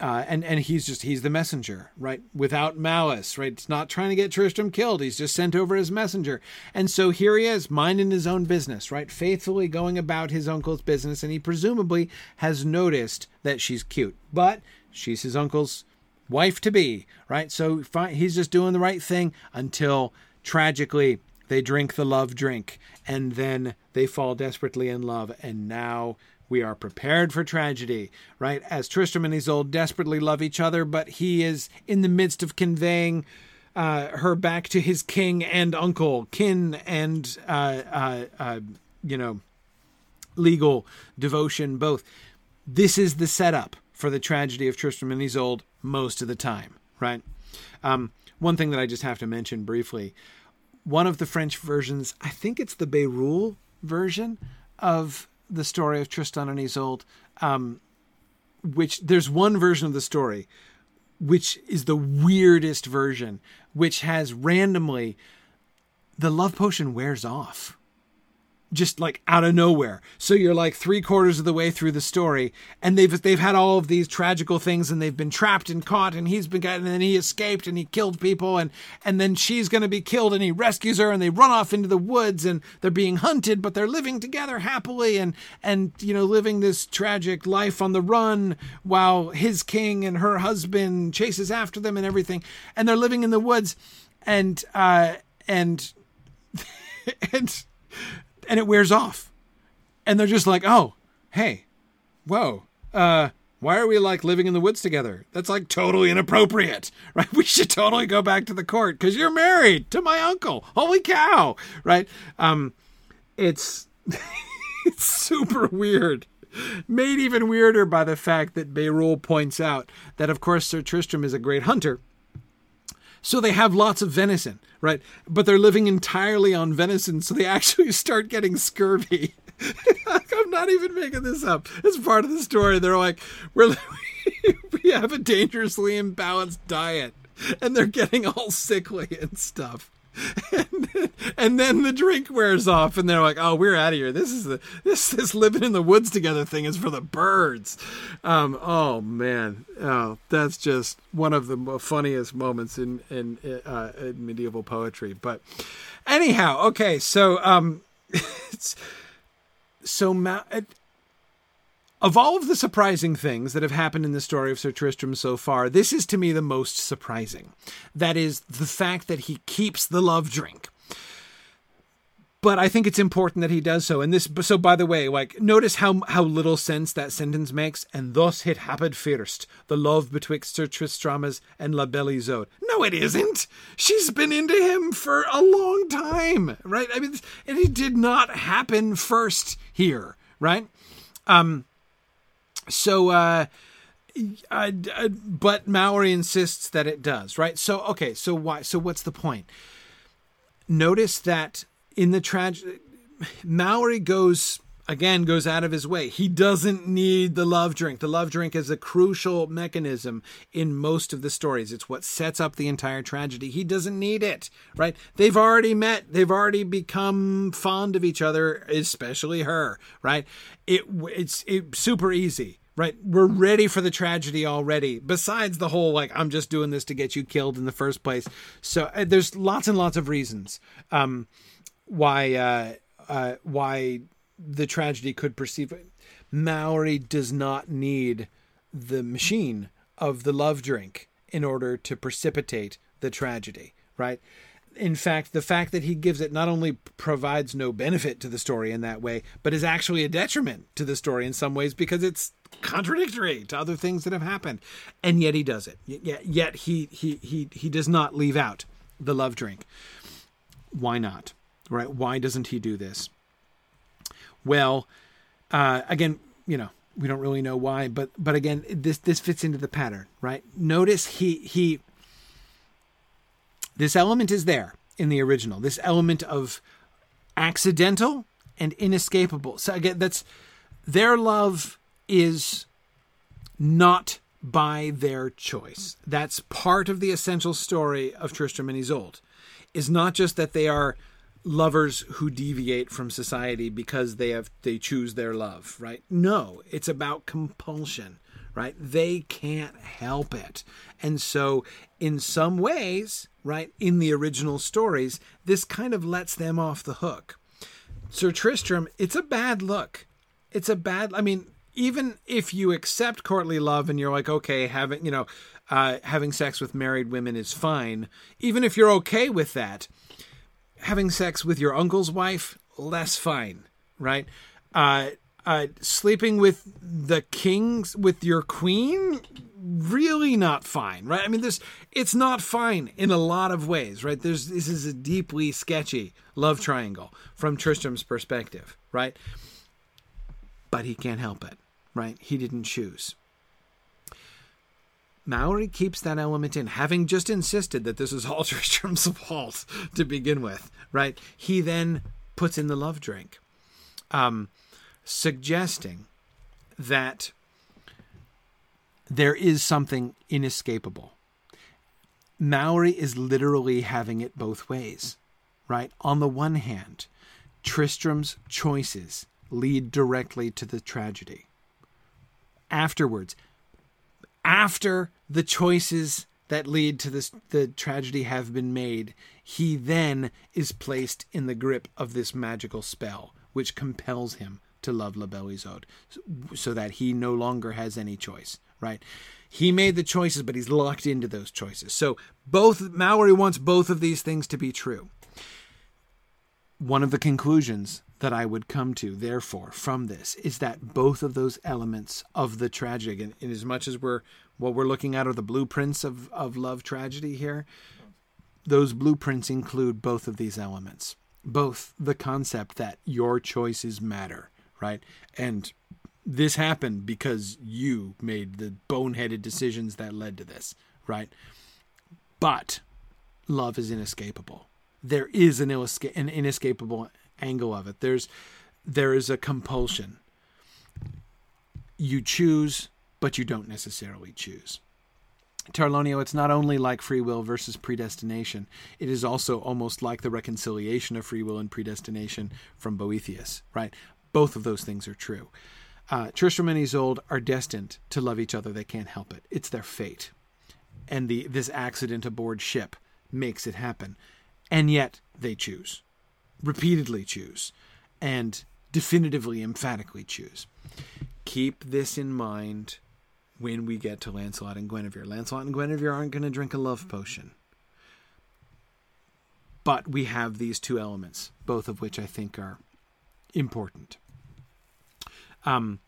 Uh, and, and he's just, he's the messenger, right? Without malice, right? It's not trying to get Tristram killed. He's just sent over as messenger. And so here he is, minding his own business, right? Faithfully going about his uncle's business. And he presumably has noticed that she's cute, but she's his uncle's wife to be, right? So he's just doing the right thing until tragically they drink the love drink and then they fall desperately in love. And now we are prepared for tragedy, right? As Tristram and Isolde desperately love each other, but he is in the midst of conveying uh, her back to his king and uncle, kin and, uh, uh, uh, you know, legal devotion, both. This is the setup for the tragedy of Tristram and Isolde most of the time, right? Um, one thing that I just have to mention briefly, one of the French versions, I think it's the Béroul version of the story of Tristan and Isolde, um, which there's one version of the story, which is the weirdest version, which has randomly the love potion wears off just like out of nowhere. So you're like three quarters of the way through the story and they've, they've had all of these tragical things and they've been trapped and caught and he's been, and then he escaped and he killed people and, and then she's going to be killed and he rescues her and they run off into the woods and they're being hunted, but they're living together happily and, and, you know, living this tragic life on the run while his king and her husband chases after them and everything. And they're living in the woods and, uh, and, and, and it wears off and they're just like, oh, hey, whoa, uh, why are we like living in the woods together? That's like totally inappropriate, right? We should totally go back to the court because you're married to my uncle. Holy cow. Right. Um, it's, it's super weird, made even weirder by the fact that Béroul points out that of course, Sir Tristram is a great hunter. So they have lots of venison, right? But they're living entirely on venison, so they actually start getting scurvy. I'm not even making this up. It's part of the story. They're like, we're, we have a dangerously imbalanced diet, and they're getting all sickly and stuff. And then, and then the drink wears off, and they're like, "Oh, we're out of here. This is the this this living in the woods together thing is for the birds." Um, oh man, oh that's just one of the funniest moments in in, uh, in medieval poetry. But anyhow, okay, so um, it's, so ma- of all of the surprising things that have happened in the story of Sir Tristram so far, this is to me the most surprising. That is the fact that he keeps the love drink. But I think it's important that he does so. And this, so by the way, like notice how, how little sense that sentence makes. And thus it happened first, the love betwixt Sir Tristramas and La Belle Isoud. No, it isn't. She's been into him for a long time, right? I mean, and it did not happen first here, right? Um, So, uh, I, I, but Mowry insists that it does, right? So, okay, so why? So what's the point? Notice that in the tragedy, Mowry goes, again, goes out of his way. He doesn't need the love drink. The love drink is a crucial mechanism in most of the stories. It's what sets up the entire tragedy. He doesn't need it, right? They've already met. They've already become fond of each other, especially her, right? It, it's it, super easy, right? We're ready for the tragedy already. Besides the whole, like, I'm just doing this to get you killed in the first place. So uh, there's lots and lots of reasons um, why, uh, uh, why, the tragedy could perceive it. Mowry does not need the machine of the love drink in order to precipitate the tragedy, right? in fact, the fact that he gives it not only provides no benefit to the story in that way, but is actually a detriment to the story in some ways because it's contradictory to other things that have happened. And yet he does it. Yet, yet he, he, he, he does not leave out the love drink. Why not? Right? Why doesn't he do this? Well, uh, again, you know, we don't really know why, but, but again, this, this fits into the pattern, right? Notice he, he, this element is there in the original, this element of accidental and inescapable. So again, that's their love is not by their choice. That's part of the essential story of Tristram and Isolde. Is not just that they are lovers who deviate from society because they have they choose their love, right? No, it's about compulsion, right? They can't help it. And so in some ways, right, in the original stories, this kind of lets them off the hook. Sir Tristram, it's a bad look. It's a bad, I mean, even if you accept courtly love and you're like, okay, having, you know, uh, having sex with married women is fine. Even if you're okay with that, having sex with your uncle's wife, less fine, right? Uh, uh, sleeping with the king's, with your queen, really not fine, right? I mean, this it's not fine in a lot of ways, right? There's this is a deeply sketchy love triangle from Tristram's perspective, right? But he can't help it, right? He didn't choose. Maury keeps that element in, having just insisted that this is all Tristram's fault to begin with, right? He then puts in the love drink, um, suggesting that there is something inescapable. Maury is literally having it both ways, right? On the one hand, Tristram's choices lead directly to the tragedy. Afterwards, after the choices that lead to this, the tragedy have been made, he then is placed in the grip of this magical spell, which compels him to love La Belle Isolde, so that he no longer has any choice, right? He made the choices, but he's locked into those choices. So both Maury wants both of these things to be true. One of the conclusions that I would come to, therefore, from this is that both of those elements of the tragic, and, and as much as we're what we're looking at are the blueprints of, of love tragedy here, those blueprints include both of these elements, both the concept that your choices matter, right? And this happened because you made the boneheaded decisions that led to this, right? But love is inescapable. There is an, inesca- an inescapable angle of it. There's, there is a compulsion. You choose, but you don't necessarily choose. Tarlonio, it's not only like free will versus predestination. It is also almost like the reconciliation of free will and predestination from Boethius, right? Both of those things are true. Uh, Tristram and Isolde are destined to love each other. They can't help it. It's their fate. And the, this accident aboard ship makes it happen. And yet they choose. Repeatedly choose and definitively, emphatically choose. Keep this in mind when we get to Lancelot and Guinevere. Lancelot and Guinevere aren't going to drink a love potion. But we have these two elements, both of which I think are important. Um,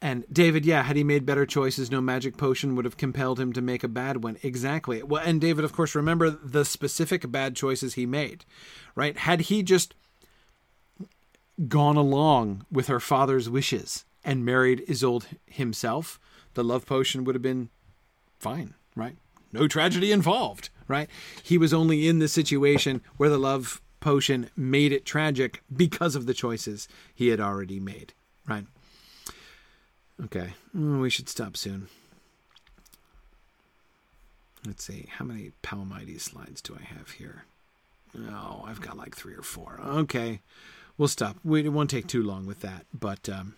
and David, yeah, had he made better choices, no magic potion would have compelled him to make a bad one. Exactly. Well, and David, of course, remember the specific bad choices he made, right? Had he just gone along with her father's wishes and married Isolde himself, the love potion would have been fine, right? No tragedy involved, right? He was only in the situation where the love potion made it tragic because of the choices he had already made, right? Okay, we should stop soon. Let's see, how many Palamedes slides do I have here? Oh, I've got like three or four. Okay, we'll stop. We, it won't take too long with that. But um,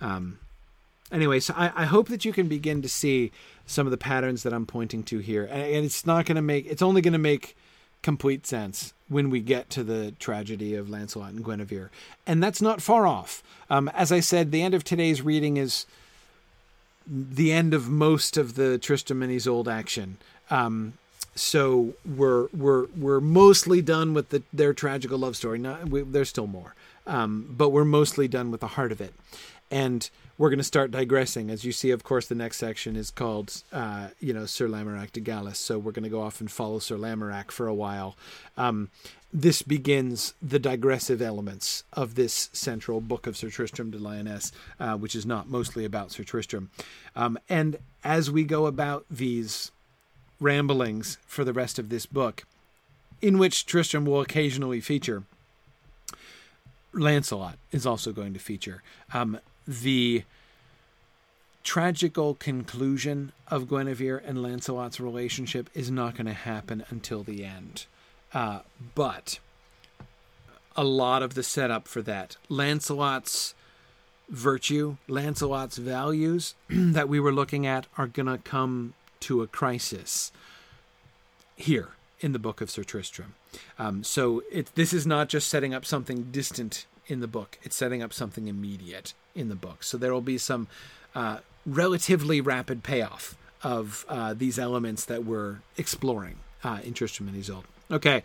um, anyway, so I, I hope that you can begin to see some of the patterns that I'm pointing to here. And, and it's not going to make, it's only going to make complete sense when we get to the tragedy of Lancelot and Guinevere. And that's not far off. Um, as I said, the end of today's reading is the end of most of the Tristram and Isolde action. Um, so we're we're we're mostly done with the, their tragical love story. Not, we, there's still more, um, but we're mostly done with the heart of it, and we're going to start digressing. As you see, of course, the next section is called, uh, you know, Sir Lamorack de Galis. So we're going to go off and follow Sir Lamorack for a while. Um, this begins the digressive elements of this central book of Sir Tristram de Lyonesse, uh, which is not mostly about Sir Tristram. Um, and as we go about these ramblings for the rest of this book, in which Tristram will occasionally feature, Lancelot is also going to feature. Um, the tragical conclusion of Guinevere and Lancelot's relationship is not going to happen until the end. Uh, but a lot of the setup for that, Lancelot's virtue, Lancelot's values that we were looking at are going to come to a crisis here in the book of Sir Tristram. Um, so it, this is not just setting up something distant in the book. It's setting up something immediate in the book. So there will be some uh, relatively rapid payoff of uh, these elements that we're exploring uh, in Tristram and Isolde. Okay,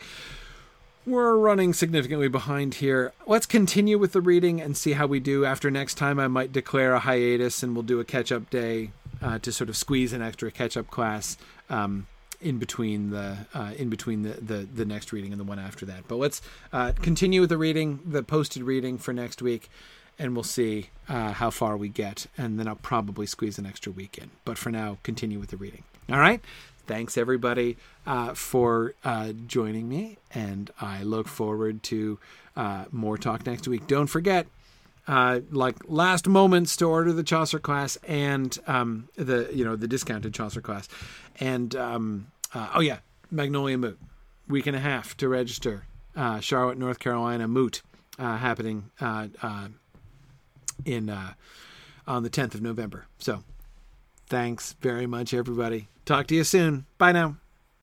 we're running significantly behind here. Let's continue with the reading and see how we do. After next time, I might declare a hiatus and we'll do a catch-up day uh, to sort of squeeze an extra catch-up class um, in between the uh, in between the, the, the next reading and the one after that. But let's uh, continue with the reading, the posted reading for next week, and we'll see uh, how far we get. And then I'll probably squeeze an extra week in. But for now, continue with the reading. All right? Thanks, everybody, uh, for uh, joining me. And I look forward to uh, more talk next week. Don't forget, uh, like last moments to order the Chaucer class and um, the, you know, the discounted Chaucer class. And, um, uh, oh, yeah, Magnolia Moot. Week and a half to register. Uh, Charlotte, North Carolina Moot uh, happening uh, uh in uh on the tenth of November. So thanks very much, everybody. Talk to you soon. Bye now.